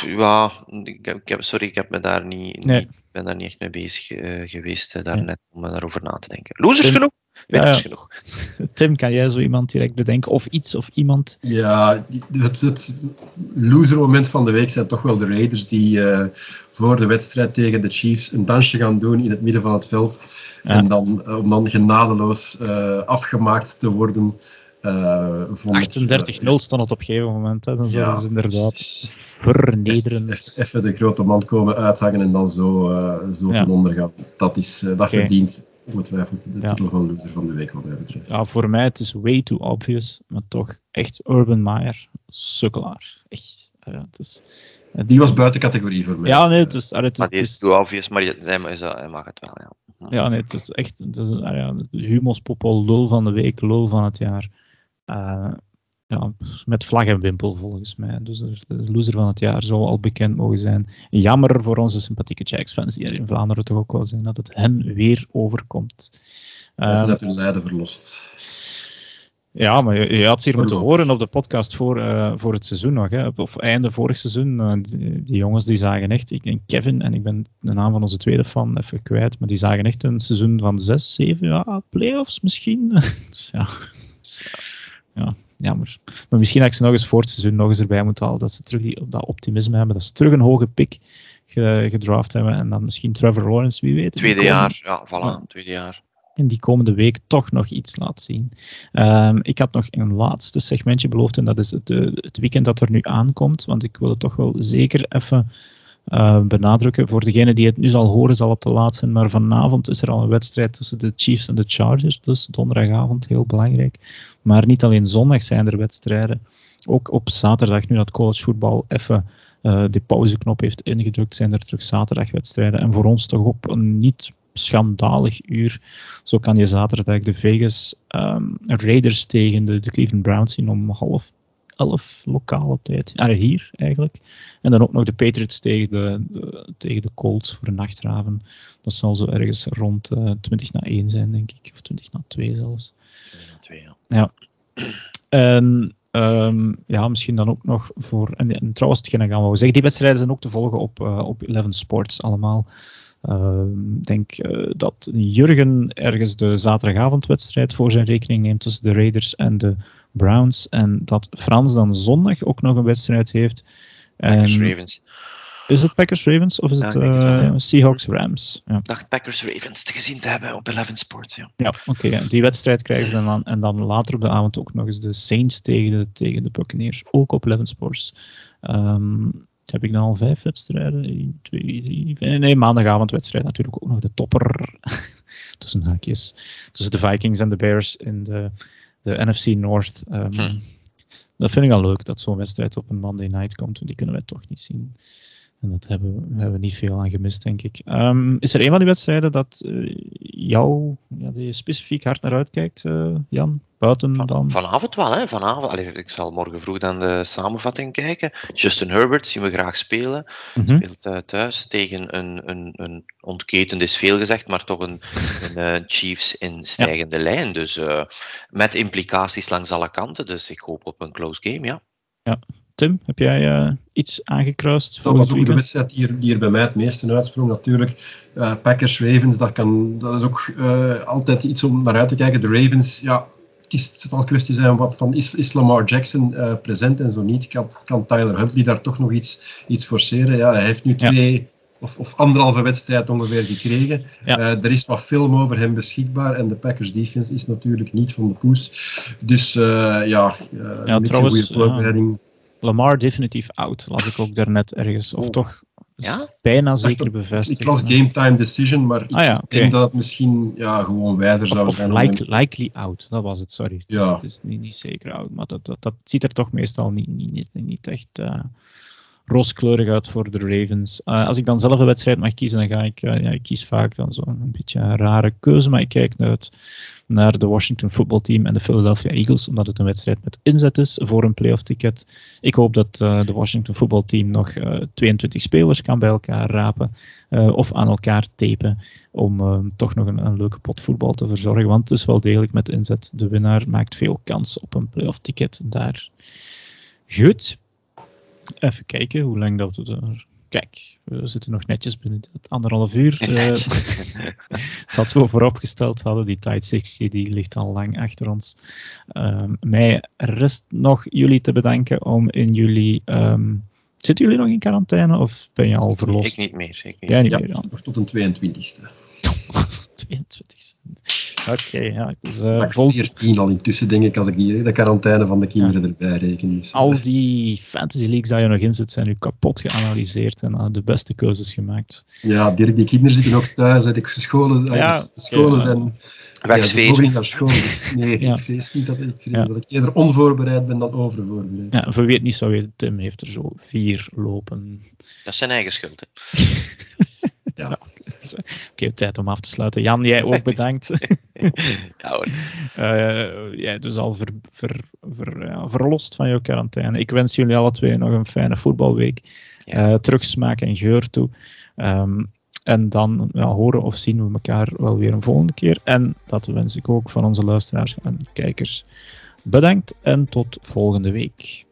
Ja, ik heb, sorry, ik heb me daar niet, nee. niet, ben daar niet echt mee bezig uh, geweest uh, daarnet nee. om daarover na te denken. Losers Tim, genoeg, winners ja, genoeg. Tim, kan jij zo iemand direct bedenken? Of iets, of iemand? Ja, het, het losermoment van de week zijn toch wel de Raiders die uh, voor de wedstrijd tegen de Chiefs een dansje gaan doen in het midden van het veld. Ja. En dan, om um, dan genadeloos uh, afgemaakt te worden. Uh, achtendertig nul uh, stond het op een gegeven moment. Hè. Dan ja, is het inderdaad vernederend. Even de grote man komen uithangen en dan zo, uh, zo ja. ten onder gaan. Dat, is, uh, dat okay. verdient ongetwijfeld de ja. titel van loser van de week, wat mij betreft. Ja, voor mij het is way too obvious, maar toch echt Urban Meyer, sukkelaar. Echt. Ja, het is, het die was buiten categorie voor mij. Ja, nee, het is... Maar het is, het is too obvious, maar hij mag het wel, ja. Ja, nee, het is echt... Het is, ja, humospopol, lul van de week, lul van het jaar. Uh, ja, met vlag en wimpel volgens mij. Dus de loser van het jaar zou al bekend mogen zijn. Jammer voor onze sympathieke Jacks-fans die er in Vlaanderen toch ook wel zijn, dat het hen weer overkomt. Als um, dat hun lijden verlost. Ja, maar je, je had ze hier moeten horen op de podcast voor, uh, voor het seizoen nog. Hè. Of einde vorig seizoen. Uh, die, die jongens die zagen echt, ik en Kevin, en ik ben de naam van onze tweede fan even kwijt, maar die zagen echt een seizoen van zes, zeven, ja, play-offs misschien. Dus ja, ja, jammer. Maar misschien had ik ze nog eens voor het seizoen nog eens erbij moeten halen, dat ze terug die, dat optimisme hebben, dat ze terug een hoge pick gedraft hebben en dan misschien Trevor Lawrence, wie weet. Tweede jaar, ja, voilà, ja. tweede jaar. En die komende week toch nog iets laat zien. Um, ik had nog een laatste segmentje beloofd en dat is het, uh, het weekend dat er nu aankomt, want ik wil het toch wel zeker even uh, benadrukken. Voor degene die het nu zal horen, zal het te laat zijn, maar vanavond is er al een wedstrijd tussen de Chiefs en de Chargers, dus donderdagavond, heel belangrijk. Maar niet alleen zondag zijn er wedstrijden, ook op zaterdag, nu dat collegevoetbal even uh, de pauzeknop heeft ingedrukt, zijn er terug zaterdagwedstrijden en voor ons toch op een niet schandalig uur. Zo kan je zaterdag de Vegas um, Raiders tegen de, de Cleveland Browns zien om half elf lokale tijd. Ah, hier eigenlijk. En dan ook nog de Patriots tegen de, de, tegen de Colts voor de nachtraven. Dat zal zo ergens rond uh, twintig na één zijn, denk ik. Of twintig na twee zelfs. twintig na twee, ja. Ja. En Um, ja, misschien dan ook nog voor... En, en trouwens, hetgeen ik aan wou zeggen, die wedstrijden zijn ook te volgen op, uh, op Eleven Sports allemaal. Ik uh, denk uh, dat Jurgen ergens de zaterdagavondwedstrijd voor zijn rekening neemt tussen de Raiders en de Browns. En dat Frans dan zondag ook nog een wedstrijd heeft. Packers-Ravens. Is het Packers-Ravens of is ja, het, uh, het ja. Seahawks-Rams? Ja. Ik dacht Packers-Ravens te gezien te hebben op Eleven Sports. Ja, ja oké. Okay, die wedstrijd krijgen ze dan aan. En dan later op de avond ook nog eens de Saints tegen de, tegen de Buccaneers. Ook op Eleven Sports. Um, heb ik dan al vijf wedstrijden? Eén, twee, drie, vijf. Nee, maandagavondwedstrijd natuurlijk ook nog de topper. Tussen haakjes. Tussen de Vikings en de Bears in de, de N F C North. Um, hm. Dat vind ik al leuk, dat zo'n wedstrijd op een Monday night komt. Die kunnen wij toch niet zien. En dat hebben we, we hebben niet veel aan gemist, denk ik. Um, is er een van die wedstrijden dat uh, jou ja, die specifiek hard naar uitkijkt, uh, Jan? Buiten van, dan? Vanavond wel, hè. Vanavond. Allee, ik zal morgen vroeg dan de samenvatting kijken. Justin Herbert zien we graag spelen. Mm-hmm. Speelt uh, thuis tegen een, een, een ontketend, is veel gezegd, maar toch een, een uh, Chiefs in stijgende ja. lijn. Dus uh, met implicaties langs alle kanten. Dus ik hoop op een close game, ja. Ja. Tim, heb jij uh, iets aangekruist? Dat was ook de wedstrijd die er, die er bij mij het meeste uitsprong. Natuurlijk, uh, Packers, Ravens, dat, kan, dat is ook uh, altijd iets om naar uit te kijken. De Ravens, ja, het, is, het zal een kwestie zijn wat van is, is Lamar Jackson uh, present en zo niet. Kan, kan Tyler Huntley daar toch nog iets, iets forceren? Ja, hij heeft nu twee ja. of, of anderhalve wedstrijd ongeveer gekregen. Ja. Uh, er is wat film over hem beschikbaar en de Packers defense is natuurlijk niet van de poes. Dus uh, ja, uh, ja, een beetje goede voorbereiding. Ja. Lamar definitief out, las ik ook daarnet ergens. Of oh. toch ja? bijna zeker bevestigd. Ik las game time decision, maar ik ah, ja, okay. denk dat het misschien ja, gewoon wijzer zou of zijn. Of like, om... likely out, dat was het, sorry. Ja. Dus het is niet, niet zeker out, maar dat, dat, dat ziet er toch meestal niet, niet, niet, niet echt uh, rooskleurig uit voor de Ravens. Uh, als ik dan zelf een wedstrijd mag kiezen, dan ga ik, uh, ja, ik kies vaak dan zo'n beetje een rare keuze, maar ik kijk uit naar de Washington Football Team en de Philadelphia Eagles, omdat het een wedstrijd met inzet is voor een playoff ticket. Ik hoop dat uh, de Washington Football Team nog uh, tweeëntwintig spelers kan bij elkaar rapen uh, of aan elkaar tapen om uh, toch nog een, een leuke pot voetbal te verzorgen, want het is wel degelijk met inzet. De winnaar maakt veel kans op een playoff ticket daar. Goed. Even kijken hoe lang dat we daar... Kijk, we zitten nog netjes binnen het anderhalf uur uh, dat we vooropgesteld hadden. Die tight sixty die ligt al lang achter ons. Um, mij rest nog jullie te bedanken om in jullie... Um, zitten jullie nog in quarantaine of ben je al verlost? Ik niet meer. Ik niet. Jij niet ja, meer, of tot een tweeëntwintigste. tweeëntwintigste. Oké, okay, ja. Dus, uh, ik vol... veertien al intussen, denk ik, als ik die, de quarantaine van de kinderen ja. erbij reken. Dus. Al die fantasy leagues die je nog in zit, zijn nu kapot geanalyseerd en uh, de beste keuzes gemaakt. Ja, Dirk, die kinderen zitten nog thuis. Hè. De scholen, ja, ja, de scholen ja. zijn... Wegsfeer. Ja, naar school. Nee, ja. ik vrees niet dat ik, vrees ja. dat ik eerder onvoorbereid ben dan overvoorbereid. Ja, voor wie het niet zou weten, Tim heeft er zo vier lopen. Dat is zijn eigen schuld, hè. ja. Zo. Oké, okay, tijd om af te sluiten. Jan, jij ook bedankt. Ja hoor. Uh, jij dus al ver, ver, ver, ja, verlost van jouw quarantaine. Ik wens jullie alle twee nog een fijne voetbalweek. Ja. Uh, terugsmaak en geur toe. Um, en dan ja, horen of zien we elkaar wel weer een volgende keer. En dat wens ik ook van onze luisteraars en kijkers. Bedankt en tot volgende week.